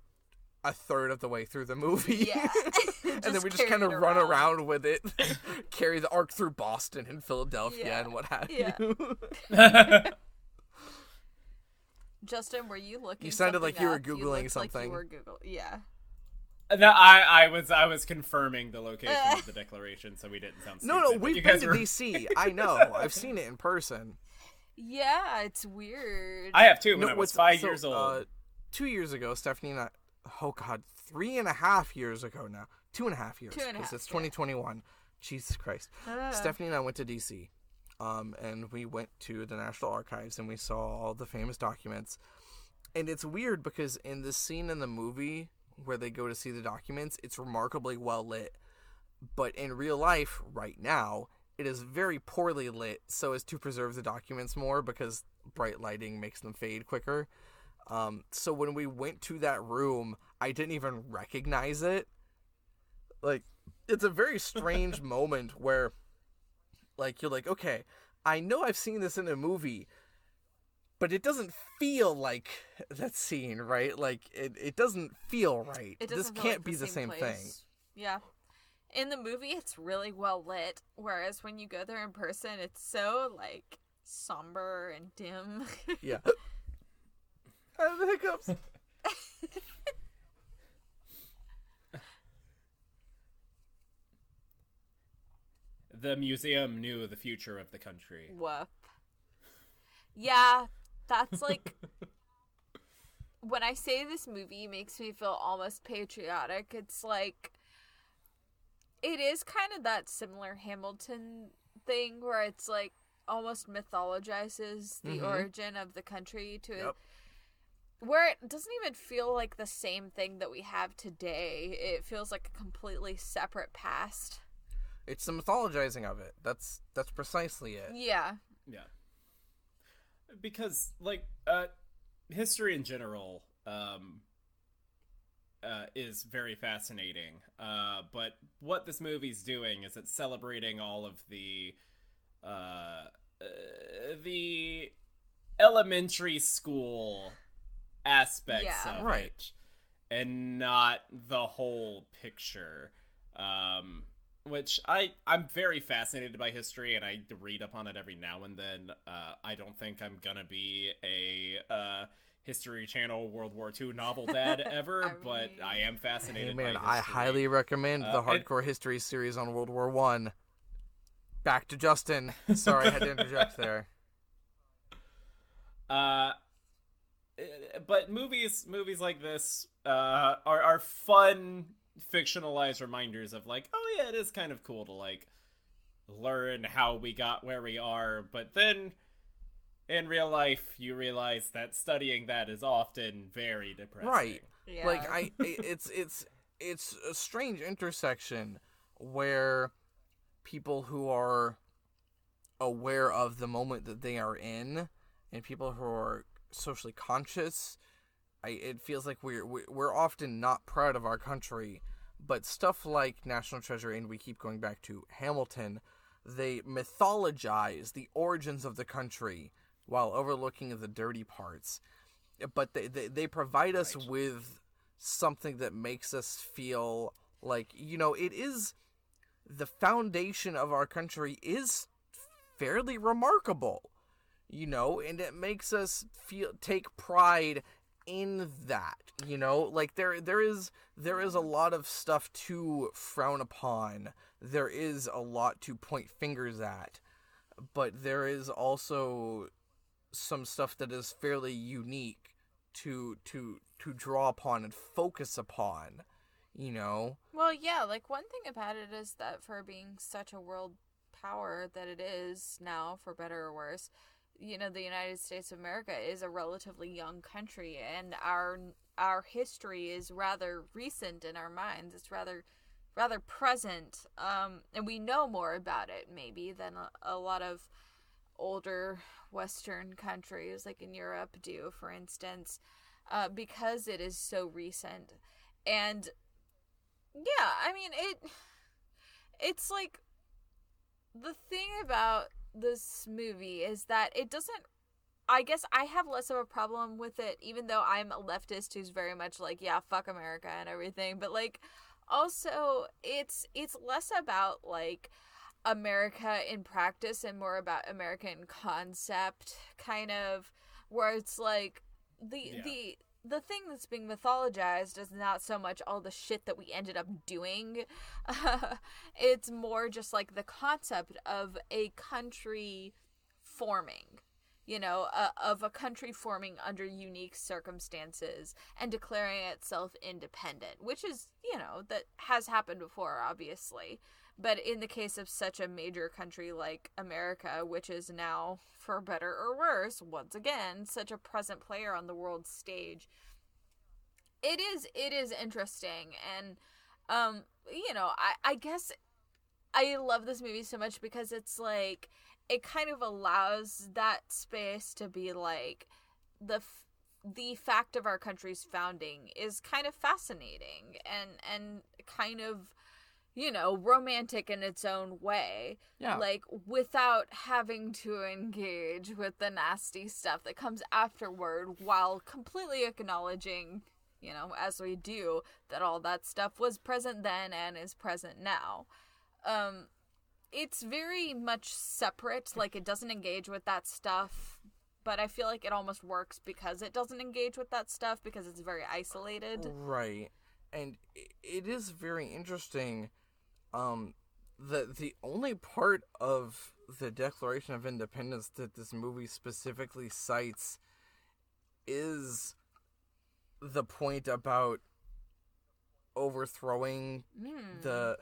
a third of the way through the movie. Yeah. And then we just kind of run around with it, carry the Ark through Boston and Philadelphia and what have you. Justin, were you looking? You sounded like you were Googling something. Like you were yeah. No, I was confirming the location of the Declaration, so we didn't sound stupid. No, we've been to D.C. I know. I've seen it in person. Yeah, it's weird. I have too. When I was 5 years old, 2 years ago, Stephanie and I. Oh God, 3.5 years ago now. 2.5 years. Because it's 2021. Jesus Christ. Stephanie and I went to D.C. And we went to the National Archives and we saw all the famous documents. And it's weird because in this scene in the movie where they go to see the documents, it's remarkably well lit. But in real life, right now, it is very poorly lit so as to preserve the documents more because bright lighting makes them fade quicker. So when we went to that room, I didn't even recognize it. Like, it's a very strange moment where, like, you're like, okay, I know I've seen this in a movie, But it doesn't feel like that scene, right? Like, it doesn't feel right. This can't be the same thing. Yeah. In the movie, it's really well lit, whereas when you go there in person, it's so, like, somber and dim. Yeah. I have the hiccups. The museum knew the future of the country. Whoop. Yeah, that's like... When I say this movie makes me feel almost patriotic, it's like... It is kind of that similar Hamilton thing where it's like almost mythologizes the origin of the country to... Yep. Where it doesn't even feel like the same thing that we have today. It feels like a completely separate past. It's the mythologizing of it. That's precisely it. Yeah. Yeah. Because, like, history in general is very fascinating. But what this movie's doing is it's celebrating all of the elementary school aspects of it, and not the whole picture, which I'm very fascinated by history, and I read up on it every now and then. I don't think I'm gonna be a History Channel World War II novel dad ever. I mean... but I am fascinated by history. I highly recommend the Hardcore History series on World War I. Back to Justin. Sorry, I had to interject there. But movies like this are fun fictionalized reminders of, like, oh yeah, it is kind of cool to, like, learn how we got where we are, but then in real life you realize that studying that is often very depressing. Right. Yeah. Like, it's a strange intersection where people who are aware of the moment that they are in and people who are socially conscious, it feels like we're often not proud of our country, but stuff like National Treasure, and we keep going back to Hamilton, they mythologize the origins of the country while overlooking the dirty parts, but they provide us with something that makes us feel like, you know, it is the foundation of our country is fairly remarkable. You know, and it makes us take pride in that, you know, like there is a lot of stuff to frown upon. There is a lot to point fingers at, but there is also some stuff that is fairly unique to draw upon and focus upon, you know? Well, yeah, like one thing about it is that for being such a world power that it is now, for better or worse, you know, the United States of America is a relatively young country, and our history is rather recent in our minds. It's rather present, and we know more about it maybe than a lot of older Western countries, like in Europe, do, for instance, because it is so recent. And yeah, I mean, it's like the thing about this movie is that it doesn't, I guess I have less of a problem with it, even though I'm a leftist who's very much like, yeah, fuck America and everything, but like also it's less about like America in practice and more about American concept, kind of, where it's like the thing that's being mythologized is not so much all the shit that we ended up doing. It's more just like the concept of a country forming, you know, of a country forming under unique circumstances and declaring itself independent, which is, you know, that has happened before, obviously. But in the case of such a major country like America, which is now, for better or worse, once again, such a present player on the world stage, it is interesting. And, you know, I guess I love this movie so much because it's like, it kind of allows that space to be like, the fact of our country's founding is kind of fascinating and kind of, you know, romantic in its own way. Yeah. Like, without having to engage with the nasty stuff that comes afterward, while completely acknowledging, you know, as we do, that all that stuff was present then and is present now. It's very much separate. Like, it doesn't engage with that stuff, but I feel like it almost works because it doesn't engage with that stuff, because it's very isolated. Right. And it is very interesting that the only part of the Declaration of Independence that this movie specifically cites is the point about overthrowing the...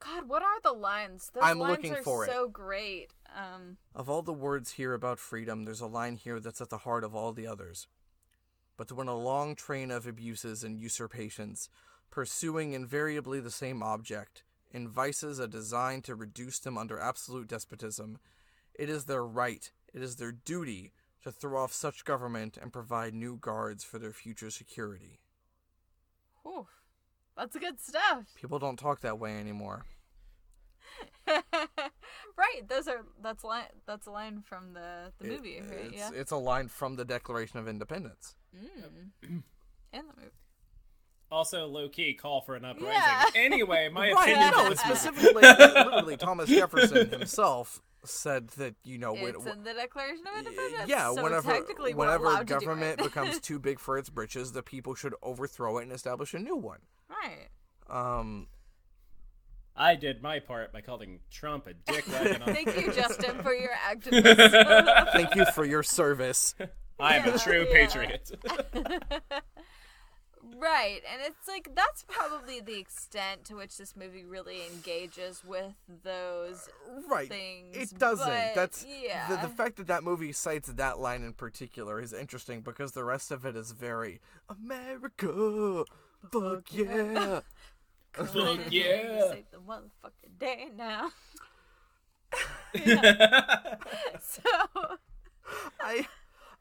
God, what are the lines? Those lines are so great. Of all the words here about freedom, there's a line here that's at the heart of all the others. But when a long train of abuses and usurpations, pursuing invariably the same object, in vices a design to reduce them under absolute despotism, it is their right, it is their duty, to throw off such government and provide new guards for their future security. Whew. That's good stuff. People don't talk that way anymore. Right, that's a line from the movie, right? It's a line from the Declaration of Independence. And the movie. Also, low key call for an uprising. Yeah. Anyway, my opinion. No, it's specifically, literally, Thomas Jefferson himself said that, you know, it's in the Declaration of Independence. Yeah, so whenever government becomes too big for its britches, the people should overthrow it and establish a new one. Right. I did my part by calling Trump a dickhead. Thank you, Justin, for your activism. Thank you for your service. I am a true patriot. Right, and it's like, that's probably the extent to which this movie really engages with those things. It doesn't. But, the fact that that movie cites that line in particular is interesting, because the rest of it is very America. Fuck yeah. Fuck yeah. Save the motherfucking day now. So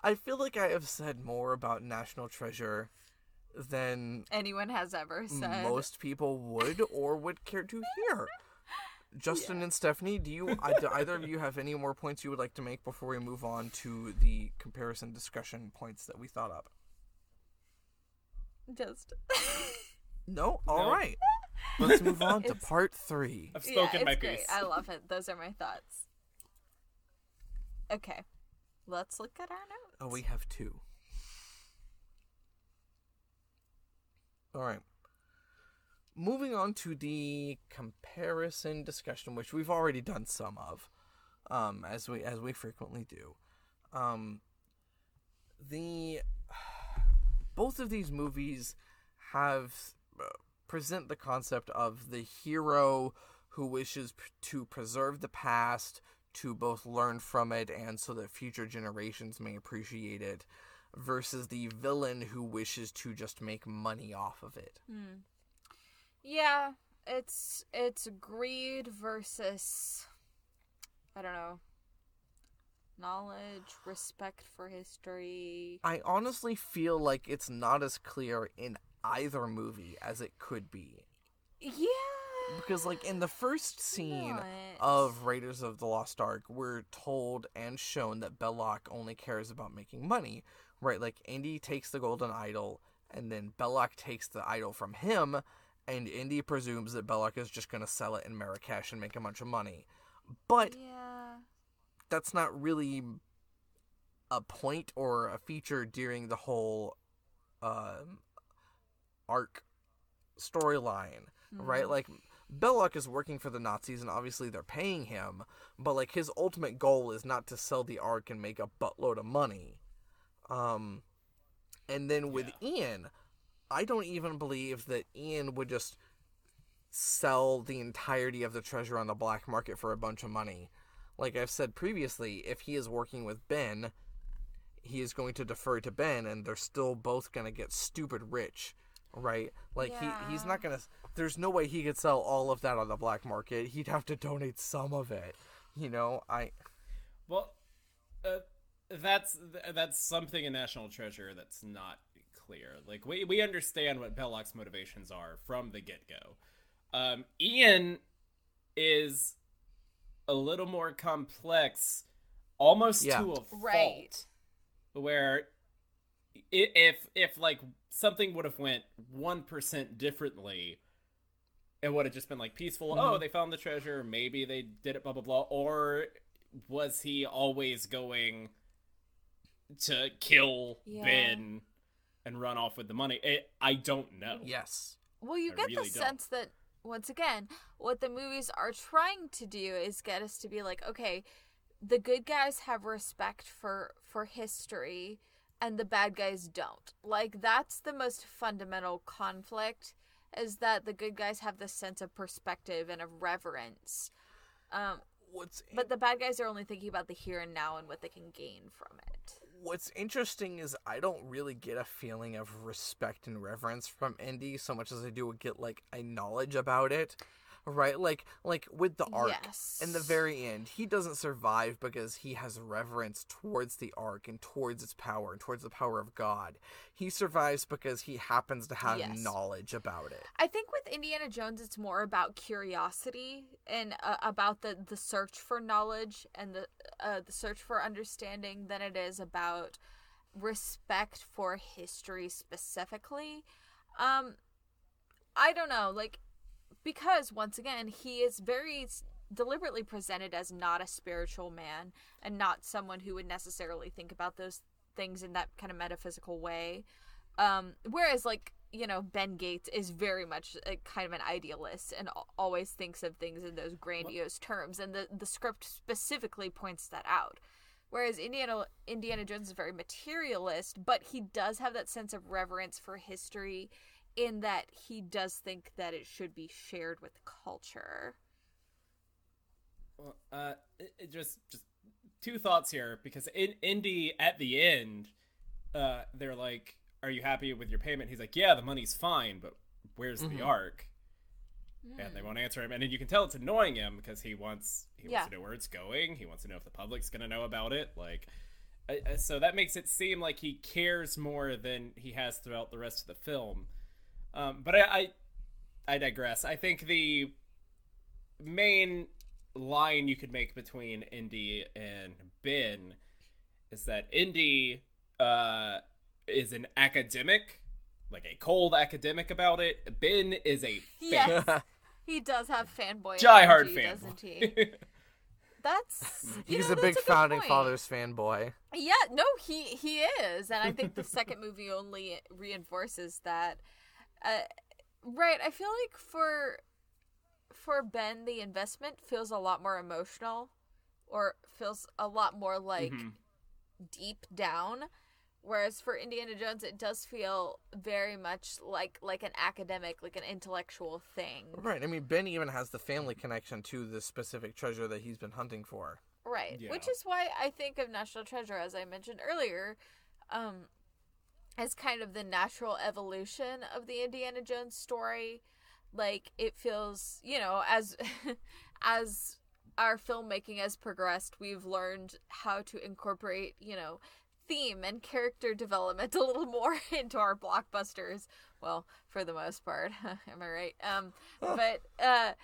I feel like I have said more about National Treasure than anyone has ever said. Most people would or would care to hear. Justin and Stephanie, do either of you have any more points you would like to make before we move on to the comparison discussion points that we thought up? Just no? Alright. Let's move on to part 3. I've spoken my piece. Great. I love it. Those are my thoughts. Okay. Let's look at our notes. Oh, we have 2. Alright. Moving on to the comparison discussion, which we've already done some of, as we frequently do. Both of these movies present the concept of the hero who wishes to preserve the past, to both learn from it and so that future generations may appreciate it, versus the villain who wishes to just make money off of it. Mm. Yeah, it's greed versus, I don't know, knowledge, respect for history. I honestly feel like it's not as clear in either movie as it could be. Yeah. Because, like, in the first scene of Raiders of the Lost Ark, we're told and shown that Belloq only cares about making money, right? Like, Indy takes the golden idol, and then Belloq takes the idol from him, and Indy presumes that Belloq is just going to sell it in Marrakesh and make a bunch of money. But... yeah. That's not really a point or a feature during the whole arc storyline, right? Like, Belloq is working for the Nazis, and obviously they're paying him, but, like, his ultimate goal is not to sell the ark and make a buttload of money. And then with Ian, I don't even believe that Ian would just sell the entirety of the treasure on the black market for a bunch of money. Like I've said previously, if he is working with Ben, he is going to defer to Ben, and they're still both going to get stupid rich, right? Like, he's not going to... there's no way he could sell all of that on the black market. He'd have to donate some of it, you know? Well, that's something in National Treasure that's not clear. Like, we understand what Belloq's motivations are from the get-go. Ian is a little more complex, almost to a fault. Right. Where if like something would have went 1% differently, it would have just been like peaceful. Mm-hmm. Oh, they found the treasure. Maybe they did it, blah, blah, blah. Or was he always going to kill Ben and run off with the money? I don't know. Yes. Well, you get really the sense that, once again, what the movies are trying to do is get us to be like, okay, the good guys have respect for history and the bad guys don't. Like, that's the most fundamental conflict, is that the good guys have this sense of perspective and of reverence. But the bad guys are only thinking about the here and now and what they can gain from it. What's interesting is I don't really get a feeling of respect and reverence from Indy so much as I do get, like, a knowledge about it, right? Like with the Ark, in the very end, he doesn't survive because he has reverence towards the Ark and towards its power and towards the power of God. He survives because he happens to have knowledge about it. I think with Indiana Jones, it's more about curiosity and about the search for knowledge and the search for understanding than it is about respect for history specifically. I don't know, like, because once again, he is very deliberately presented as not a spiritual man and not someone who would necessarily think about those things in that kind of metaphysical way. Whereas, like, you know, Ben Gates is very much a, kind of an idealist and always thinks of things in those grandiose terms, and the script specifically points that out. Whereas Indiana Jones is very materialist, but he does have that sense of reverence for history in that he does think that it should be shared with culture. Well, just two thoughts here, because in Indy at the end, they're like, "Are you happy with your payment?" He's like, "Yeah, the money's fine, but where's the Ark?" And they won't answer him, and then you can tell it's annoying him because he wants to know where it's going. He wants to know if the public's going to know about it. Like, so that makes it seem like he cares more than he has throughout the rest of the film. But I digress. I think the main line you could make between Indy and Ben is that Indy is an academic, like a cold academic about it. Ben is a fan. Yes, he does have fanboy energy, doesn't he? He's a big founding fathers fanboy. Yeah, no, he is, and I think the second movie only reinforces that. Right, I feel like for Ben, the investment feels a lot more emotional, or feels a lot more like deep down. Whereas for Indiana Jones, it does feel very much like an academic, like an intellectual thing. Right. I mean, Ben even has the family connection to the specific treasure that he's been hunting for. Right. Yeah. Which is why I think of National Treasure, as I mentioned earlier, as kind of the natural evolution of the Indiana Jones story. Like, it feels, you know, as our filmmaking has progressed, we've learned how to incorporate, you know, theme and character development a little more into our blockbusters. Well, for the most part, am I right?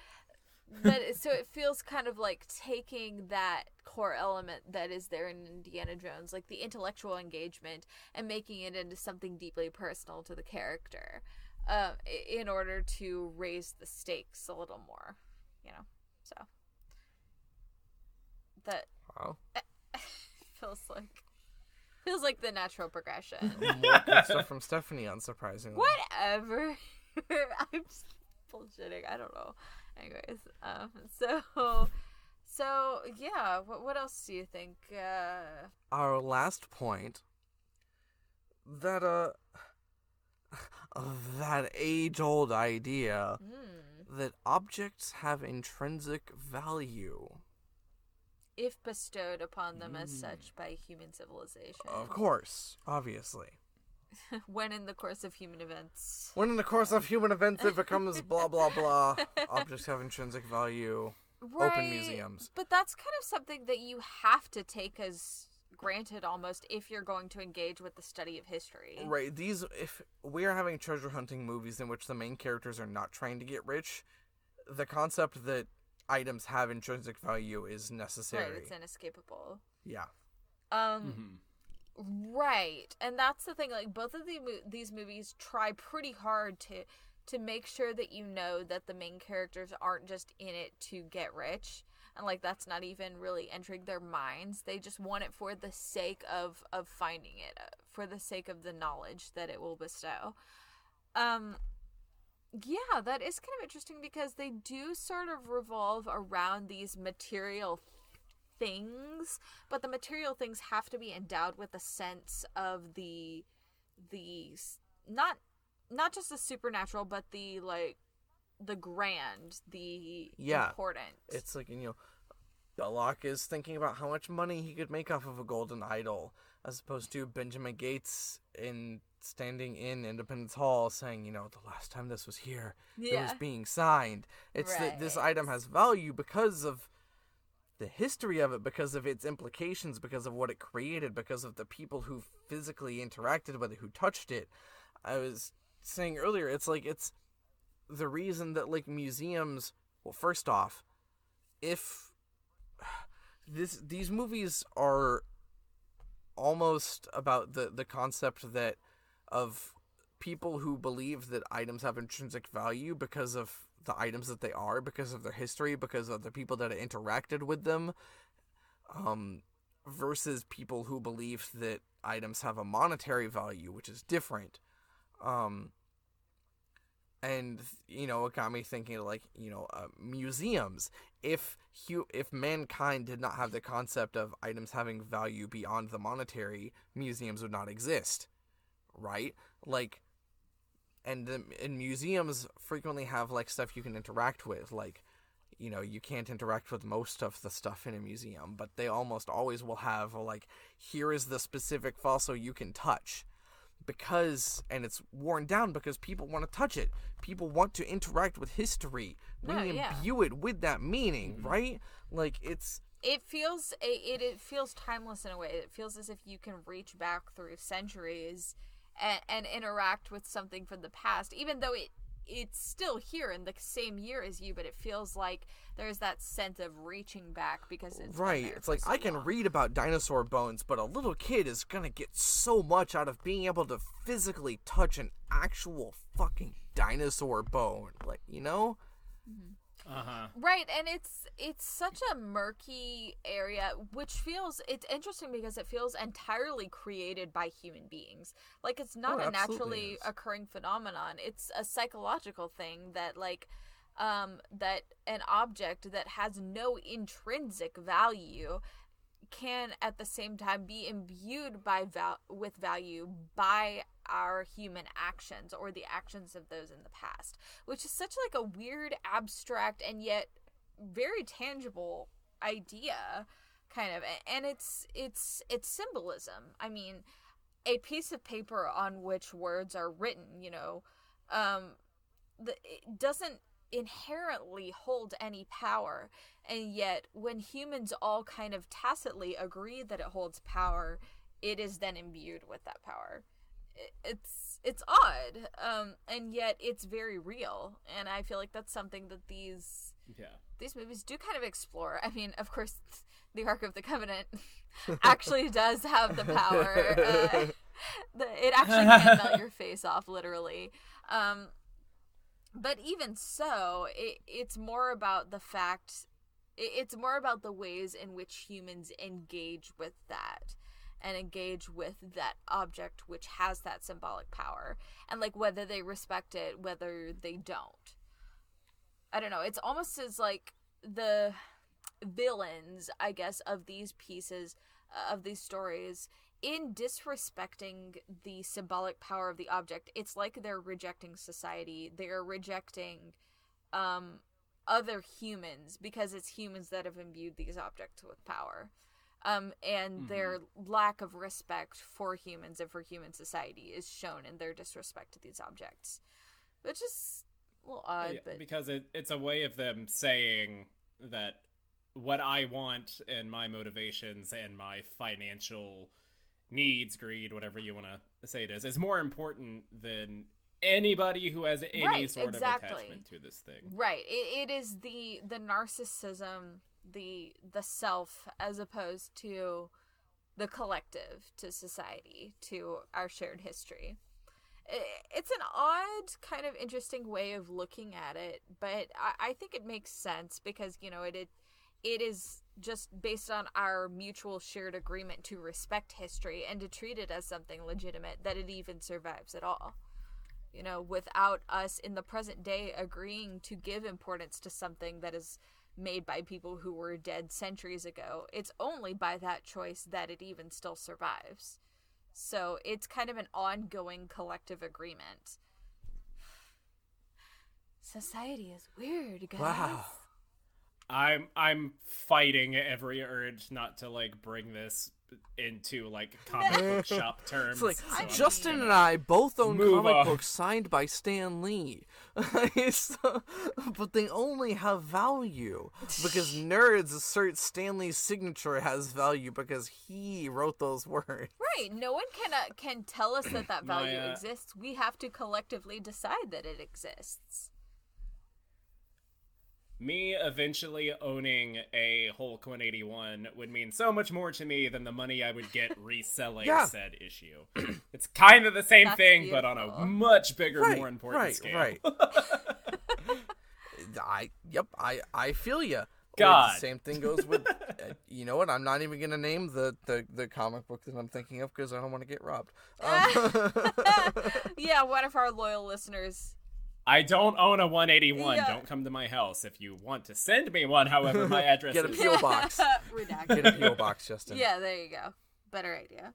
So it feels kind of like taking that core element that is there in Indiana Jones, like the intellectual engagement, and making it into something deeply personal to the character, in order to raise the stakes a little more, you know. So that feels like the natural progression. More good stuff from Stephanie, unsurprisingly. Whatever. I'm bullshitting. I don't know. Anyways, so yeah. What else do you think? Our last point. That that age-old idea that objects have intrinsic value. If bestowed upon them as such by human civilization. Of course, obviously. When in the course of human events, it becomes blah, blah, blah. Objects have intrinsic value. Right. Open museums. But that's kind of something that you have to take as granted almost if you're going to engage with the study of history. Right. If we are having treasure hunting movies in which the main characters are not trying to get rich, the concept that items have intrinsic value is necessary. Right, it's inescapable. Yeah. Right, and that's the thing. Like, both of these movies try pretty hard to make sure that you know that the main characters aren't just in it to get rich. And, like, that's not even really entering their minds. They just want it for the sake of finding it, for the sake of the knowledge that it will bestow. Yeah, that is kind of interesting because they do sort of revolve around these material things, but the material things have to be endowed with a sense of the not just the supernatural, but the, like, the grand, the important. It's like, you know, Belloq is thinking about how much money he could make off of a golden idol, as opposed to Benjamin Gates standing in Independence Hall saying, you know, the last time this was here, it was being signed. It's right. That this item has value because of the history of it, because of its implications, because of what it created, because of the people who physically interacted with it, who touched it. I was saying earlier, it's like, it's the reason that, like, museums, well, first off, if these movies are almost about the concept that of people who believe that items have intrinsic value because of the items that they are, because of their history, because of the people that interacted with them, versus people who believe that items have a monetary value, which is different. And, you know, it got me thinking, like, you know, museums. If mankind did not have the concept of items having value beyond the monetary, museums would not exist, right? Like, and museums frequently have, like, stuff you can interact with. Like, you know, you can't interact with most of the stuff in a museum, but they almost always will have, like, here is the specific fossil you can touch. Because, and it's worn down because people want to touch it. People want to interact with history. Imbue it with that meaning, right? Like, it's... It feels timeless in a way. It feels as if you can reach back through centuries and interact with something from the past, even though it's still here in the same year as you, but it feels like there's that sense of reaching back because it's right. It's like, I can read about dinosaur bones, but a little kid is gonna get so much out of being able to physically touch an actual fucking dinosaur bone, like, you know. Right, and it's such a murky area, which feels, it's interesting because it feels entirely created by human beings. Like, it's not a naturally occurring phenomenon. It's a psychological thing that, like, that an object that has no intrinsic value can at the same time be imbued with value by our human actions or the actions of those in the past, which is such, like, a weird, abstract, and yet very tangible idea, kind of. And it's symbolism. I mean, a piece of paper on which words are written, you know, it doesn't inherently hold any power, and yet when humans all kind of tacitly agree that it holds power, it is then imbued with that power. It's odd, and yet it's very real, and I feel like that's something that these movies do kind of explore. I mean, of course, the Ark of the Covenant actually does have the power. It actually can melt your face off, literally. But even so, it's more about the fact... It's more about the ways in which humans engage with that. And engage with that object which has that symbolic power. And, like, whether they respect it, whether they don't. I don't know. It's almost as, like, the villains, I guess, of these pieces, of these stories... in disrespecting the symbolic power of the object, it's like they're rejecting society. They're rejecting other humans, because it's humans that have imbued these objects with power. And their lack of respect for humans and for human society is shown in their disrespect to these objects. Which is a little odd. Yeah, but... because it's a way of them saying that what I want and my motivations and my financial... needs, greed, whatever you want to say it is more important than anybody who has any sort of attachment to this thing. Right. It is the narcissism, the self, as opposed to the collective, to society, to our shared history. It's an odd, kind of interesting way of looking at it, but I think it makes sense because, you know, it is just based on our mutual shared agreement to respect history and to treat it as something legitimate that it even survives at all. You know, without us in the present day agreeing to give importance to something that is made by people who were dead centuries ago, it's only by that choice that it even still survives. So it's kind of an ongoing collective agreement. Society is weird, guys. Wow. I'm fighting every urge not to like bring this into like comic book shop terms. It's like, so Justin and I both own comic books signed by Stan Lee. But they only have value because nerds assert Stan Lee's signature has value because he wrote those words. Right. No one can tell us that value exists. We have to collectively decide that it exists. Me eventually owning a Hulk 181 would mean so much more to me than the money I would get reselling said issue. It's kind of the same thing, beautiful. But on a much bigger, more important scale. Right. I feel you. God. The same thing goes with, you know what? I'm not even going to name the comic book that I'm thinking of because I don't want to get robbed. Yeah, one of our loyal listeners. I don't own a 181. Yeah. Don't come to my house. If you want to send me one, however, my address is... Get a P.O. box. Redacted. Get a P.O. box, Justin. Yeah, there you go. Better idea.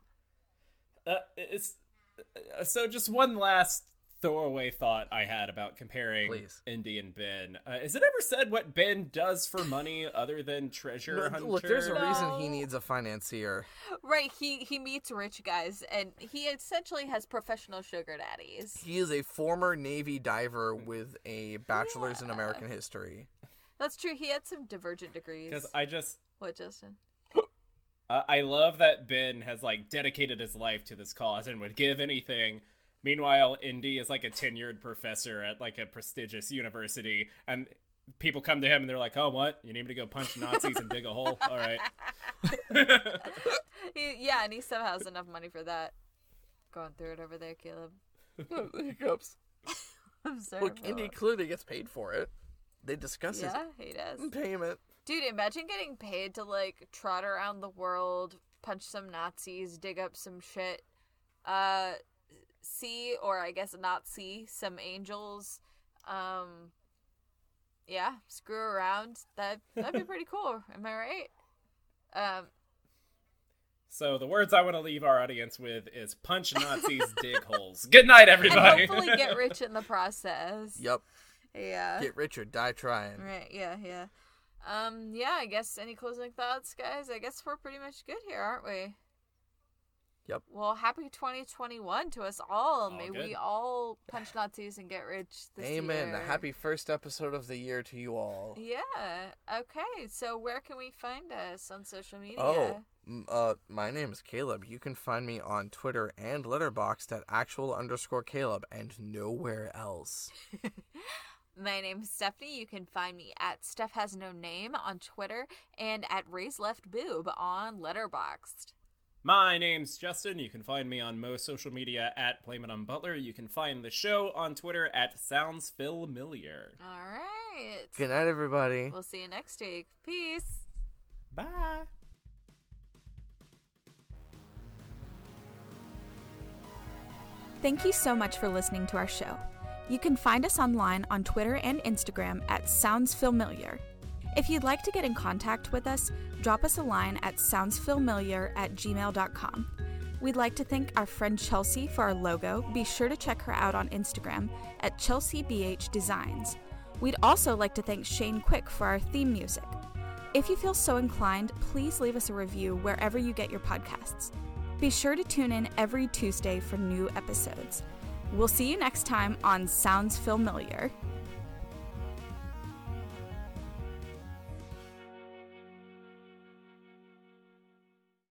So just one last throwaway thought I had about comparing Indy and Ben. Is it ever said what Ben does for money other than treasure hunter? Look, there's a reason he needs a financier. Right, he meets rich guys, and he essentially has professional sugar daddies. He is a former Navy diver with a bachelor's in American history. That's true. He had some divergent degrees. Because I just... What, Justin? I love that Ben has, like, dedicated his life to this cause and would give anything... Meanwhile, Indy is like a tenured professor at like a prestigious university, and people come to him and they're like, "Oh, what? You need me to go punch Nazis and dig a hole? All right." Yeah, and he somehow has enough money for that. Going through it over there, Caleb. The hiccups. I'm sorry. Look, Indy clearly gets paid for it. They discuss his payment. Dude, imagine getting paid to like trot around the world, punch some Nazis, dig up some shit. See, or I guess not see, some angels, screw around. That'd be pretty cool. Am I right? So the words I want to leave our audience with is punch Nazis, dig holes. Good night, everybody. And hopefully get rich in the process. Yep. Yeah. Get rich or die trying. Right. Yeah. I guess any closing thoughts, guys? I guess we're pretty much good here, aren't we? Yep. Well, happy 2021 to us all. We all punch Nazis and get rich this year. Amen. A happy first episode of the year to you all. Yeah. Okay. So where can we find us on social media? Oh, my name is Caleb. You can find me on Twitter and Letterboxd at @actual_Caleb and nowhere else. My name's Stephanie. You can find me at StephHasNoName on Twitter and at RaiseLeftBoob on Letterboxd. My name's Justin. You can find me on most social media at @BlameItOnButler. You can find the show on Twitter at @SoundsFamiliar. All right. Good night, everybody. We'll see you next week. Peace. Bye. Thank you so much for listening to our show. You can find us online on Twitter and Instagram at @SoundsFamiliar. If you'd like to get in contact with us, drop us a line at soundsfamiliar@gmail.com. We'd like to thank our friend Chelsea for our logo. Be sure to check her out on Instagram at ChelseaBHDesigns. We'd also like to thank Shane Quick for our theme music. If you feel so inclined, please leave us a review wherever you get your podcasts. Be sure to tune in every Tuesday for new episodes. We'll see you next time on Sounds Familiar.